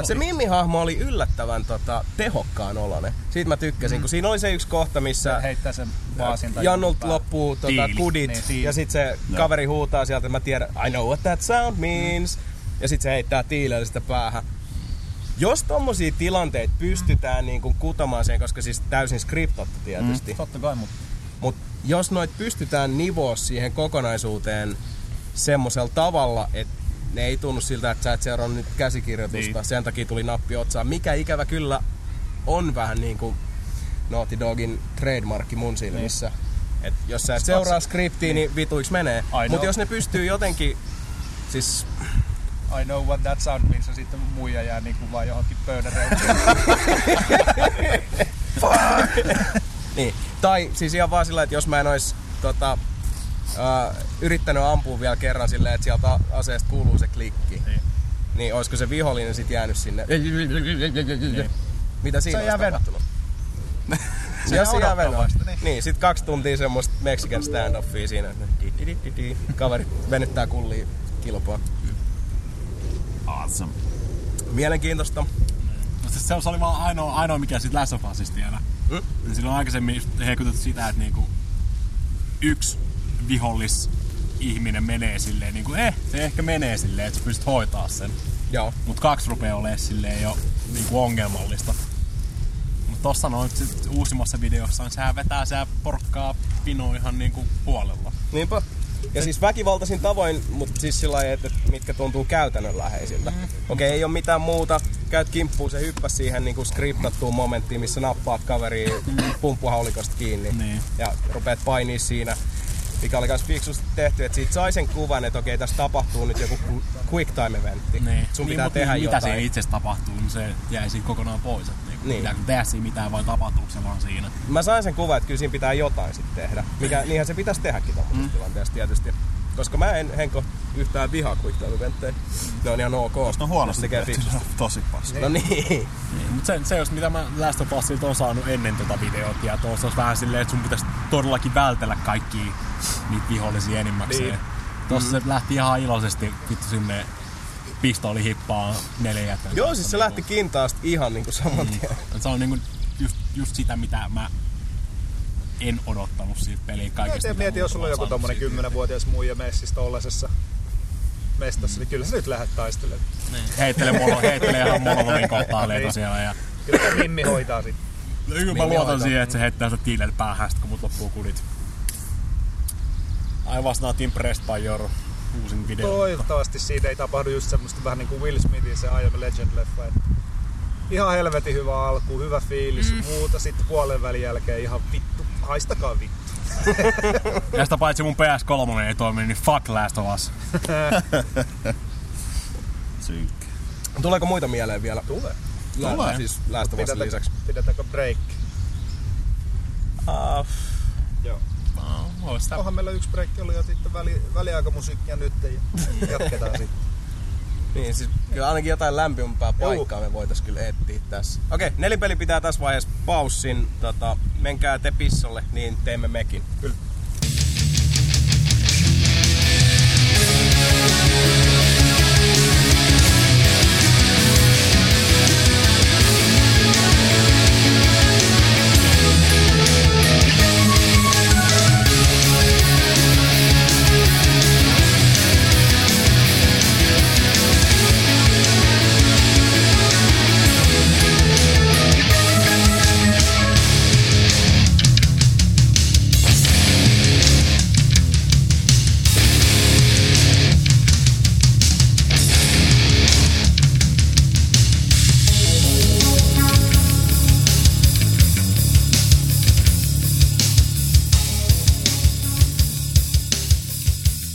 Se Mimmi-hahmo oli yllättävän tehokkaan oloinen. Siitä mä tykkäsin, kun siinä oli se yksi kohta, missä heittää sen vaasin tai Jannulta loppuu kudit ja sit se kaveri huutaa sieltä, mä tiedän, I know what that sound means. Ja sit se heittää tiilellä sitä päähän. Jos tommosia tilanteita pystytään niin kuin kutamaan siihen, koska siis täysin skriptattu tietysti. Totta kai, mut jos noit pystytään nivoa siihen kokonaisuuteen semmosella tavalla, että ne ei tunnu siltä, että sä et seuraa nyt käsikirjoitusta. Niin. Sen takia tuli nappi otsaan, mikä ikävä kyllä on vähän niinku Naughty Dogin trademarkki mun silmissä. Niin. Et jos sä et seuraa skriptiä, niin vituiksi menee. Mut jos ne pystyy jotenkin... Siis... I know what that sound means, ja sitten muija jää niinku vaan johonkin pöydän reunaan. Niin. Tai siis ihan vaan sillä, että jos mä en ois yrittänyt ampua vielä kerran silleen, että sieltä aseesta kuuluu se klikki. Niin oisko se vihollinen sit jäänyt sinne? Mitä siinä ois tapahtunut? Jos se jää vennoon. Niin, sit 2 tuntia semmoista Mexican standoffia siinä. Kaveri venyttää kullia kilpaa. Awesome. Mielenkiintoista. Se oli vaan ainoa mikä siitä Last of Usista vielä. Silloin aikaisemmin hekutettu sitä, että niinku yksi vihollisihminen menee silleen, niinku, se ehkä menee silleen, että sä pystyt hoitaa sen. Joo. Mut 2 rupee olee silleen jo niinku ongelmallista. Mut tossa sit uusimmassa videossa sehän vetää sehän porkkaa pinoa ihan niinku puolella. Niinpä. Ja siis väkivaltaisin tavoin, mutta siis sillä lailla, että mitkä tuntuu käytännönläheisiltä. Okei, ei oo mitään muuta. Käyt kimppuun, se hyppäs siihen niinku skriptattuun momenttiin, missä nappaat kaveria pumppuhaulikosta kiinni. Niin. Ja rupeat painii siinä, mikä oli kans fiksusti tehty. Että siitä sai sen kuvan, että okei, tässä tapahtuu nyt joku quick time eventti. Niin. Sun pitää tehdä jotain. Mitä siinä itsestä tapahtuu, niin se jäi siinä kokonaan pois. Niin. Pitääkö tehdä siinä mitään vai tapahtuuko se vaan siinä? Mä sain sen kuvan, että kyllä siinä pitää jotain sitten tehdä. Niinhän se pitäisi tehdäkin tämmöisessä tilanteessa tietysti. Koska mä en henko yhtään vihaa kuittailuventtejä. Ne on ihan ok. No huonosti tehty. Tosi paska. No niin. Mut se just mitä mä Last of Usilta on saanut ennen tota videota. Ja tuossa olisi vähän silleen, että sun pitäisi todellakin vältellä kaikkia niitä vihollisia enimmäkseen. Niin. Tossa se lähti ihan iloisesti sinne... Pistooli hippaa 4. Joo, siis se lähti kintaasta ihan niinku saman tien. Se on niinku just sitä, mitä mä en odottanut siitä peliä kaikesta. Mä mietin, jos sulla on joku tommonen 10-vuotias muija messissä tollasessa mestassa, niin kyllä sä nyt lähdet taistelemaan. Heittele ihan molovin kohtaaleita siellä. Ja... Kyllä se Mimmi hoitaa sit. Mä luotan siihen, että se heittää sitä tiilellä päähän, kun mut loppuu kudit. I was not impressed by your... Toivottavasti siinä ei tapahdu just semmoista vähän niinku Will Smithin se I Am Legend-leffa. Ihan helvetin hyvä alku, hyvä fiilis, muuta sitten puolen välin jälkeen ihan vittu, haistakaa vittu. Ja sitä paitsi mun PS3 ei toimi, niin fuck Last of Us. Synkkä. Tuleeko muita mieleen vielä? Tulee. Siis Last of Usin lisäksi. Pidetäänkö break? Joo. No, onhan meillä yksi break oli ja sitten väliaikamusiikkia nyt ja jatketaan sitten. Niin, siis kyllä ainakin jotain lämpimämpää paikkaa me voitais kyllä etsiä tässä. Okei, Nelinpeli pitää tässä vaiheessa paussin. Menkää te pissalle, niin teemme mekin. Kyllä.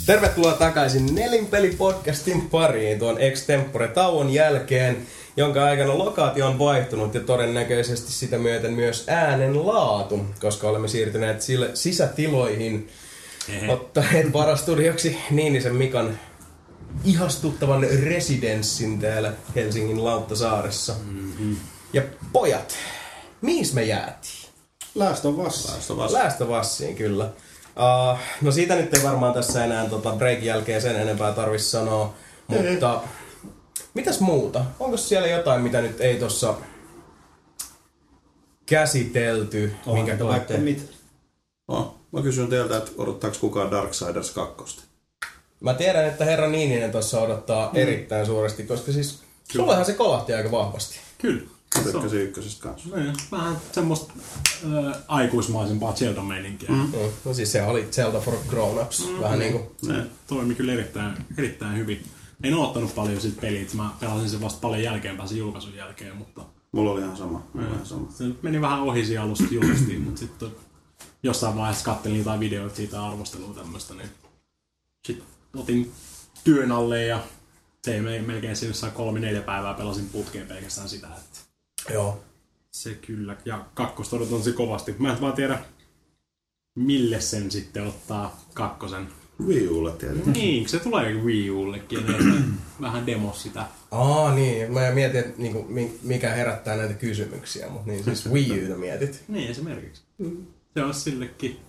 Tervetuloa takaisin Nelinpeli-podcastin pariin tuon extempore-tauon jälkeen, jonka aikana lokaatio on vaihtunut ja todennäköisesti sitä myöten myös äänen laatu, koska olemme siirtyneet sisätiloihin ottaneet varastudioksi Niinisen Mikan ihastuttavan residenssin täällä Helsingin Lauttasaaressa. Mm-hmm. Ja pojat, mihin me jäätiin? Last of Usiin, kyllä. No siitä nyt ei varmaan tässä enää breakin jälkeen sen enempää tarvitsisi sanoa, mutta mitäs muuta? Onko siellä jotain, mitä nyt ei tossa käsitelty? Mä kysyn teiltä, että odottaako kukaan Darksiders 2? Mä tiedän, että herra Niininen tossa odottaa erittäin suuresti, koska siis sullehan se kolahti aika vahvasti. Kyllä. Tykkää se ykkösestä kanssa. Niin, vähän semmoista aikuismaisempaa Zelda-meininkiä. No siis se oli Zelda for grown-ups. Vähän niinku. Se toimi kyllä erittäin hyvin. En oottanut paljon siitä peliä, mä pelasin sen vasta paljon jälkeenpäin sen julkaisun jälkeen, mutta... Mulla oli ihan sama. Se meni vähän ohi alusta julkaistiin, mutta sitten jossain vaiheessa kattelin jotain videoita siitä arvostelua tämmöstä, niin... Sitten otin työn alle ja se melkein se jossain 3-4 päivää pelasin putkeen pelkästään sitä, että... Joo. Se kyllä. Ja kakkosta odotan se kovasti. Mä en vaan tiedä, mille sen sitten ottaa kakkosen. Wii Ulle tietenkin. Niin, se tulee Wii Ullekin. Vähän demos sitä. Niin. Mä mietin, että mikä herättää näitä kysymyksiä. Mutta niin siis Wii Uta mietit. Niin, esimerkiksi. Se on sillekin.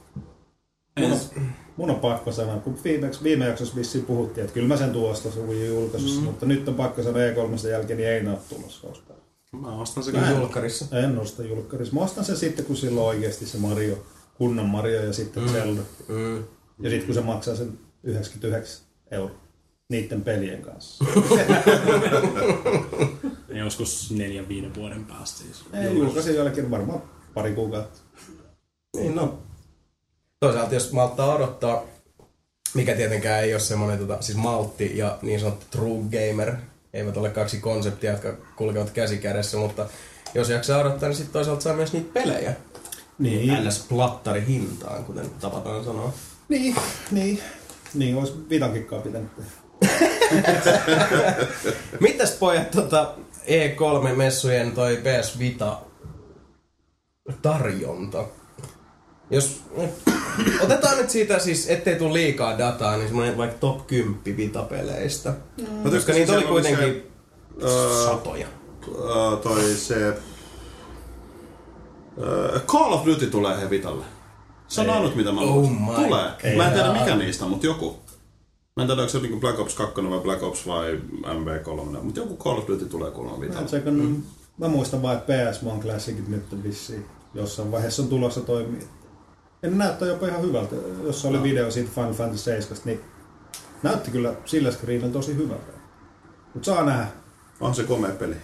Mun on pakko sanoa, kun viime jaksossa vissiin puhuttiin, että kyllä mä sen tuosta se Wii julkaisussa. Mutta nyt on pakko sanoa E3 jälkeen, niin ei ne ole tulossa ostaa. Mä ostan sen julkkarissa. En osta julkkarissa. Mä ostan sen sitten, kun sillä on oikeasti se Mario, kunnan Mario ja sitten Zelda. Ja sitten kun se maksaa sen 99 € niiden pelien kanssa. Joskus 4-5 vuoden päästä siis. Ei, julkaisin jälkeen varmaan pari kuukautta. Niin no. Toisaalta jos malttaa odottaa, mikä tietenkään ei ole semmoinen siis maltti ja niin sanottu true gamer. Eivät ole kaksi konseptia, jotka kulkevat käsi kädessä, mutta jos jaksaa odottaa, niin sitten toisaalta saa myös niitä pelejä. Niin. Älläs plattari hintaan, kuten tapataan sanoa. Niin, olisi vitankikkaa pitänyt. Mitäs pojat E3-messujen toi PS Vita-tarjonta? Jos otetaan nyt siitä siis, ettei tule liikaa dataa, niin semmoinen vaikka top 10 Vita-peleistä. Koska niitä oli kuitenkin se, satoja. Call of Duty tulee he Vitalle. Se on ainut mitä mä luulen. Tulee. God. Mä en tiedä mikä niistä, mutta joku. Mä en tiedä, onko se niinku Black Ops 2 vai Black Ops vai MV3, mutta joku Call of Duty tulee kuulemma Vitalle. Mä muistan vaan, että PS1 Classicit nyt vissiin. Jossain vaiheessa on tulossa toimii. En näyttää jopa ihan hyvältä. Jos oli video siitä Final Fantasy 7, niin näytti kyllä sillä screenillä tosi hyvältä. Mut saa nähdä. On se komea peli.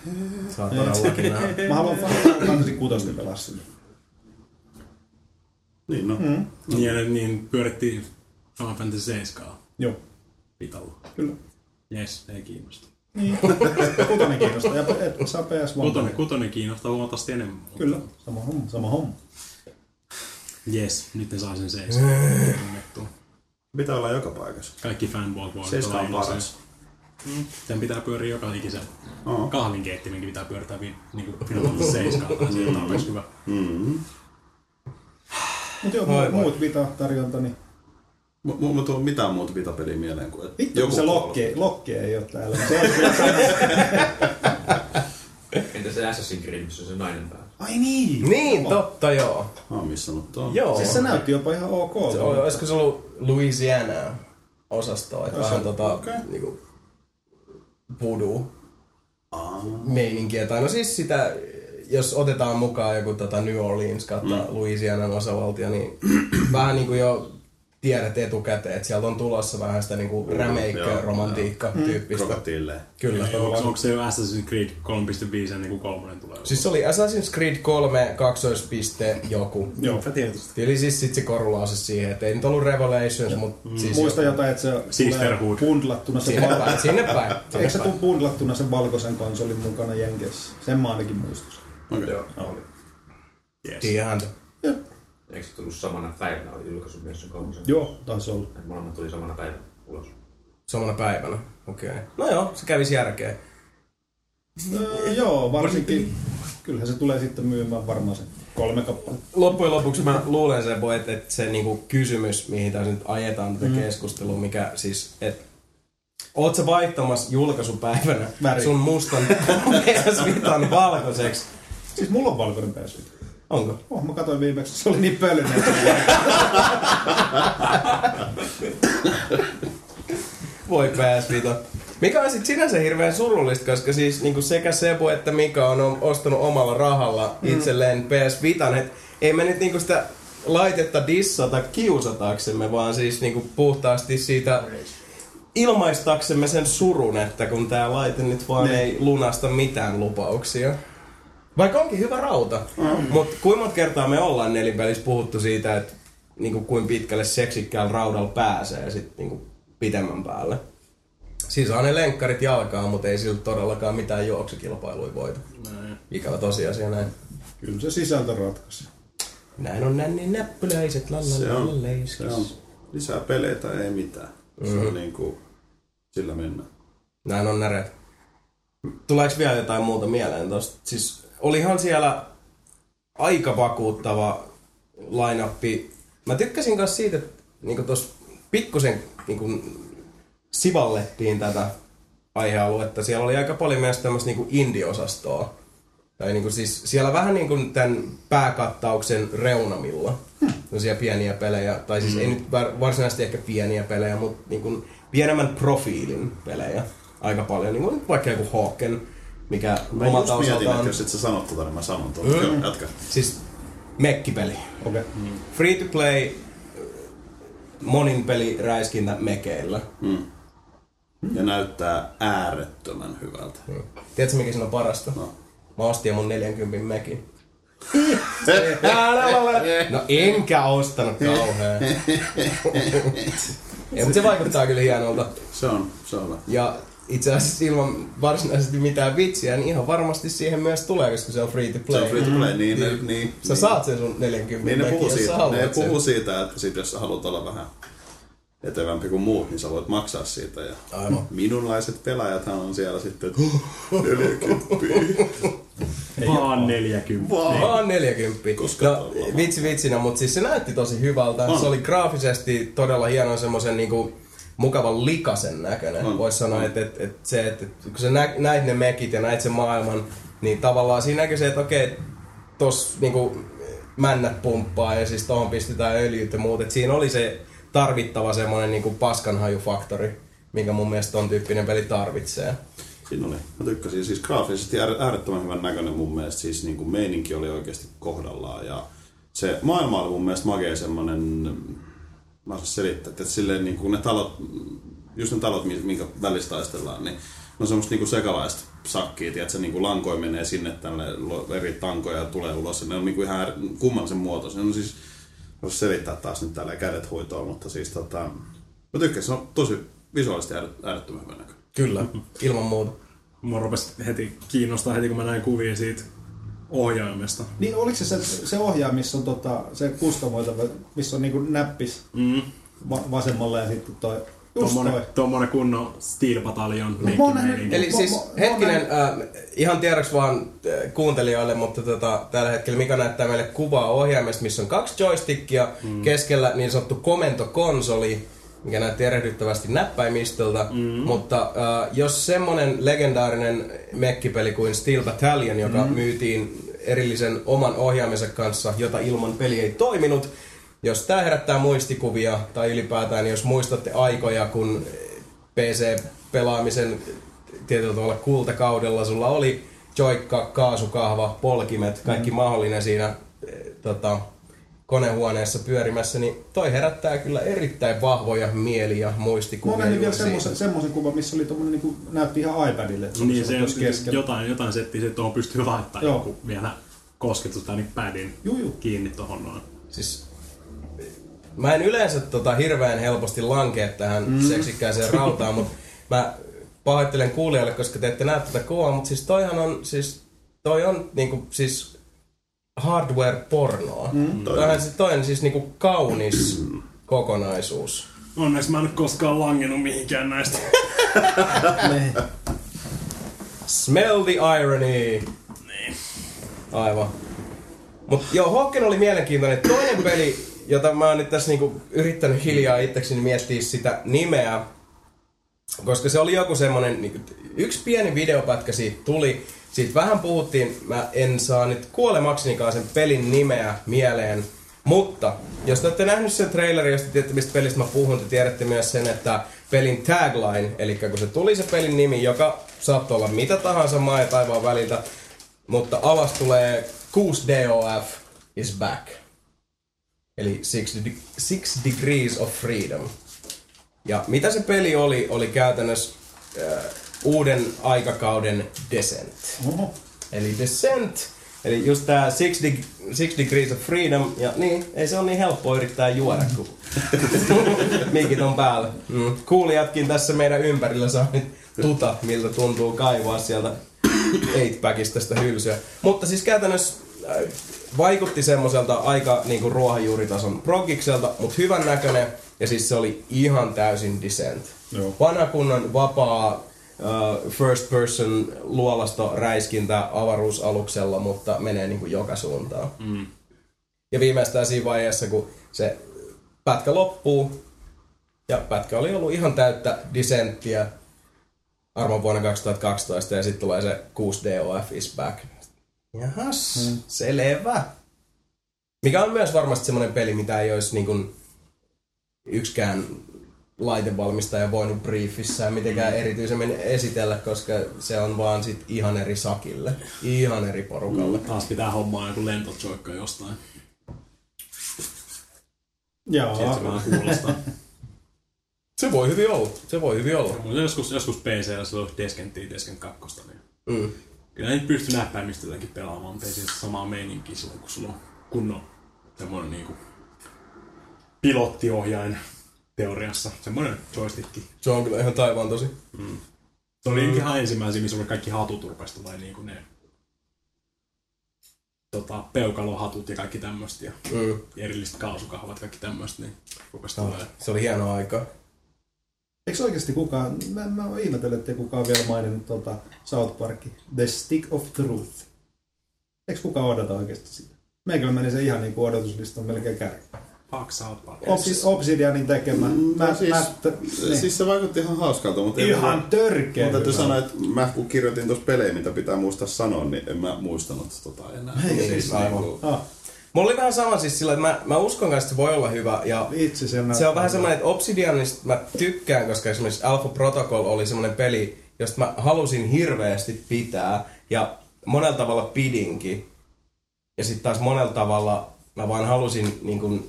Saa todellakin nähdä. Mä haluan Final Fantasy 6 pelaa sinne. Niin no. Niin pyörittiin Final Fantasy 7. Joo. Vitalla. Kyllä. Jes, ei kiinnosta. Niin. Kutonen kiinnostaa ja et saa PS1. Kutonen kiinnostaa huomattavasti enemmän. Kyllä, sama homma. Jes, nyt ne saa sen seis. Pitää olla joka paikassa. Kaikki fanboy-vuodet. Seiska on paras. Sen pitää pyöriä joka ikisen. Kahvinkeittimenkin pitää pyörittää niin seiskaan. Se on myös hyvä. Mutta joo, muut vita-tarjonta, niin... Mulla tuo mitään muuta vitapeliä mieleen kuin... Vittu, se Lokki ei ole täällä. Entä se Assassin's Creed, missä on se nainen päällä? Ai niin! Niin, totta joo. Mä oon missannut tuon. Siis se näytti jopa ihan ok. Olisiko se ollut Louisiana-osastoa, että vähän niinku... voodoo-meininkiä. Tai no siis sitä... Jos otetaan mukaan joku New Orleans kautta Louisianan osavaltio, niin vähän niin kuin jo tiedät etukäteen, että sieltä on tulossa vähän sitä niin kuin rämeikkä-romantiikka-tyyppistä. Kyllä. Onko se jo Assassin's Creed 3.5 niin kuin kolmonen tulee? Siis se oli Assassin's Creed 3, 2.joku. Joo, tietysti. Eli siis sit se korulause siihen, että ei nyt ollut Revelations, mutta... Siis muista jotain, että se tulee bundlattuna sen... Sinne päin. Eikö se tule bundlattuna sen valkoisen konsolin mukana Jenkeissä? Sen mä ainakin muistusin. Okei. Joo, oli. Yes. Tiedähän. Eikö se tullut samana päivänä? Oli julkaisu myös sen kolmosen? Joo, taisi olla. Molemmat tuli samana päivänä ulos. Samana päivänä? Okei. Okay. No joo, se kävisi järkeä. Joo, varsinkin. Kyllähän se tulee sitten myymään varmaan se 3 kappale. Loppujen lopuksi mä luulen sen, että se niinku kysymys, mihin tässä nyt ajetaan tätä keskustelua, mikä siis... Oot sä vaihtamassa julkaisupäivänä sun mustan PS-vitan valkoiseksi? Siis mulla on valkoinen PS-vita. Onko? Mä katsoin viimeksi, se oli niin pölyinen. Voi PS-vita. Mikä on sit sinänsä hirveän surullista, koska siis niinku sekä Sebu että Mika on ostanut omalla rahalla itselleen PS-vitan. Et ei me nyt niinku sitä laitetta dissata kiusataksemme, vaan siis niinku puhtaasti siitä... Ilmaistaksemme sen surun, että kun tää laite nyt vaan ei lunasta mitään lupauksia. Vaikka onkin hyvä rauta. Mutta kuinka monta kertaa me ollaan nelinpelissä puhuttu siitä, että niinku, kuinka pitkälle seksikkään raudalla pääsee sit, niinku, pitemmän päälle. Siis on ne lenkkarit jalkaa, mutta ei silti todellakaan mitään juoksukilpailuja voita. Ikävä tosiasia näin. Kyllä se sisältö ratkaisi. Näin on nännin näppyläiset lallallalleiskis. Lisää peleitä ei mitään. Se on niinku... Sillä mennään. Näin on näreet. Tuleeko vielä jotain muuta mieleen tosta? Siis olihan siellä aika vakuuttava line-uppi. Mä tykkäsin myös siitä, että niinku tossa pikkusen niinku sivallettiin tätä aihealuetta. Siellä oli aika paljon myös tämmöistä niinku indie-osastoa. Tai niinku siis siellä vähän niinku tän pääkattauksen reunamilla. Tosia pieniä pelejä, tai siis ei nyt varsinaisesti ehkä pieniä pelejä, mutta niin pienemmän profiilin pelejä aika paljon. Niin vaikka joku Hawken, mikä omalta osaltaan... Mä just mietin, että jos et sä sanot tota, niin mä sanon tuolta. Jatka. Siis mekkipeli. Okay. Free to play, monin peli räiskintä mekeillä. Ja näyttää äärettömän hyvältä. Tiedätkö mikä siinä on parasta? No. Mä ostin mun 40 mekin. No enkä ostanut kauhean. Mutta se vaikuttaa kyllä hienolta. Se on. Ja itse asiassa ilman varsinaisesti mitään vitsiä, niin ihan varmasti siihen myös tulee, koska se on free to play. Se on free to play, niin. Sä saat sen sun 40 ne puhuu siitä, että sit jos haluat olla vähän etevämpi kuin muut, niin sä voit maksaa siitä. Ja minunlaiset pelaajathan on siellä sitten 40. Vaan 40. No, vitsinä, mutta siis se näytti tosi hyvältä. Se oli graafisesti todella hieno semmoisen niinku mukavan likasen näköinen. Voisi sanoa, että kun sä näit ne mekit ja näit sen maailman, niin tavallaan siinä näkyy se, että okei, tossa niinku männät pumppaa ja siis tohon pistetään öljyt ja muut. Et siinä oli se tarvittava semmoinen niinku paskanhajufaktori, minkä mun mielestä ton tyyppinen peli tarvitsee. Siinä oli. Mä tykkäsin. Siis graafisesti äärettömän hyvän näköinen mun mielestä. Siis niin kuin meininki oli oikeasti kohdallaan. Ja se maailma oli mun mielestä magea semmonen... Mä osaan selittää, että silleen niin kuin ne talot... Just ne talot, minkä välissä taistellaan, niin... Ne on semmoista niin kuin sekalaista sakkia, tiiätsä, niin kuin lankoja menee sinne tälle eri tankoja ja tulee ulos. Ja ne on niin kuin ihan kummallisen muotoisia. Ne on siis... Mä osaan selittää taas nyt täällä kädet hoitoon, mutta siis Mä tykkäsin. Se on tosi visuaalisesti äärettömän hyvän näköinen. Kyllä, ilman muuta. Mua rupesi heti kiinnostaa, kun mä näin kuvia siitä ohjaimesta. Niin, oliko se ohjain, missä on se kustomoitava, missä on niinku näppis vasemmalle ja sitten toi... Tuommoinen kunnon Steel Battalion. Eli siis hetkinen, ihan tiedoksi vaan kuuntelijoille, mutta tällä hetkellä Mika näyttää meille kuvaa ohjaimesta, missä on 2 joystickia, keskellä niin sanottu komentokonsoli, mikä näytti erehdyttävästi näppäimistöltä, mutta jos semmoinen legendaarinen mekkipeli kuin Steel Battalion, joka myytiin erillisen oman ohjaimensa kanssa, jota ilman peli ei toiminut, jos tämä herättää muistikuvia tai ylipäätään, niin jos muistatte aikoja, kun PC-pelaamisen tietyllä tavalla kultakaudella sulla oli joikka, kaasukahva, polkimet, kaikki mahdollinen siinä konehuoneessa pyörimässä, niin toi herättää kyllä erittäin vahvoja mieli- ja muistikuvia. Mä menin vielä semmoisen kuvan, missä oli tommonen, niin kuin, näytti ihan iPadille. Niin, se jotain settiä, se tuohon pystyy laittamaan joku vielä kosketus tai niin padin kiinni tuohon noin. Siis, mä en yleensä hirveän helposti lankea tähän seksikkääseen rautaan, mutta mä pahoittelen kuulijalle, koska te ette näe tätä kuvaa, mutta siis toihan on, niinku, siis hardware-pornoa. Toi on siis niinku kaunis kokonaisuus. Onneksi mä en ole koskaan langennut mihinkään näistä. Smell the irony. Niin. Aivan. Mut joo, Hokken oli mielenkiintoinen. Toinen peli, jota mä oon nyt tässä niinku yrittänyt hiljaa itsekseni miettiä sitä nimeä, koska se oli joku semmonen, niinku, yksi pieni videopätkä siitä tuli, siitä vähän puhuttiin, mä en saa nyt kuolemaksenikaan sen pelin nimeä mieleen, mutta jos te olette nähnyt sen trailerin, jos te tiedätte mistä pelistä mä puhun, te tiedätte myös sen, että pelin tagline, eli kun se tuli se pelin nimi, joka saattoi olla mitä tahansa maa ja taivaan väliltä, mutta alas tulee 6DOF is back. Eli Six Degrees of Freedom. Ja mitä se peli oli käytännössä uuden aikakauden Descent. Oho. Eli Descent, eli just tää Six Degrees of Freedom, ja niin, ei se ole niin helppo yrittää juoda, kun mikit on päällä. Kuulijatkin tässä meidän ympärillä saa nyt miltä tuntuu kaivaa sieltä 8-packista sitä hylsyä. Mutta siis käytännössä vaikutti semmoiselta aika niinku ruohonjuuritason progikselta, mut hyvän näköinen, ja siis se oli ihan täysin Descent. Vanhakunnan vapaa first person luolasto räiskintää avaruusaluksella, mutta menee niinku joka suuntaan. Ja viimeistään siinä vaiheessa, kun se pätkä loppuu, ja pätkä oli ollut ihan täyttä Descenttiä armon vuonna 2012, ja sitten tulee se 6DOF is back. Jahas, selvä. Mikä on myös varmasti semmoinen peli, mitä ei olisi niin kuin yksikään laitevalmistaja voinut briefissään mitenkään erityisemmin esitellä, koska se on vaan sit ihan eri sakille, ihan eri porukalle. Taas pitää hommaa joku lentojoikka jostain. Joo. Sieltä se vähän kuulostaa. Se voi hyvin olla. Joskus PC:llä se on Descenttiä, Descent 2. Niin. Kyllä ei pysty näppäimistä jotenkin pelaamaan, mutta ei siinä samaa meininkiä silloin, kun sulla on kunnon semmoinen niinku pilottiohjain teoriassa. Semmoinen joystick. Se on kyllä ihan taivaan tosi. Se oli ihan ensimmäisiä, missä oli kaikki hatut rupesta tai niinku ne peukalohatut ja kaikki tämmöistä ja erilliset kaasukahvat, kaikki tämmöistä, niin rupesta tulee. Se oli hieno aika. Eikö oikeasti kukaan, mä ihmetellen, ettei kukaan vielä maininnut South Parkin, The Stick of Truth. Eikö kukaan odota oikeasti sitä? Meikällä meni se ihan niin kuin odotuslistan melkein kärkeen. Fuck South Park. Obsidianin tekemä. Siis se vaikutti ihan hauskalta. Mutta ihan törkeä. Mutta täytyy sanoa, että mä kun kirjoitin tuossa pelejä, mitä pitää muistaa sanoa, niin en mä muistanut enää. Ei siis aivan. Mulla oli vähän sama siis sillä, että mä uskon kanssa, että se voi olla hyvä. Ja se on vähän semmoinen, että Obsidianista mä tykkään, koska esimerkiksi Alpha Protocol oli semmoinen peli, josta mä halusin hirveästi pitää. Ja monella tavalla pidinkin. Ja sitten taas monella tavalla mä vaan halusin niin kun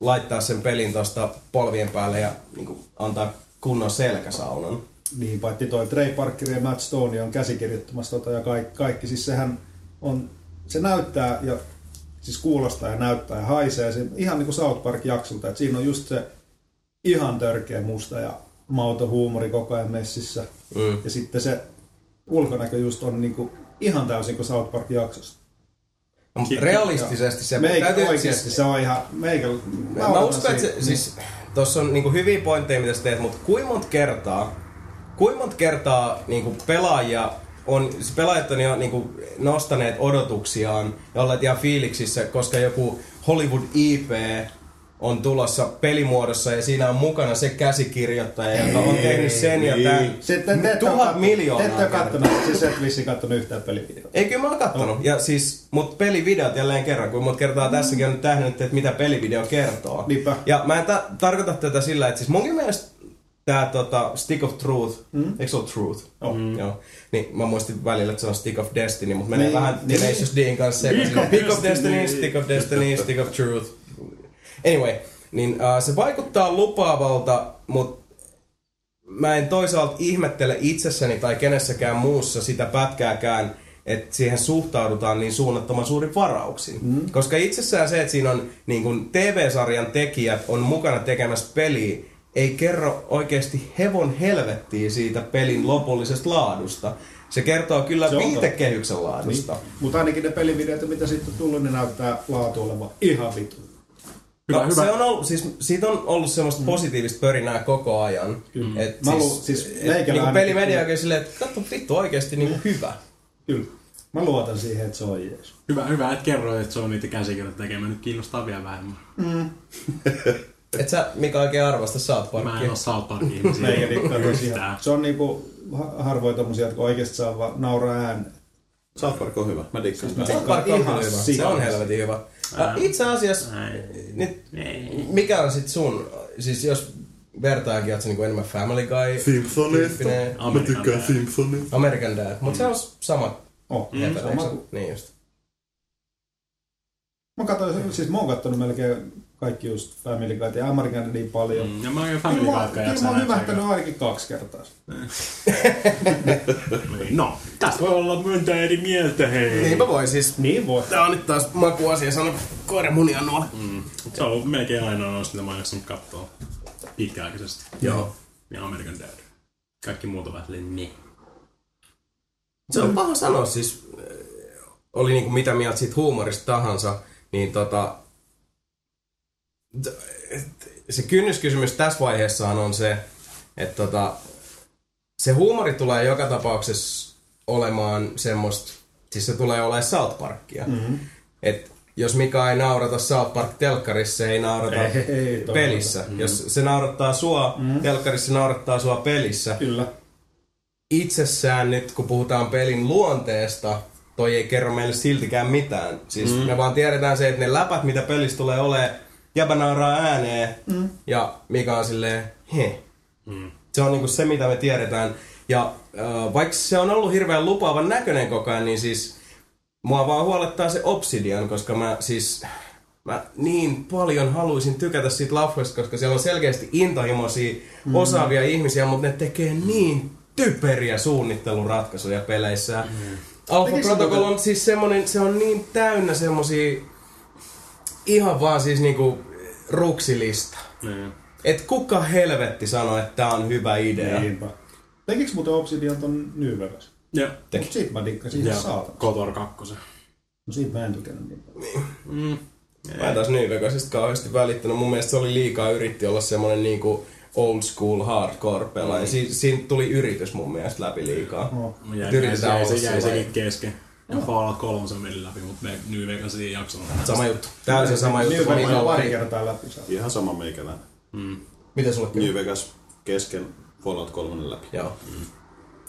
laittaa sen pelin tuosta polvien päälle ja niin kun antaa kunnon selkäsaunan. Niin, paitsi toi Trey Parker ja Matt Stone on käsikirjoittamassa ja kaikki. Siis sehän on, se näyttää ja... Siis kuulostaa ja näyttää ja haisee. Se, ihan niin kuin South Park-jaksolta. Että siinä on just se ihan törkeä musta ja mauton huumori koko ajan messissä. Ja sitten se ulkonäkö just on niin kuin ihan täysin kuin South Park-jaksosta. Realistisesti se oikeasti se on ihan meikä. Mä uskon, että siis tossa on niinku hyviä pointteja mitä sä teet, mut kuinka monta kertaa niinku pelaajat on jo niinku nostaneet odotuksiaan ja olleet ihan fiiliksissä, koska joku Hollywood IP on tulossa pelimuodossa ja siinä on mukana se käsikirjoittaja, joka on tehnyt sen ja tämän. Sitten 1000 miljoonaa. Te ette ole kattonut, siis et vissiin kattonut yhtään pelivideota. Ei, kyllä mä oon kattonut. Ja siis, mut pelivideot jälleen kerran, kun mut kertaa tässäkin on nyt tähdennetty, että mitä pelivideo kertoo. Niinpä. Ja mä en tarkoita tätä sillä, että siis munkin mielestä tää Stick of Truth, eikö se ole Truth? Oh. Joo. Niin, mä muistin välillä, että se on Stick of Destiny, mut menee vähän Tenacious D'in kanssa. Stick of Destiny, Stick of Destiny, Stick of Truth. Anyway, niin se vaikuttaa lupaavalta, mutta mä en toisaalta ihmettele itsessäni tai kenessäkään muussa sitä pätkääkään, että siihen suhtaudutaan niin suunnattoman suurin varauksin. Mm. Koska itsessään se, että siinä on niin kun TV-sarjan tekijät on mukana tekemässä peliä, ei kerro oikeasti hevon helvettiä siitä pelin lopullisesta laadusta. Se kertoo kyllä viitekehyksen laadusta. Niin. Mutta ainakin ne pelivideoita, mitä siitä on tullut, ne näyttää laatu olevan ihan vitun. No, se on ollut, siis siitä on ollut semmoista positiivista pörinää koko ajan. Et siis niinku pelimedia oikein silleen, että katso vittu oikeesti niinku hyvä. Kyllä. Mä luotan siihen, että se on jees. Hyvä, et kerro, että se on niitä käsikirjoittajia tekemään. Nyt kiinnostaa vielä vähemmän. Mm. Et sä, Mika, oikein arvasta South Parkia? Mä en oo South Parkin ihmisiä. Se on niinku harvoin tommosia, jotka oikeesti saa vaan nauraa ääneen. South Park on hyvä. Mä dikkaan. South Park on ihan hyvä. Se on helvetin hyvä. Itse asiassa, nyt, mikä on sit sun, siis jos vertaakin, oot sä niinku enemmän Family Guy? Simpsonista. Mä tykkään Simpsonista. American Dad. Mut se on sama. Niin just. Mä oon kattonut melkein kaikki just Family Guyt ja American Dadin niin paljon. Ja mä oon jo Family Guytka jaksanut. Mä oon hyvähtänyt ainakin 2 kertaa. No, tästä voi olla myöntää eri mieltä, hei. Niinpä voi siis. Niin voi. Tää on nyt taas makuasia sanoa koiramunia nuole. Se on ollut melkein ainoa noista, mitä mä oon jaksanut katsoa pitkäaikaisesti. Joo. Ja American Dad. Kaikki muut on vähän niin. Se on paha sanoa siis. Oli niinku mitä mieltä siitä huumorista tahansa, niin se kynnyskysymys tässä vaiheessaan on se, että se huumori tulee joka tapauksessa olemaan semmoista, siis se tulee olemaan South Parkia. Mm-hmm. Et jos Mika ei naurata South Park-telkkarissa, ei naurata pelissä. Mm-hmm. Jos se naurattaa sua, telkkarissa se naurattaa sua pelissä. Kyllä. Itsessään nyt, kun puhutaan pelin luonteesta, toi ei kerro meille siltikään mitään. Siis me vaan tiedetään se, että ne läpät, mitä pelissä tulee olemaan, jäbä nauraa ääneen ja Mika on silleen, Se on niinku se, mitä me tiedetään. Ja vaikka se on ollut hirveän lupaavan näköinen koko ajan, niin siis mua vaan huolettaa se Obsidian, koska mä niin paljon haluaisin tykätä siitä Laughesta, koska siellä on selkeästi intohimoisia, osaavia ihmisiä, mutta ne tekee niin typeriä suunnitteluratkaisuja peleissä. Alpha Protocol on siis semmonen, se on niin täynnä semmosia ihan vaan siis niinku ruksilista. Et kuka helvetti sanoi, että tää on hyvä idea. Niinpä. Tekikö muuten Obsidian ton New Vegas? Joo. Mut siitä mä dikkasin ihan saatana. Kotor 2. No siitä mä en tykännyt niin paljon. Mä en taas New Vegasista kauheasti välittänyt. Mun mielestä se oli liikaa, yritti olla semmonen niinku old school hardcore pelaaja. Siinä tuli yritys mun mielestä läpi liikaa. Se jäi sekin kesken. Ja Fallout 3 meni läpi, mutta me New Vegasin ei jaksanut. Sama juttu. Täysin sama juttu. New Vegas on pari kertaa läpi. Ihan sama meikälään. Miten sulle käy? New Vegas kesken, Fallout 3 läpi. Joo.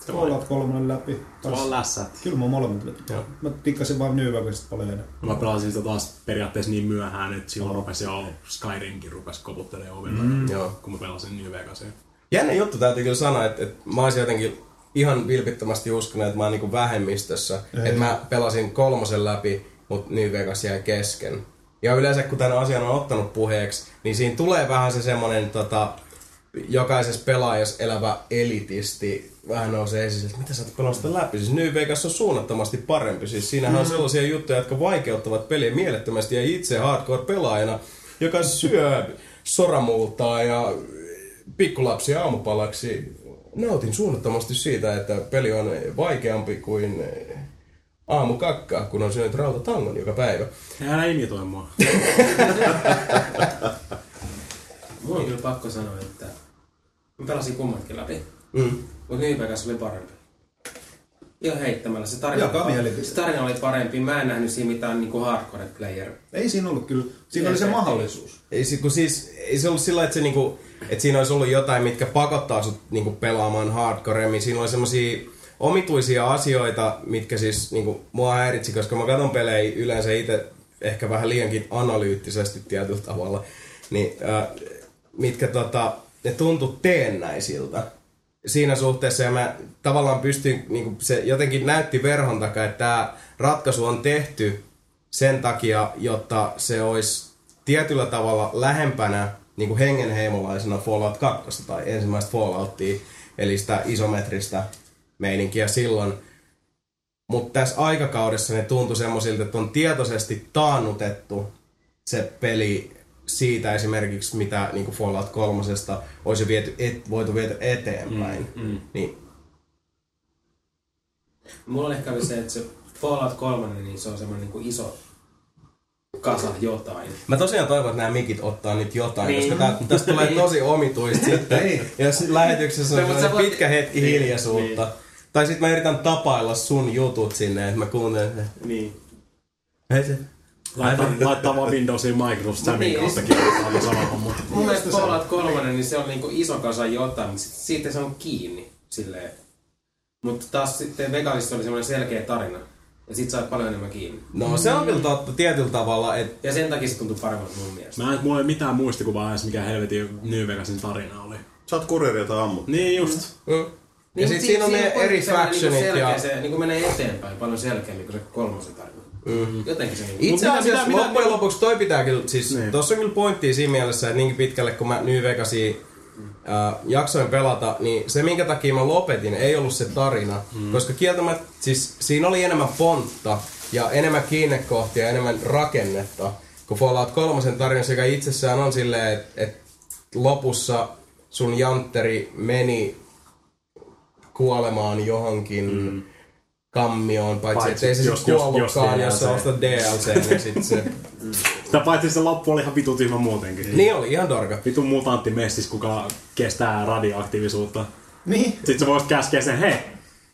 Fallout 3 läpi. Tuolla lässät. Kyllä mä oon molemmat läpi. Mä tikkasin vaan New Vegasista paljon enemmän. Mä pelasin sitä taas periaatteessa niin myöhään, että silloin rupesi jo Skyrimkin rupesi koputtelemaan ovella, kun mä pelasin New Vegasin. Jännä juttu täytyy kyllä sanoa, että mä olisin jotenkin ihan vilpittömästi uskonut, että mä oon niinku vähemmistössä. Että mä pelasin 3 läpi, mutta New Vegas jäi kesken. Ja yleensä kun tämän asian on ottanut puheeksi, niin siinä tulee vähän se semmoinen jokaisessa pelaajassa elävä elitisti vähän nousee esiin, että mitä sä oot pelannut läpi? Siis New Vegas on suunnattomasti parempi. Siis siinähän on sellaisia juttuja, jotka vaikeuttavat peliä mielettömästi ja itse hardcore-pelaajana, joka syö soramuutaa ja pikkulapsia aamupalaksi. Nautin suunnattomasti siitä, että peli on vaikeampi kuin aamukakkaa, kun on syönyt rautatangon joka päivä. Älä imitoi mua. Mulla on kyllä pakko sanoa, että mä pelasin kummatkin läpi, mutta New Vegas oli parempi. Ihan heittämällä. Se tarina oli parempi. Mä en nähnyt siinä mitään niin kuin hardcore player. Ei siinä ollut kyllä. Siinä oli se mahdollisuus. Ei se ollut sillä, että, se, niin kuin, että siinä olisi ollut jotain, mitkä pakottaa sut niin kuin pelaamaan hardcoremmin. Siinä oli semmosia omituisia asioita, mitkä siis niin kuin, mua häiritsi, koska mä katson pelejä yleensä itse ehkä vähän liiankin analyyttisesti tietyllä tavalla. Niin, mitkä ne tuntui teennäisiltä. Siinä suhteessa ja mä tavallaan pystyn, niin se jotenkin näytti verhon takaa, että tämä ratkaisu on tehty sen takia, jotta se olisi tietyllä tavalla lähempänä niin hengenheimolaisena Fallout 2 tai ensimmäistä Falloutia, eli sitä isometristä meininkiä silloin. Mutta tässä aikakaudessa ne tuntui semmoisilta, että on tietoisesti taannutettu se peli siitä esimerkiksi, mitä niin Fallout 3 olisi voitu viedä eteenpäin. Niin. Mulla on ehkä se, että se Fallout 3 niin se on semmoinen niin kuin iso kasa jotain. Mä tosiaan toivon, että nämä mikit ottaa nyt jotain, niin. Koska tästä tulee tosi omituista sitten. Jos lähetyksessä on pitkä hetki hiljaisuutta. Niin. Tai sit mä yritän tapailla sun jutut sinne, että mä kuuntelen. Niin. Hei se. Laittaa vaan Windowsiin Microsoft Samin kautta kirjoittaa saman homman. Mun mielestä Fallout 3, niin se on niinku iso kasa jotain, mutta siitä se on kiinni silleen. Mutta taas sitten Vegasissa oli semmoinen selkeä tarina. Ja sit sait paljon enemmän kiinni. No se on kyllä totta tietyllä tavalla. Ja sen takia se tuntuu paremmalta mun mielestä. Mulla ei mitään muistikuvaa edes mikä helvetin New Vegasin tarina oli. Sä oot kurjeria tai ammut. Niin just. Ja sit siinä on ne eri factionit ja... Se menee eteenpäin paljon selkeämmin kuin se kolmosen tarina. Jotenkin se niin. Itse asiassa loppujen lopuksi toi pitää kyllä, siis niin. Tossa on kyllä pointtia siinä mielessä, että niinkin pitkälle kun mä New Vegasia jaksoin pelata, niin se minkä takia mä lopetin ei ollut se tarina, koska kieltämättä, siis siinä oli enemmän pontta ja enemmän kiinnekohtia ja enemmän rakennetta, kun Fallout 3 tarina, joka itsessään on silleen, että lopussa sun jantteri meni kuolemaan johonkin, kammioon, paitsi ettei se sit kuollutkaan, jos sä ostat DLC, niin sit se... Sitä paitsi se loppu oli ihan vitun tyhmä muutenkin. Niin oli, ihan dorka. Vitun mutanttimessis, kuka kestää radioaktiivisuutta. Niin. Sit sä voisit käskeä sen, hei,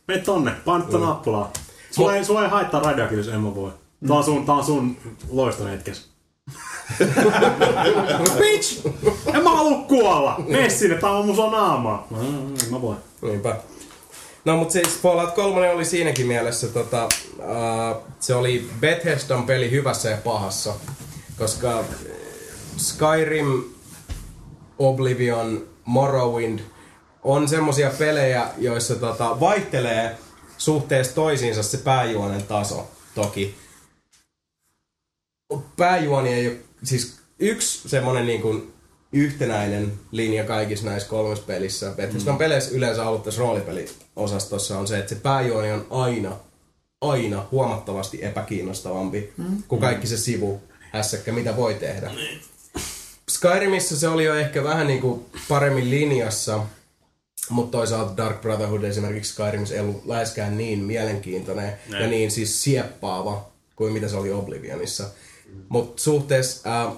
mene tonne, painetta nappulaa. Sua ei haittaa radioaktiivisuus, en mä voi. Tää on sun loiston hetkes. Bitch! En mä haluu kuolla! Mene sinne, tää on mun sua naamaa. Mä voin. Niinpä. No, mutta siis Fallout 3 oli siinäkin mielessä, se oli Bethesdan peli hyvässä ja pahassa, koska Skyrim, Oblivion, Morrowind on semmosia pelejä, joissa vaihtelee suhteessa toisiinsa se pääjuonen taso, toki. Pääjuoni ei ole, siis yksi semmonen niin kuin yhtenäinen linja kaikissa näissä kolmessa pelissä. Bethesdan peleissä yleensä ollut tässä roolipeliosastossa on se, että se pääjuoni on aina huomattavasti epäkiinnostavampi kuin kaikki se sivuhässäkkä, mitä voi tehdä. Skyrimissä se oli jo ehkä vähän niin kuin paremmin linjassa, mutta toisaalta Dark Brotherhood esimerkiksi Skyrimissä ei ollut läheskään niin mielenkiintoinen ja niin siis sieppaava kuin mitä se oli Oblivionissa. Mutta suhteessa...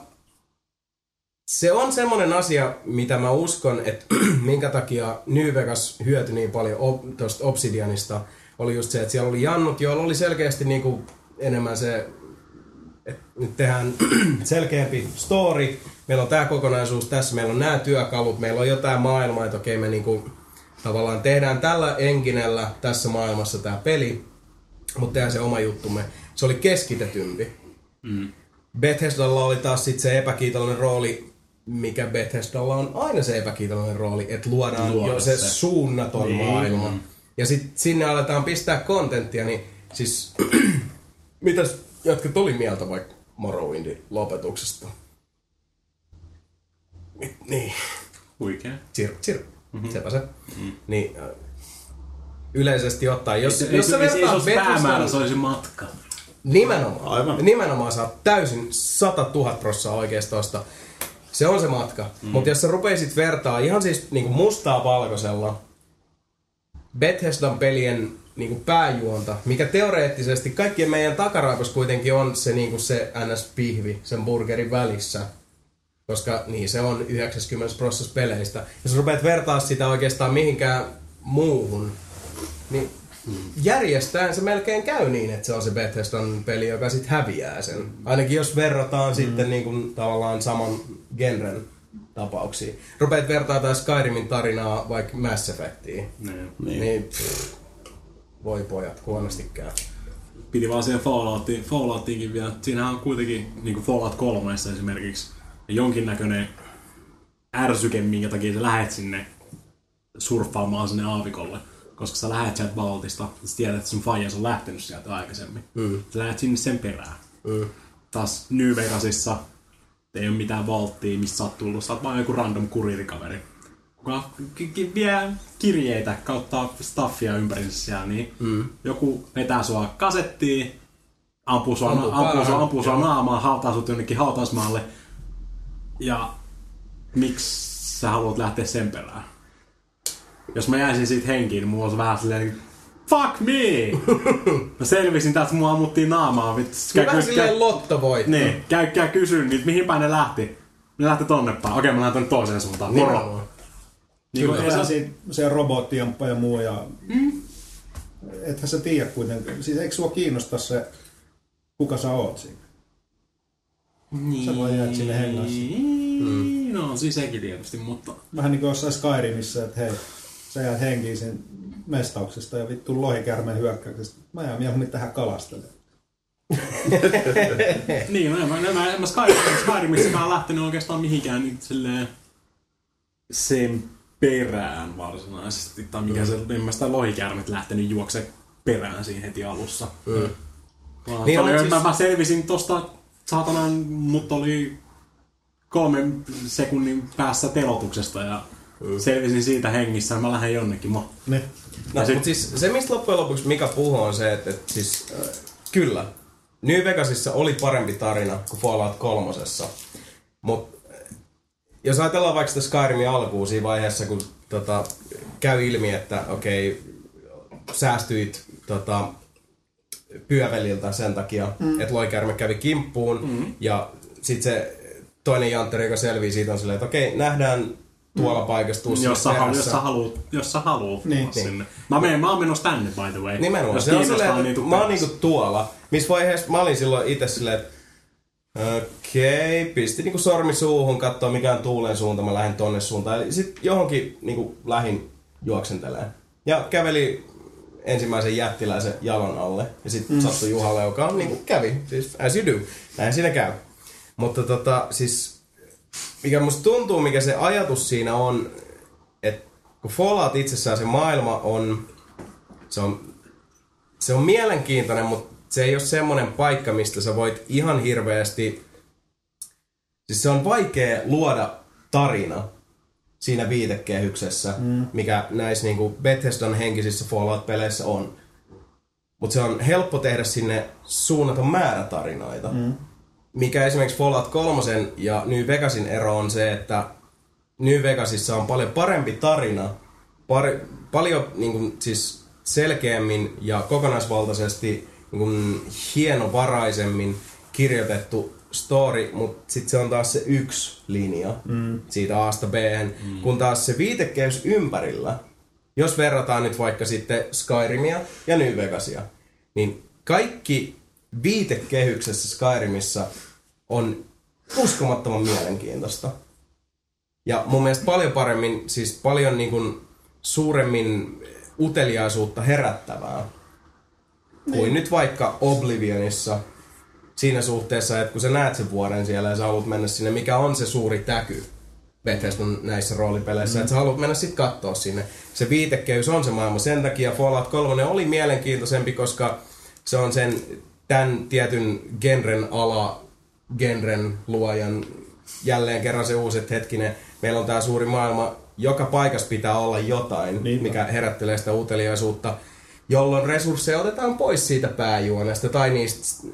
Se on semmoinen asia, mitä mä uskon, että minkä takia New Vegas hyötyi niin paljon tuosta Obsidianista, oli just se, että siellä oli jannut, joilla oli selkeästi niinku enemmän se, että nyt tehdään selkeämpi story, meillä on tää kokonaisuus tässä, meillä on nämä työkalut, meillä on jotain maailmaa, että okei me niinku tavallaan tehdään tällä enginellä tässä maailmassa tää peli, mutta tehdään se oma juttumme. Se oli keskitetympi. Bethesdalla oli taas sit se epäkiitollinen rooli, mikä Bethesdalla on aina se epäkiitollinen rooli, että luodaan jo se suunnaton maailma. Ja sitten sinne aletaan pistää kontenttia, niin siis mitäs jatket oli mieltä vaikka Morrowindin lopetuksesta? Niin. Huikea. Tsir. Sepä se. Niin, yleisesti ottaen, jos se vertaa Bethesdalla... Se olisi matka. Nimenomaan saa täysin 100 000% oikeastosta. Se on se matka. Mutta jos sä rupeisit vertaa ihan siis niinku mustaa valkoisella Bethesdan pelien niin kuin pääjuonta, mikä teoreettisesti kaikkien meidän takaraivossa kuitenkin on se, niin kuin se NS-pihvi sen burgerin välissä. Koska niin se on 90% peleistä. Jos rupeat vertaa sitä oikeastaan mihinkään muuhun, niin järjestään se melkein käy niin, että se on se Bethesdan peli, joka sitten häviää sen. Ainakin jos verrataan sitten niin kuin, tavallaan saman genren tapauksiin. Rupeat vertaamaan Skyrimin tarinaa vaikka Mass Effectiin. Niin voi pojat, huonosti käy. Piti vaan siihen Fallouttiinkin vielä. Siinähän on kuitenkin, niin kuin Fallout 3 esimerkiksi, jonkinnäköinen ärsyke, minkä takia sä lähet sinne surffaamaan sinne aavikolle. Koska sä lähet sieltä Baltista, sä tiedät, että sun faijas on lähtenyt sieltä aikaisemmin. Sä lähet sinne sen perään. Taas New Vegasissa ei ole mitään valttia, mistä sä oot tullut. Sä oot vaan joku random kuririkaveri, kuka vie kirjeitä kautta staffia ympärissä siellä, niin joku vetää sua kasettiin, ampuu sua naamaan, hautaa sut jonnekin hautausmaalle. Ja miksi sä haluat lähteä sen perään? Jos mä jäisin siitä henkiin, niin mulla olisi vähän silleen fuck me! Mä selvisin tästä, mua ammuttiin naamaa. Vähän silleen lottovoitto. Niin, käykää kysyn niitä, mihin päin ne lähti. Ne lähti tonne päin. Okei, mä lähden toiseen suuntaan. Moro! Niin kuin se robottiamppa ja muu ja... Ethän sä tiedä kuitenkin. Siis eikö sua kiinnosta se, kuka sä oot siinä? Niin. Sä voi jäädä sinne hengässä. No, siis sekin tietysti, mutta... Vähän niin kuin jossain Skyrimissä, että hei, sä jäät henkiin sen mestauksesta ja vittu lohikärmeen hyökkäyksestä. Mä jään mieluummin tähän kalastelemaan. Niin, en mä Skyrimissä mä lähtenyt oikeastaan mihinkään nyt silleen... sen perään varsinaisesti. Tai mikä se, en mä sitä lohikärmet lähtenyt juokse perään siinä heti alussa. Niin mä selvisin tosta... Saatanan, mut oli 3 sekunnin päässä telotuksesta ja selvisin siitä hengissä ja mä lähden jonnekin. Mut siis se, mistä loppujen lopuksi Mika puhuu, on se, että siis, kyllä, New Vegasissa oli parempi tarina kuin Fallout 3. Mut jos ajatellaan vaikka sitä Skyrimin alkuun siinä vaiheessa, kun käy ilmi, että okei, säästyit... pyöveliltä sen takia, että loikärme kävi kimppuun ja sit se toinen jantteri, joka selvii siitä, on silleen, että okei, nähdään tuolla paikassa, tuu sinne perässä. Jos sä haluut niin. Sinne. Mä oon menossa tänne, by the way. Nimenomaan. Jos kiinnostaa niitä. Mä oon niinku tuolla. Missä vaiheessa mä olin silloin itse silleen, että okei, pisti niinku sormi suuhun, kattoo mikään tuulen suunta, mä lähden tonne suuntaan. Eli sit johonkin niinku lähin juoksenteleen. Ja käveli ensimmäisen jättiläisen jalan alle. Ja sitten sattui Juhalle, joka on, niin kuin kävi. Siis as you do. Näin siinä käy. Mutta siis, mikä musta tuntuu, mikä se ajatus siinä on, että kun Fallout itsessään se maailma on, se on mielenkiintoinen, mutta se ei ole semmoinen paikka, mistä sä voit ihan hirveästi, siis se on vaikea luoda tarina siinä viitekehyksessä, mikä näissä niinku Bethesdan henkisissä Fallout-peleissä on. Mutta se on helppo tehdä sinne suunnaton määrä tarinoita. Mikä esimerkiksi Fallout 3 ja New Vegasin ero on se, että New Vegasissa on paljon parempi tarina, paljon niinku, siis selkeämmin ja kokonaisvaltaisesti niinku, hienovaraisemmin kirjoitettu story, mutta sitten se on taas se yksi linja siitä Asta B:hen, kun taas se viitekeys ympärillä, jos verrataan nyt vaikka sitten Skyrimia ja New Vegasia, niin kaikki viitekehyksessä Skyrimissä on uskomattoman mielenkiintoista. Ja mun mielestä paljon paremmin, siis paljon niin kuin suuremmin uteliaisuutta herättävää kuin nyt vaikka Oblivionissa. Siinä suhteessa, että kun sä näet sen vuoden siellä ja sä haluat mennä sinne, mikä on se suuri täky Bethesdan näissä roolipeleissä, että sä haluat mennä sit kattoo sinne. Se viitekeys on se maailma. Sen takia Fallout 3 oli mielenkiintoisempi, koska se on sen tämän tietyn genren ala, genren luojan jälleen kerran se uusi, että hetkinen, meillä on tää suuri maailma, joka paikassa pitää olla jotain, mikä herättelee sitä uteliaisuutta, jolloin resursseja otetaan pois siitä pääjuonesta tai niistä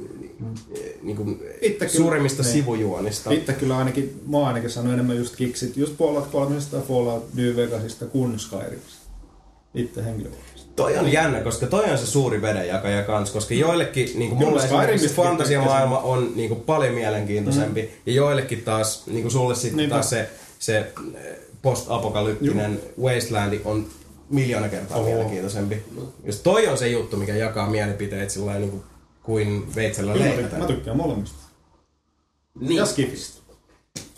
niin suuremmista sivujuonista. Itse kyllä ainakin, mä oon ainakin sanonut enemmän just kiksit, just Fallout 3 ja Fallout New Vegasista kuin Skyrimista. Itse henkilökohtaisesti. Toi on jännä, koska toi on se suuri vedenjakaja kans, koska joillekin, niinku mulle esimerkiksi fantasiamaailma on niinku paljon mielenkiintoisempi, ja joillekin taas, niinku sulle sitten taas se post-apokalyptinen wasteland on miljoona kertaa mielenkiintoisempi. Jos toi on se juttu, mikä jakaa mielipiteet sillä niinku kuin veitsellä leikataan. Mä tykkään molemmista. Niin. Ja skipistä.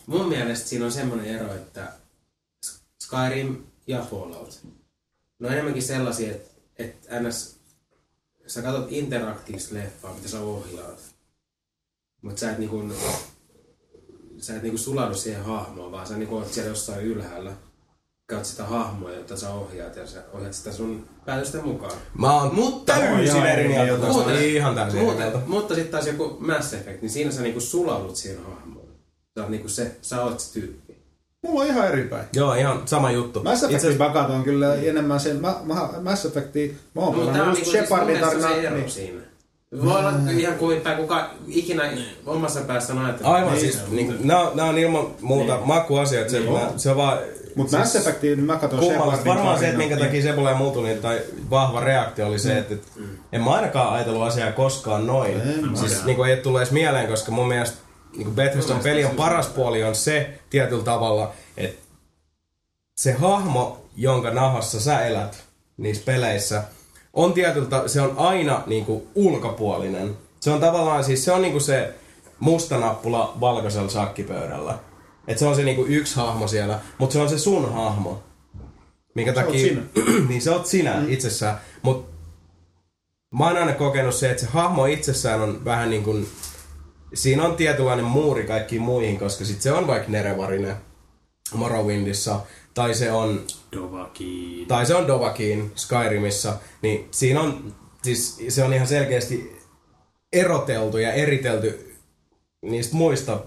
Mun mielestä siinä on semmoinen ero, että Skyrim ja Fallout. No enemmänkin sellaisia, että sä katot interaktiivista leffaa, mitä sä ohjaat. Mutta sä et niinku sulaudu siihen hahmoon, vaan sä niinku oot siellä jossain ylhäällä. Käyt sitä hahmoa, jota sä ohjaat, ja sä ohjaat sitä sun päätösten mukaan. Mä oon täysin eri mieltä. Mutta sit taas joku Mass Effect, niin siinä sä niinku sulaudut siihen hahmoon. Sä oot se tyyppi. Mulla on ihan eri päin. Joo, ihan sama juttu. Mass Effectin mä katson kyllä enemmän sen. Mass Effectin mä oon pelannut just Shepardin tarinaa. Mutta tää on niinku siis mun mielestä se ero siinä. Voi olla ihan kuin, tai kuka ikinä omassa päässä on ajatellut. Aivan siis, nää on ilman muuta makuasioita. Se on vaan... Mutta Mass Effectiin mä katson Shepardin. Varmaan se, että minkä takia Sepola ja muu tuli, tai vahva reaktio oli se, että en mä ainakaan ajatellut asiaa koskaan noin. Siis niinku ei tule edes mieleen, koska mun mielestä niinku Bethesdan pelin paras puoli on se tietyllä tavalla, että se hahmo, jonka nahassa sä elät niissä peleissä, on se on aina niinku ulkopuolinen. Se on tavallaan siis, se on niinku se musta nappula valkoisella shakkipöydällä. Että se on se niinku yksi hahmo siellä, mutta se on se sun hahmo. Minkä takia... niin se oot sinä itsessään. Mut mä oon aina kokenut se, että se hahmo itsessään on vähän niinku... Siinä on tietynlainen muuri kaikkiin muihin, koska sit se on vaikka Nerevarinen Morrowindissa. Tai se on... Dovahkiin. Tai se on Dovahkiin Skyrimissä. Niin siinä on... Siis se on ihan selkeästi eroteltu ja eritelty niistä muista...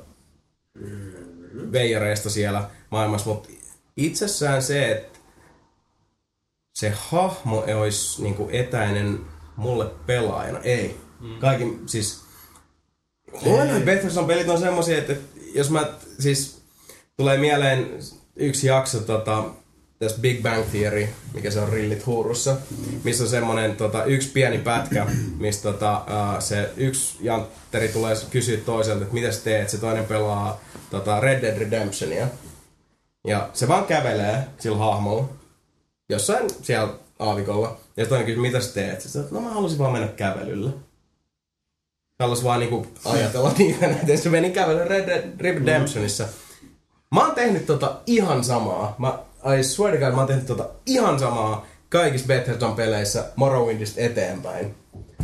veijareista siellä maailmassa, mutta itsessään se, että se hahmo ei olisi niinku etäinen mulle pelaajana, ei. Kaikki, siis... Huonoin Bethesdan pelit on semmosia, että jos mä, siis tulee mieleen yksi jakso tässä Big Bang Theory, mikä se on Rillit huurussa, missä on semmonen yksi pieni pätkä, missä se yksi jantteri tulee kysyä toiselta, että mitä sä teet, se toinen pelaa Red Dead Redemptionia. Ja se vaan kävelee sillä hahmolla, jossain siellä aavikolla, ja se toinen kysyy, mitä sä teet, se sanoo, no mä halusin vaan mennä kävelylle. Halusin vaan niinku ajatella niitä, että se meni kävelylle Red Dead Redemptionissa. Mä oon tehnyt ihan samaa, I swear to God, mä oon tehnyt ihan samaa kaikissa Bethesdan peleissä Morrowindista eteenpäin.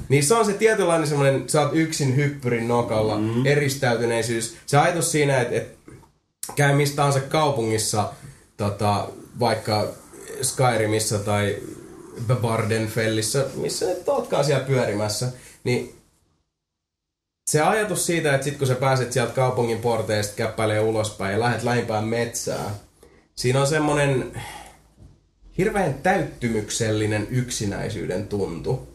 Niissä on se tietynlainen semmoinen, sä oot yksin hyppyrin nokalla, eristäytyneisyys. Se ajatus siinä, että käy mistä tahansa kaupungissa, vaikka Skyrimissä tai Bardenfellissä, missä nyt ootkaan siellä pyörimässä, niin se ajatus siitä, että sit kun sä pääset sieltä kaupungin porteista käppäilee ulospäin ja lähet lähimpään metsään, siinä on semmoinen hirveän täyttymyksellinen yksinäisyyden tuntu.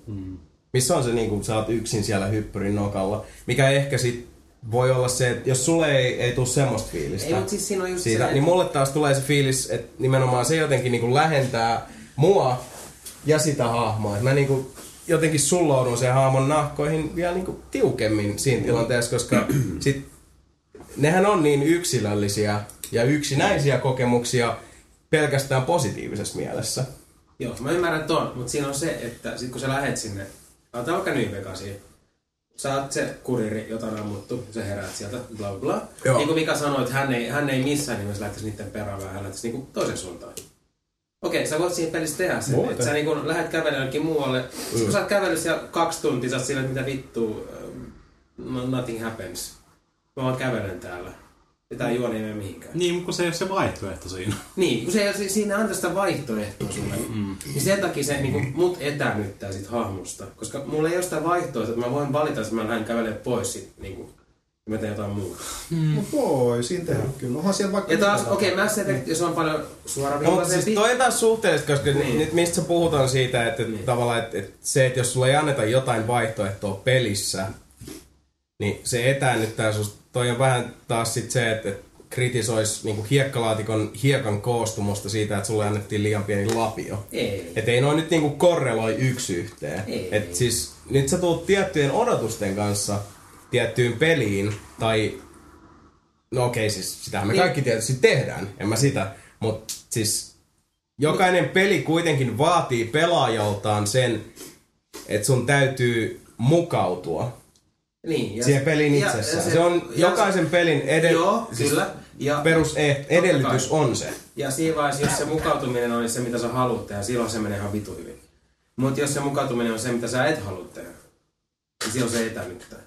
Missä on se niin kuin sä oot yksin siellä hyppyrin nokalla. Mikä ehkä sit voi olla se, että jos sulle ei tule semmoista fiilistä. Ei, siis siinä on just siitä, se, niin mulle taas tulee se fiilis, että nimenomaan se jotenkin niin kuin lähentää mua ja sitä hahmoa. Mä niin kuin jotenkin sullaudun sen hahmon nahkoihin vielä niin kuin tiukemmin siinä tilanteessa, koska sit nehän on niin yksilöllisiä ja yksinäisiä kokemuksia pelkästään positiivisessa mielessä. Joo, mä ymmärrän ton, mutta siinä on se, että sit kun sä lähet sinne, otat vaikka New Vegasiin, sä oot se kuriri, jota on ammuttu, sä heräät sieltä, bla bla. Joo. Niin kuin Mika sanoi, että hän ei missään nimessä lähtisi niiden perään, vaan hän lähtisi niin kuin toisen suuntaan. Okei, sä voit siinä pelissä tehdä sen, että sä niin kuin lähet kävelemään jonnekin muualle. Sitten kun sä oot kävellyt siellä 2 tuntia, sä oot sillä, mitä vittuu, nothing happens. Mä vaan kävelen täällä. Ja tää juoni ei mene mihinkään. Niin, kun se ei ole se vaihtoehto siinä. Niin, kun se ei ole, siinä antaa sitä vaihtoehtoa sulle. Ja sen takia se niin kun, mut etänyttää sit hahmosta. Koska mulla ei ole sitä vaihtoehtoa, että mä voin valita, että mä lähden kävelemään pois sit niinku. Mä teen jotain muuta. No voi, siinä tehdään kyllä. Onhan siellä vaikka... Ja taas, okei, Mass Effect, jos on paljon suoraviivaisempi... No, siis toi on taas suhteellista, koska nyt mistä sä puhutaan siitä, että tavallaan että se, että jos sulla ei anneta jotain vaihtoehtoa pelissä, niin se etäännyttää susta. Toi on vähän taas sit se, että kritisoisi niinku hiekkalaatikon hiekan koostumusta siitä, että sulle annettiin liian pieni lapio. Ei. Et ei noin nyt niinku korreloi yksi yhteen. Et siis nyt sä tulet tiettyjen odotusten kanssa tiettyyn peliin, tai no okei, siis sitähän me kaikki tietysti tehdään, en mä sitä, mutta siis jokainen peli kuitenkin vaatii pelaajaltaan sen, että sun täytyy mukautua. Niin, ja siihen pelin itsessään. Se on jokaisen pelin perusedellytys on se. Ja siinä vaiheessa, jos se mukautuminen on se, mitä sä haluat tehdä, silloin se menee ihan vitu hyvin. Mutta jos se mukautuminen on se, mitä sä et halua tehdä, niin silloin se etämyttää.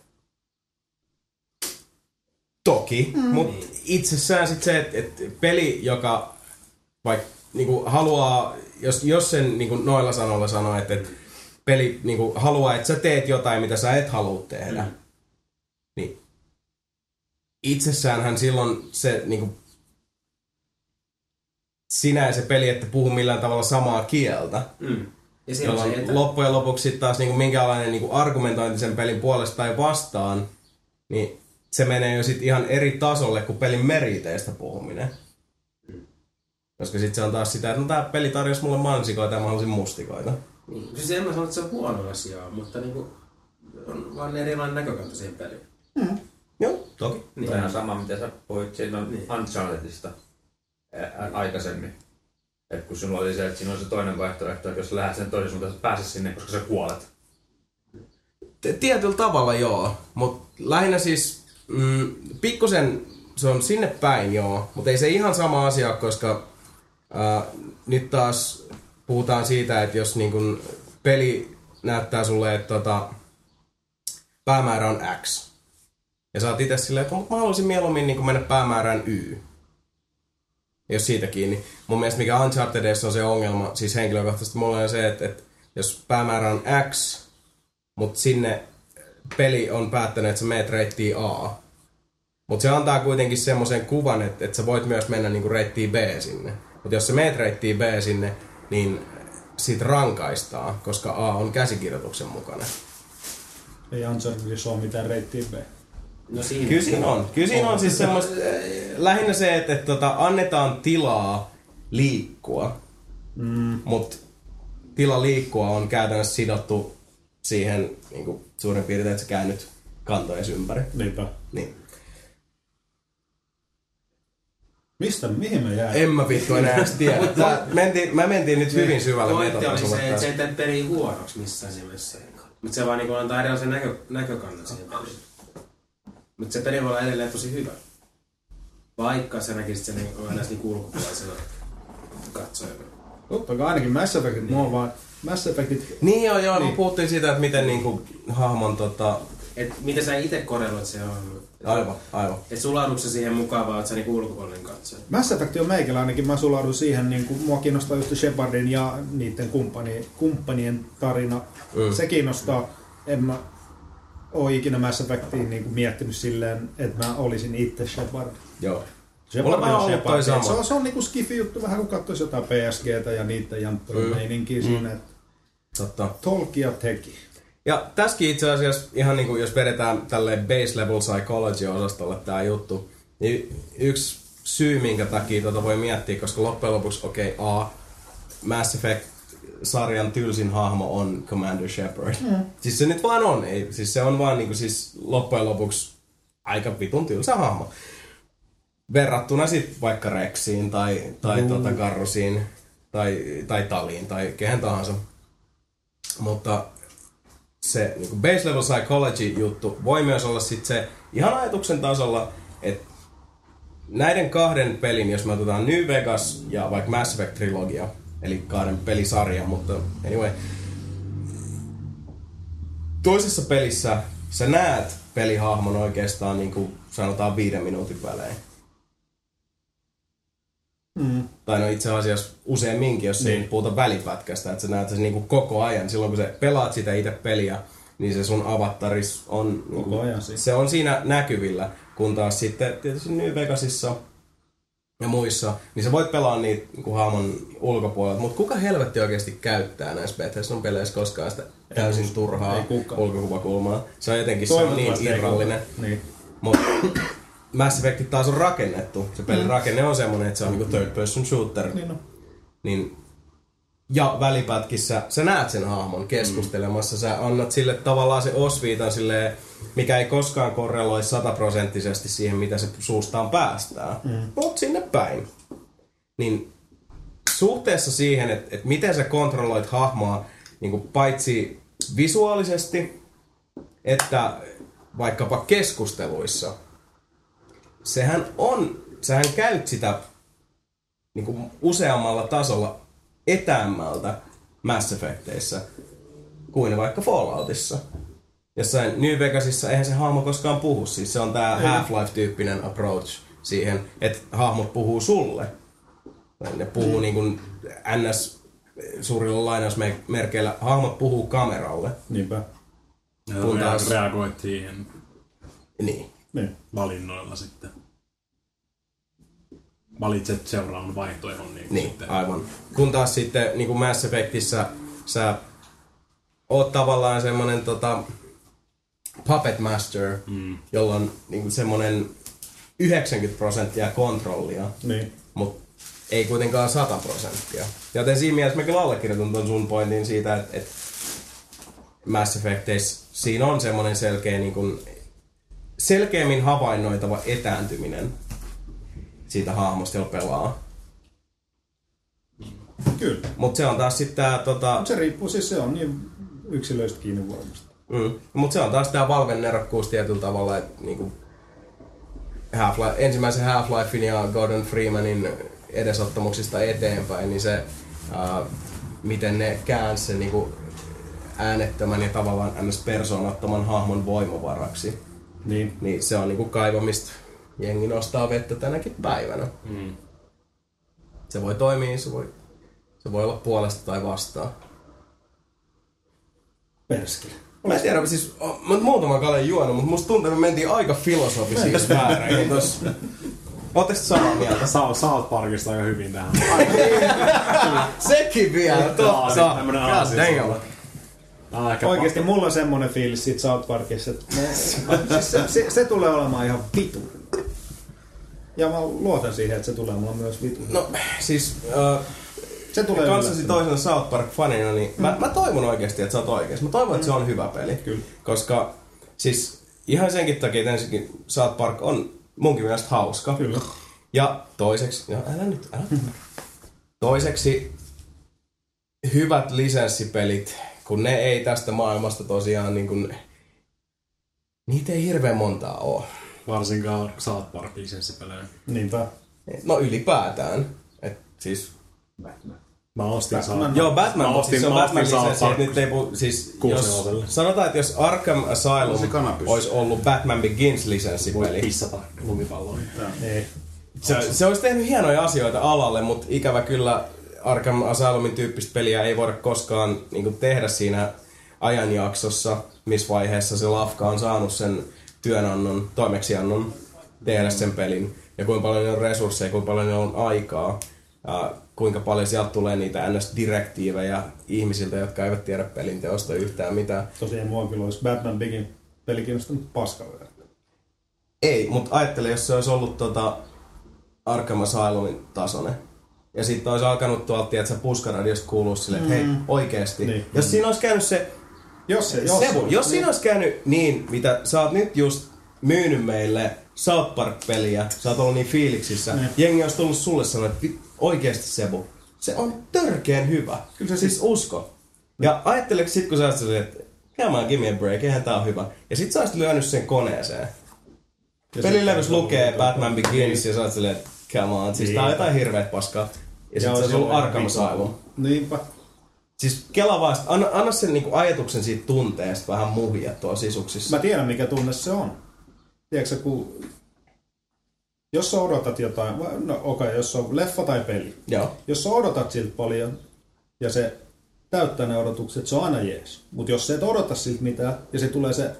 Toki, mutta itsessään sit se, että et peli, joka vaikka niinku, haluaa, jos sen niinku, noilla sanoilla sanoo, että et, peli niinku, haluaa, että sä teet jotain, mitä sä et halua tehdä, niin itsessäänhän silloin se, niinku, sinä ja se peli, että puhu millään tavalla samaa kieltä. Ja loppujen lopuksi sit taas niinku, minkälainen niinku, argumentointi sen pelin puolesta tai vastaan, niin se menee jo sit ihan eri tasolle kuin pelin meriteistä puhuminen. Koska sit se on taas sitä, että no tää peli tarjosi mulle mansikoita ja mä halusin mustikoita. Niin. Siis en mä sano, että se on huono asia, mutta niinku on vaan erilainen näkökanta siihen peliin. Joo, toki. Niin. Toi on sama, mitä sä puhuit siinä Unchartedista aikaisemmin. Et kun sinulla oli se, että siinä on se toinen vaihtoehto, että jos lähdet sen toisen suuntaan, että pääset sinne, koska sä kuolet. Tietyllä tavalla joo, mutta lähinnä siis pikkusen se on sinne päin joo, mutta ei se ihan sama asia, koska nyt taas puhutaan siitä, että jos niin kun peli näyttää sulle, että päämäärä on X, ja sä oot itse silleen, että mä haluaisin mieluummin niin kun mennä päämäärään Y, jos siitä kiinni. Mun mielestä mikä Unchartedissa on se ongelma, siis henkilökohtaisesti mulla on se, että jos päämäärä on X, mutta sinne peli on päättänyt, että sä meet reittiin A. Mutta se antaa kuitenkin semmoisen kuvan, että sä voit myös mennä niinku reittiin B sinne. Mutta jos sä meet reittiin B sinne, niin sit rankaistaa, koska A on käsikirjoituksen mukana. Ei Unchartedissa ole mitään reittiin B. No siinä. Kyllä siinä on. Kyllä siinä on siis semmoista, lähinnä se, että annetaan tilaa liikkua. Mutta tila liikkua on käytännössä sidottu siihen niinku suurin piirtein, että sä käännyt kantojen ympäri. Niinpä. Niin. Mihin me jäämme? En mä vittu enää edes tiedä. Mä mentiin nyt hyvin syvälle metataan sulle tässä. Se ei tee peliä huonoksi missään nimessä. Mutta se vaan niinku antaa erilaisen näkökannan siihen peliin. Mutta se peli voi olla edelleen tosi hyvä. Vaikka sä näkisit sen aina niinku ulkopuolisella katsojana. Totta kai ainakin Mass Effectit mua vaan. Mass Effectit. Niin joo, niin. Me puhuttiin siitä, että miten niinku hahmon et miten sä ite korreloit se on. Aivan. Et sulaudutko siihen mukaan vaan, että sä niinku ulkopuolinen katsoja? Mass Effect on meikillä ainakin, mä sulaudun siihen, niinku mua kiinnostaa just Shepardin ja niitten kumppanien tarina. Se kiinnostaa, en mä oo ikinä Mass Effectiin niinku miettinyt silleen, että mä olisin itse Shepard. Joo. Shepard. Se on niinku skifi-juttu, vähän kun katsois jotain PSGtä ja niitten janttorumeininkiä siinä. Totta. Tolkia teki. Ja tässäkin itse asiassa, ihan niin kuin jos vedetään tälleen base level psychology-osastolle tämä juttu, niin yksi syy, minkä takia voi miettiä, koska loppujen lopuksi, Mass Effect-sarjan tylsin hahmo on Commander Shepard. Siis se nyt vaan on, siis se on vaan niin kuin, siis loppujen lopuksi aika vitun tylsä hahmo. Verrattuna sitten vaikka Rexiin tai Garrosiin tai Taliin tai kehen tahansa. Mutta se niin kuin base level psychology-juttu voi myös olla sit se ihan ajatuksen tasolla, että näiden kahden pelin, jos me otetaan New Vegas ja vaikka Mass Effect-trilogia, eli kahden pelisarja, mutta anyway, toisessa pelissä sä näet pelihahmon oikeastaan niin kuin sanotaan 5 minuutin välein. Tai no itse asiassa useamminkin, jos ei puhuta välipätkästä, että sä näet sen niinku koko ajan. Silloin kun sä pelaat sitä itse peliä, niin se sun avataris on koko ajan se on siinä näkyvillä. Kun taas sitten tietysti New Vegasissa ja muissa, niin sä voit pelaa niitä niinku hahmon ulkopuolelta. Mutta kuka helvetti oikeasti käyttää näissä Bethesdan peleissä koskaan sitä täysin turhaa ulkokuvakulmaa? Se on jotenkin se on niin irrallinen. Mutta Mass Effect taas on rakennettu. Se pelin rakenne on semmoinen, että se on niinku third person shooter. Niin on. Niin, ja välipätkissä sä näet sen hahmon keskustelemassa. Sä annat sille tavallaan se osviitan silleen, mikä ei koskaan korreloi 100% siihen, mitä se suustaan päästää. Mut sinne päin. Niin suhteessa siihen, että et miten sä kontrolloit hahmoa niinku paitsi visuaalisesti, että vaikkapa keskusteluissa. Sähän käyt sitä niinku useammalla tasolla etäämmältä Mass Effecteissä kuin vaikka Falloutissa. Jossain New Vegasissa eihän se hahmo koskaan puhu. Siis se on tää Half-Life-tyyppinen approach siihen, että hahmot puhuu sulle. Ne puhuu niin kuin ns. Suurilla lainausmerkeillä. Hahmot puhuu kameralle. Niinpä. Kun taas reagoit siihen niin. Valinnoilla sitten. Valitset seuraavan vaihtoehon. Niin sitten. Aivan. Kun taas sitten niin kuin Mass Effectissä sä oot tavallaan semmonen puppet master, jolla on niin kuin semmonen 90% kontrollia. Niin. Mut ei kuitenkaan 100%. Joten siinä mielessä mä kyllä allekirjoitan ton sun pointin siitä, että Mass Effecteissä siinä on semmoinen selkeä, niin kuin, selkeämmin havainnoitava etääntyminen siitä hahmosta, jolla pelaa. Kyllä. Mutta se on taas sitten tämä... se riippuu, siis se on niin yksilöistä kiinni varmasti. Mutta se on taas tämä Valven nerokkuus tietyllä tavalla, että niinku, ensimmäisen Half-Lifein ja Gordon Freemanin edesottamuksista eteenpäin, niin se, miten ne käänsi sen niinku, äänettömän ja tavallaan persoonattoman hahmon voimavaraksi. Niin se on niinku kaivamista. Jengi nostaa vettä tänäkin päivänä. Se voi toimia, se voi olla puolesta tai vastaan. Perskele. Mä en tiedä, siis olen muutaman kaljan juonut, mutta musta tuntuu, että me mentiin aika filosofisiin määräihin tossa. Ootteko samaa mieltä? South Parkista aika hyvin tähän. Sekin vielä, totta. Oikeesti mulla on semmonen fiilis siitä South Parkissa, että se tulee olemaan ihan vitu. Ja mä luotan siihen, että se tulee mulla myös vitu. No siis, se tulee kanssasi toisena South Park-fanina, niin mä toivon oikeesti, että sä oot oikeesti. Mä toivon, että se on hyvä peli. Kyllä. Koska siis ihan senkin takia, että ensinnäkin South Park on munkin mielestä hauska. Kyllä. Ja toiseksi, toiseksi hyvät lisenssipelit. Kun ne ei tästä maailmasta tosiaan niin kuin... Niitä ei hirveän montaa oo. Varsinkaan South Parkin lisenssipelejä. Niinpä. No ylipäätään. Et siis... Batman. Mä ostin South Parkin. Joo, Batman ostin. Se on Batman lisenssi. Nyt ei siis... Sanotaan, että jos Arkham Asylum olisi ollut Batman Begins lisenssipeli... Voi pissata lumipalloon. Se olisi tehnyt hienoja asioita alalle, mutta ikävä kyllä... Arkham Asylumin tyyppistä peliä ei voida koskaan niin kuin, tehdä siinä ajanjaksossa, missä vaiheessa se lafka on saanut sen työnannon, toimeksiannon tehdä sen pelin. Ja kuinka paljon on resursseja, kuinka paljon on aikaa, kuinka paljon sieltä tulee niitä NS-direktiivejä ihmisiltä, jotka eivät tiedä pelin teosta yhtään mitään. Tosiaan mua kyllä olisi Batman Begin peli kiinnostunut paskalle. Ei, mutta ajattele, jos se olisi ollut Arkham Asylumin tasoinen. Ja sitten olisi alkanut tuolta, että sä puskaradiosta kuuluu silleen, että hei, oikeesti. Niin. Jos siinä olisi käynyt se... Jos siinä olisi käynyt niin, mitä sä oot nyt just myynyt meille South Park-peliä, sä oot ollut niin fiiliksissä, jengi olisi tullut sulle sanoa, että oikeesti Sebu, se on törkeen hyvä. Kyllä se siis usko. Ja ajatteleeko sit, kun sä oot silleen, että hieman give me a break, eihän tää on hyvä. Ja sit sä oot lyönyt sen koneeseen. Pelilevys lukee Batman Begins ja sä oot silleen, että come on, siis tää on jotain hirveet paskaa. Ja sit se on ollut Arkham Asylum. Niinpä. Siis kela vaan, anna sen niinku ajatuksen siitä tunteesta vähän muhia tuolla sisuksissa. Mä tiedän mikä tunne se on. Tiedätkö kun... Jos sä odotat jotain, no okei, jos se on leffa tai peli. Joo. Jos sä odotat siltä paljon ja se täyttää ne odotukset, se on aina jees. Mut jos sä et odota siltä mitään ja se tulee se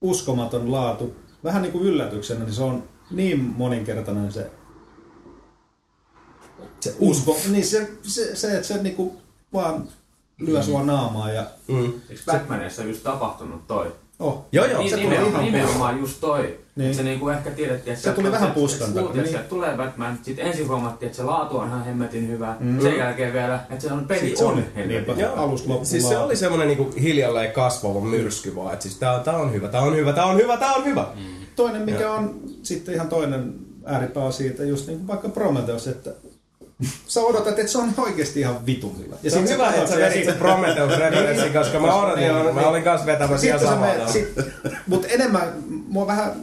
uskomaton laatu, vähän niinku yllätyksenä, niin se on niin moninkertainen se... Se usko, niin että se niinku vaan lyö sua naamaa ja... Eikö Batmanissa just tapahtunut toi? Oh. Joo, joo, se tuli ihan nimenomaan just toi. Niin. Se niinku ehkä tiedettiin, että se tuli vähän puskanta. Niin. Tulee Batman, sitten ensin huomattiin, että se laatu on ihan hemmetin hyvä. Mm. Sen jälkeen vielä, että se on peli on hemmetin hyvä. Siis se oli semmoinen niinku hiljalleen kasvava myrsky vaan, että siis tää on hyvä, tää on hyvä. Mm. Toinen mikä ja. On sitten ihan toinen ääripää siitä, just niinku vaikka Prometheus, että sä odotat, että se on oikeesti ihan vitun hyvä. Ja se on hyvä, että sä vesit sen Prometheus-referenssin, koska mä odotin, mä olin kanssa vetämässä ihan samalla. Mutta enemmän, mua vähän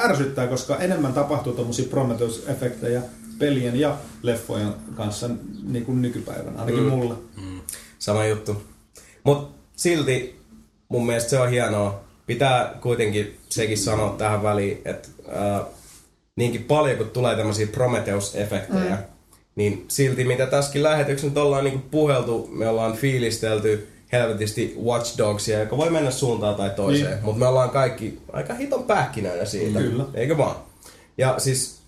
ärsyttää, koska enemmän tapahtuu tommosia Prometheus-efektejä pelien ja leffojen kanssa niin kuin nykypäivänä, ainakin mulle. Mm. Sama juttu. Mut silti mun mielestä se on hienoa. Pitää kuitenkin sekin sanoa tähän väliin, että niinkin paljon kun tulee tämmöisiä Prometheus-efektejä, niin silti mitä tässäkin lähetyksessä nyt ollaan niinku puheltu, me ollaan fiilistelty helvetisti Watch Dogsia, joka voi mennä suuntaan tai toiseen. Niin. Mutta me ollaan kaikki aika hiton pähkinöinä siitä. Kyllä. Eikö vaan? Ja siis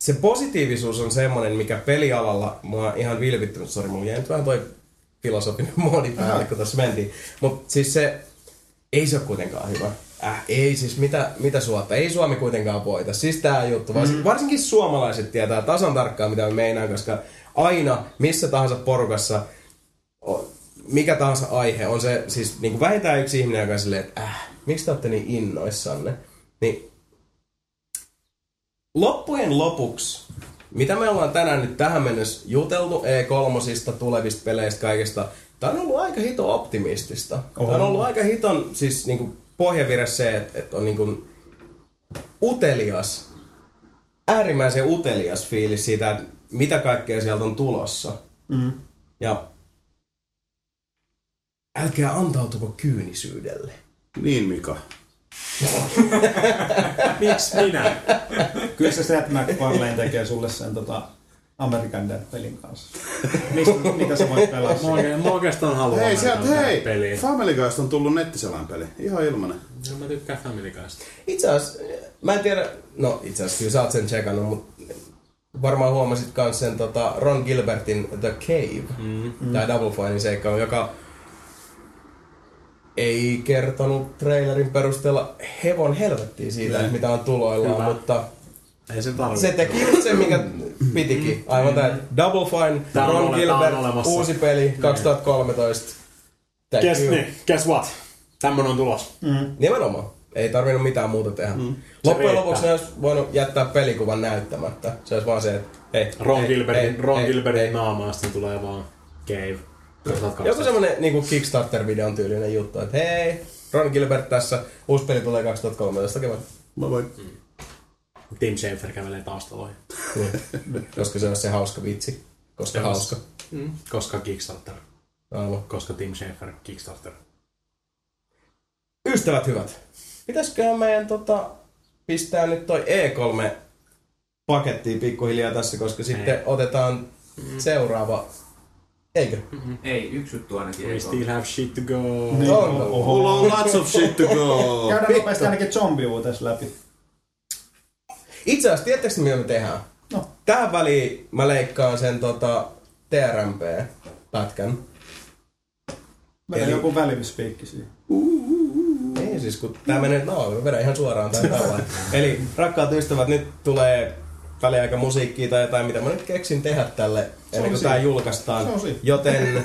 se positiivisuus on semmoinen, mikä pelialalla mua ihan vilpittömästi, sori, mulla jäi nyt vähän toi filosofinen moodi päälle, kun tässä mentiin. Mutta siis se ei se ole kuitenkaan hyvä. Ei siis, mitä suotta? Ei Suomi kuitenkaan voita. Siis tää juttu. Varsinkin suomalaiset tietää tasan tarkkaan, mitä me meinaan, koska aina, missä tahansa porukassa, mikä tahansa aihe, on se siis niin kuin vähintään yksi ihminen, joka on silleen, että miksi te ootte niin innoissanne? Niin loppujen lopuksi, mitä me ollaan tänään nyt tähän mennessä juteltu E3-sista, tulevista peleistä, kaikesta, tää on ollut aika hito optimistista. Oho. Tää on ollut aika hiton, siis niinku pohjavire se, että on niinku utelias, äärimmäisen utelias fiilis siitä, että mitä kaikkea sieltä on tulossa. Mm. Ja älkää antautuko kyynisyydelle. Niin, Mika. Miks minä? Kyllä se Seth MacFarlane tekee sulle sen American Dead-pelin kanssa. Mitä sä voit pelaa? Mä oikeastaan haluan nähdä peliä. Family Guysta on tullut nettiselän peli. Ihan ilmanen. No, mä tykkään Family Guysta. Itse asiassa, mä en tiedä, no itse asiassa kyllä sä oot sen tsekannut, mutta varmaan huomasit myös sen Ron Gilbertin The Cave, tai Double Finein seikkailu, joka ei kertonut trailerin perusteella hevon helvettiä siitä, mitä on tuloillaan, mutta ei se tarvitse. Se teki sen, minkä pitikin. Aivan tää Double Fine, Ron Gilbert, uusi peli, 2013. Guess what? Tämmönen on tulos. Nimenomaan. Ei tarvinnut mitään muuta tehdä. Loppujen lopuksi ne olisi voinut jättää pelikuvan näyttämättä. Se olisi vaan se, että Ron Gilbertin naamaa, sitten tulee vaan Cave. Joku semmonen niinku Kickstarter-videon tyylinen juttu, että hei, Ron Gilbert tässä, uusi peli tulee 2013 kevään. Mä voin. Tim Schafer kävelee taustaloihin. Koska se on se hauska vitsi. Koska hauska. Koska Kickstarter. Aivan. Koska Tim Schafer Kickstarter. Ystävät hyvät. Pitäisköhän meidän pistää nyt toi E3 pakettiin pikkuhiljaa tässä, koska sitten otetaan seuraava. Eikö? Ei, yksi juttu ainakin. We still have shit to go. Mulla on lots of shit to go. Käydään nopeasti ainakin zombi-uutais läpi. Itse asiassa, tiedättekö mitä me tehdään? No. Tähän väliin mä leikkaan sen TRMP-pätkän. Vedän joku välivispiikki siihen. Ei siis, kun tää menee, mä vedän ihan suoraan tai tavallaan. Eli rakkaat ystävät, nyt tulee väliaika musiikkia tai jotain, mitä mä nyt keksin tehdä tälle, ennen kuin tää julkaistaan. Joten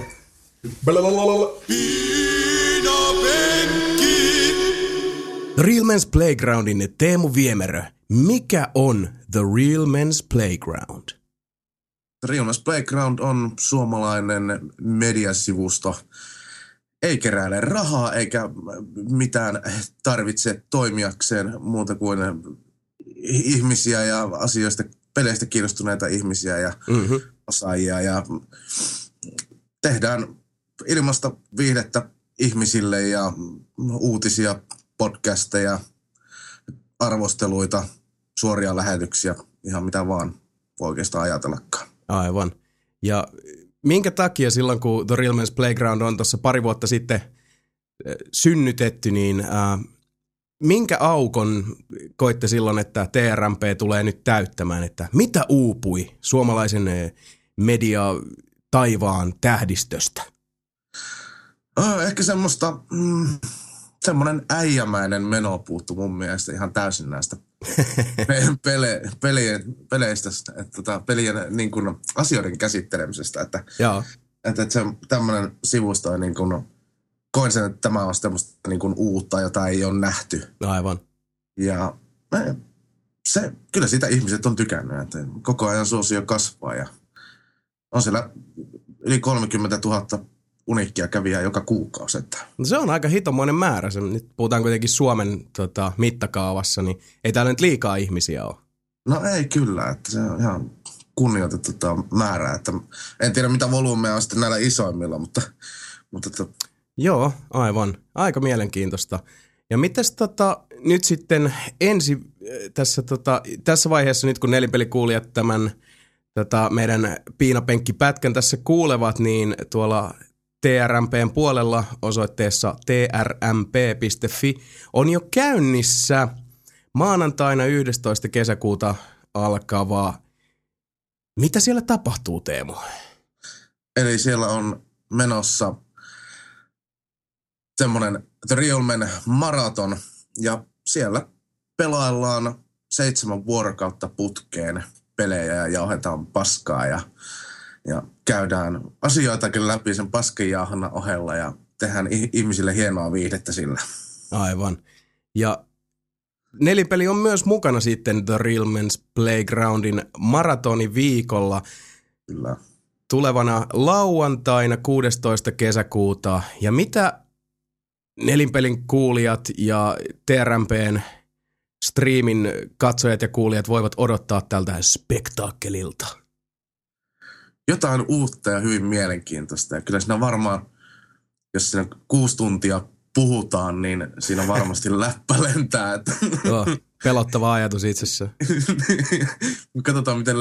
Real Men's Playgroundin Teemu Viemerö. Mikä on The Real Men's Playground? The Real Men's Playground on suomalainen mediasivusto. Ei keräile rahaa eikä mitään tarvitse toimijakseen muuta kuin ihmisiä ja asioista, peleistä kiinnostuneita ihmisiä ja osaajia. Ja tehdään ilmasta viihdettä ihmisille ja uutisia, podcasteja, arvosteluita, suoria lähetyksiä, ihan mitä vaan voi oikeastaan ajatellakaan. Aivan. Ja minkä takia silloin, kun The Real Men's Playground on tuossa pari vuotta sitten synnytetty, niin minkä aukon koitte silloin, että TRMP tulee nyt täyttämään, että mitä uupui suomalaisen mediataivaan tähdistöstä? Ehkä semmoista semmoinen äijämäinen meno puuttu mun mielestä ihan täysin näistä peleistä, että pelien niin kuin asioiden käsittelemisestä, että joo. Että se tämmöinen sivusto niin kuin, koin sen, että tämä on semmoista niin kuin uutta, jota ei ole nähty. Aivan. Ja se, kyllä sitä ihmiset on tykännyt, että koko ajan suosio kasvaa ja on siellä yli 30 000 uniikkia kävijää joka kuukausi. Että. No se on aika hitomainen määrä. Se, nyt puhutaan kuitenkin Suomen mittakaavassa, niin ei täällä nyt liikaa ihmisiä ole. No ei kyllä, että se on ihan kunnioitettu määrää. Että en tiedä mitä volyymeja on sitten näillä isoimmilla, mutta joo, aivan. Aika mielenkiintoista. Ja mites nyt sitten ensi tässä vaiheessa, nyt kun nelinpelikuulijat tämän meidän piinapenkkipätkän tässä kuulevat, niin tuolla TRMPn puolella osoitteessa trmp.fi on jo käynnissä maanantaina 11. kesäkuuta alkavaa. Mitä siellä tapahtuu, Teemu? Eli siellä on menossa semmoinen The Real Men maraton ja siellä pelaillaan 7 vuorokautta putkeen pelejä ja ohjataan paskaa ja käydään asioitakin läpi sen paskanjaahannan ohella ja tehdään ihmisille hienoa viihdettä sillä. Aivan. Ja nelinpeli on myös mukana sitten The Real Men's Playgroundin maratoniviikolla. Kyllä. Tulevana lauantaina 16. kesäkuuta. Ja mitä nelinpelin kuulijat ja TRMPn striimin katsojat ja kuulijat voivat odottaa tältä spektaakkelilta? Jotain uutta ja hyvin mielenkiintoista. Ja kyllä siinä varmaan, jos siinä 6 tuntia puhutaan, niin siinä varmasti läppä lentää. Joo, pelottava ajatus itsessä. Katsotaan, miten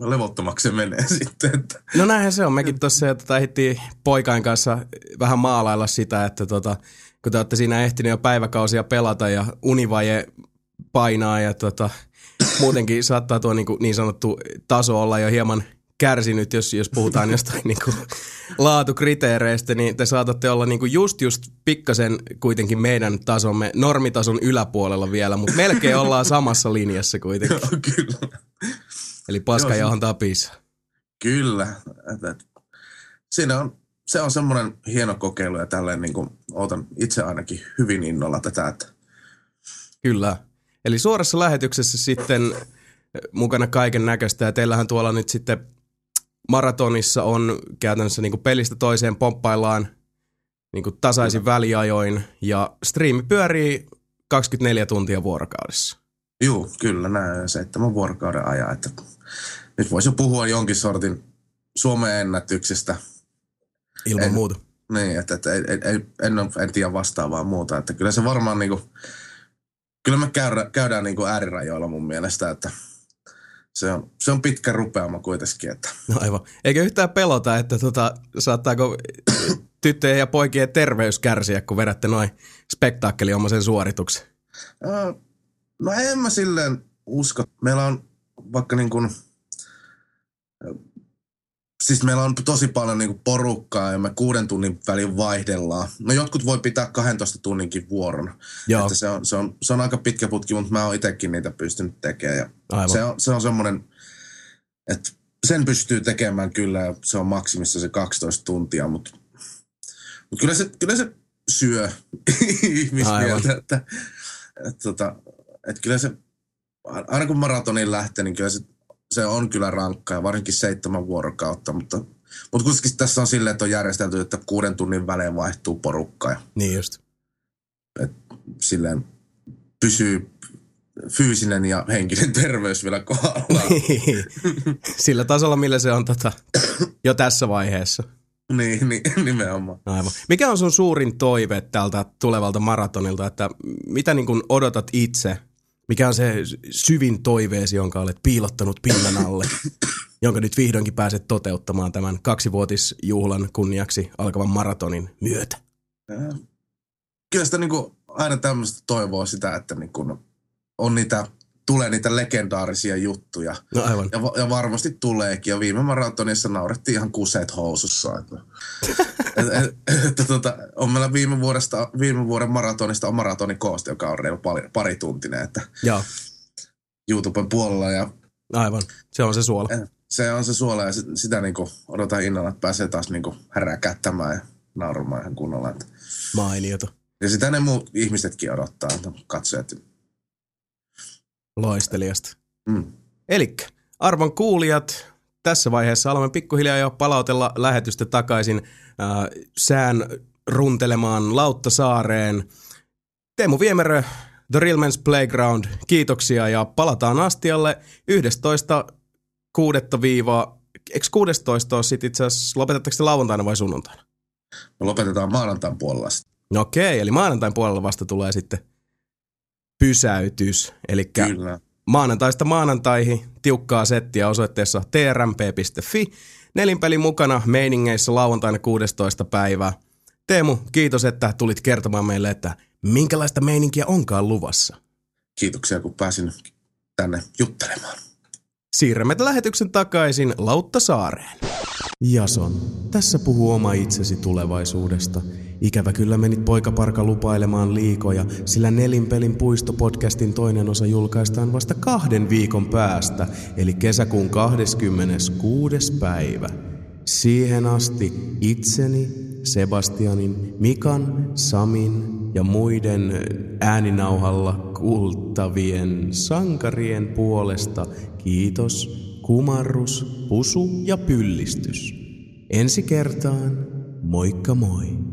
levottomaksi se menee sitten. Että. No näinhän se on. Mekin tuossa ehdittiin poikain kanssa vähän maalailla sitä, että kun te olette siinä ehtineet jo päiväkausia pelata ja univaje painaa ja muutenkin saattaa tuo niin sanottu taso olla jo hieman kärsinyt, jos puhutaan jostain laatukriteereistä, niin te saatatte olla just pikkasen kuitenkin meidän tasomme, normitason yläpuolella vielä, mutta melkein ollaan samassa linjassa kuitenkin. Joo, kyllä. Eli paska johon tapissa. Kyllä. Siinä on, se on semmoinen hieno kokeilu ja tälleen ootan itse ainakin hyvin innolla tätä. Että. Kyllä. Eli suorassa lähetyksessä sitten mukana kaiken näköistä ja teillähän tuolla nyt sitten maratonissa on käytännössä pelistä toiseen pomppaillaan tasaisin väliajoin ja striimi pyörii 24 tuntia vuorokaudessa. Joo, kyllä näin 7 vuorokauden ajan. Että nyt voisi jo puhua jonkin sortin Suomen ennätyksistä. Ilman muuta. Niin, että en tiedä vastaavaa muuta. Että kyllä se varmaan kyllä me käydään äärirajoilla mun mielestä, että se on pitkä rupeama kuitenkin. Että. No aivan. Eikä yhtään pelota, että saattaako tyttöjen ja poikien terveys kärsiä, kun vedätte noin spektaakkeliomaisen suorituksen? No en mä silleen usko. Meillä on vaikka meillä on tosi paljon porukkaa ja me 6 tunnin välin vaihdellaan. No jotkut voi pitää 12 tunninkin vuoron. Että se on aika pitkä putki, mutta mä oon itsekin niitä pystynyt tekemään. Ja se on semmoinen, että sen pystyy tekemään kyllä ja se on maksimissa se 12 tuntia. Mutta kyllä se syö ihmismieltä. Että kyllä se, aina kun maratoniin lähtee, niin kyllä se on kyllä rankkaa, varsinkin 7 vuorokautta, mutta kuitenkin tässä on silleen, että on järjestelty, että 6 tunnin välein vaihtuu porukkaa. Ja, niin just. Silleen pysyy fyysinen ja henkinen terveys vielä kohdallaan. Sillä tasolla, millä se on jo tässä vaiheessa. Niin, nimenomaan. Aivan. Mikä on sun suurin toive tältä tulevalta maratonilta, että mitä odotat itse? Mikä on se syvin toiveesi, jonka olet piilottanut pinnan alle, jonka nyt vihdoinkin pääset toteuttamaan tämän 2-vuotisjuhlan kunniaksi alkavan maratonin myötä? Kyllä sitä aina tämmöistä toivoa sitä, että on tulee niitä legendaarisia juttuja. No aivan. Ja varmasti tuleekin. Ja viime maratonissa naurettiin ihan kuseet housussa. On meillä viime vuoden maratonista on maratonikooste, joka on reilu parituntinen, että joo. YouTuben puolella. Ja aivan, se on se suola. Se on se suola ja sitä niinku odotan innolla, että pääsee taas niinku häräkättämään ja naurumaan ihan kunnolla. Mainiota. Ja sitä ne muut ihmisetkin odottaa, katsojat. Loistelijasta. Mm. Elikkä, arvon kuulijat, tässä vaiheessa alamme pikkuhiljaa jo palautella lähetystä takaisin sään runtelemaan Lauttasaareen. Teemu Viemärö, The Real Men's Playground, kiitoksia ja palataan astialle 11.6. Sitten itse asiassa lopetatteko te lauantaina vai sunnuntaina? Me lopetetaan maanantain puolella. No okei, eli maanantain puolella vasta tulee sitten pysäytys. Elikkä kyllä. Maanantaista maanantaihin tiukkaa settiä osoitteessa trmp.fi. Nelinpeli mukana meiningeissä lauantaina 16. päivää. Teemu, kiitos, että tulit kertomaan meille, että minkälaista meininkiä onkaan luvassa. Kiitoksia, kun pääsin tänne juttelemaan. Siirrämme lähetyksen takaisin Lauttasaareen. Jason, tässä puhuu oma itsesi tulevaisuudesta. Ikävä kyllä menit poikaparka lupailemaan liikoja, sillä Nelinpelin puistopodcastin toinen osa julkaistaan vasta 2 viikon päästä, eli kesäkuun 26. päivä. Siihen asti itseni, Sebastianin, Mikan, Samin ja muiden ääninauhalla kulttavien sankarien puolesta kiitos, kumarrus, pusu ja pyllistys. Ensi kertaan, moikka moi!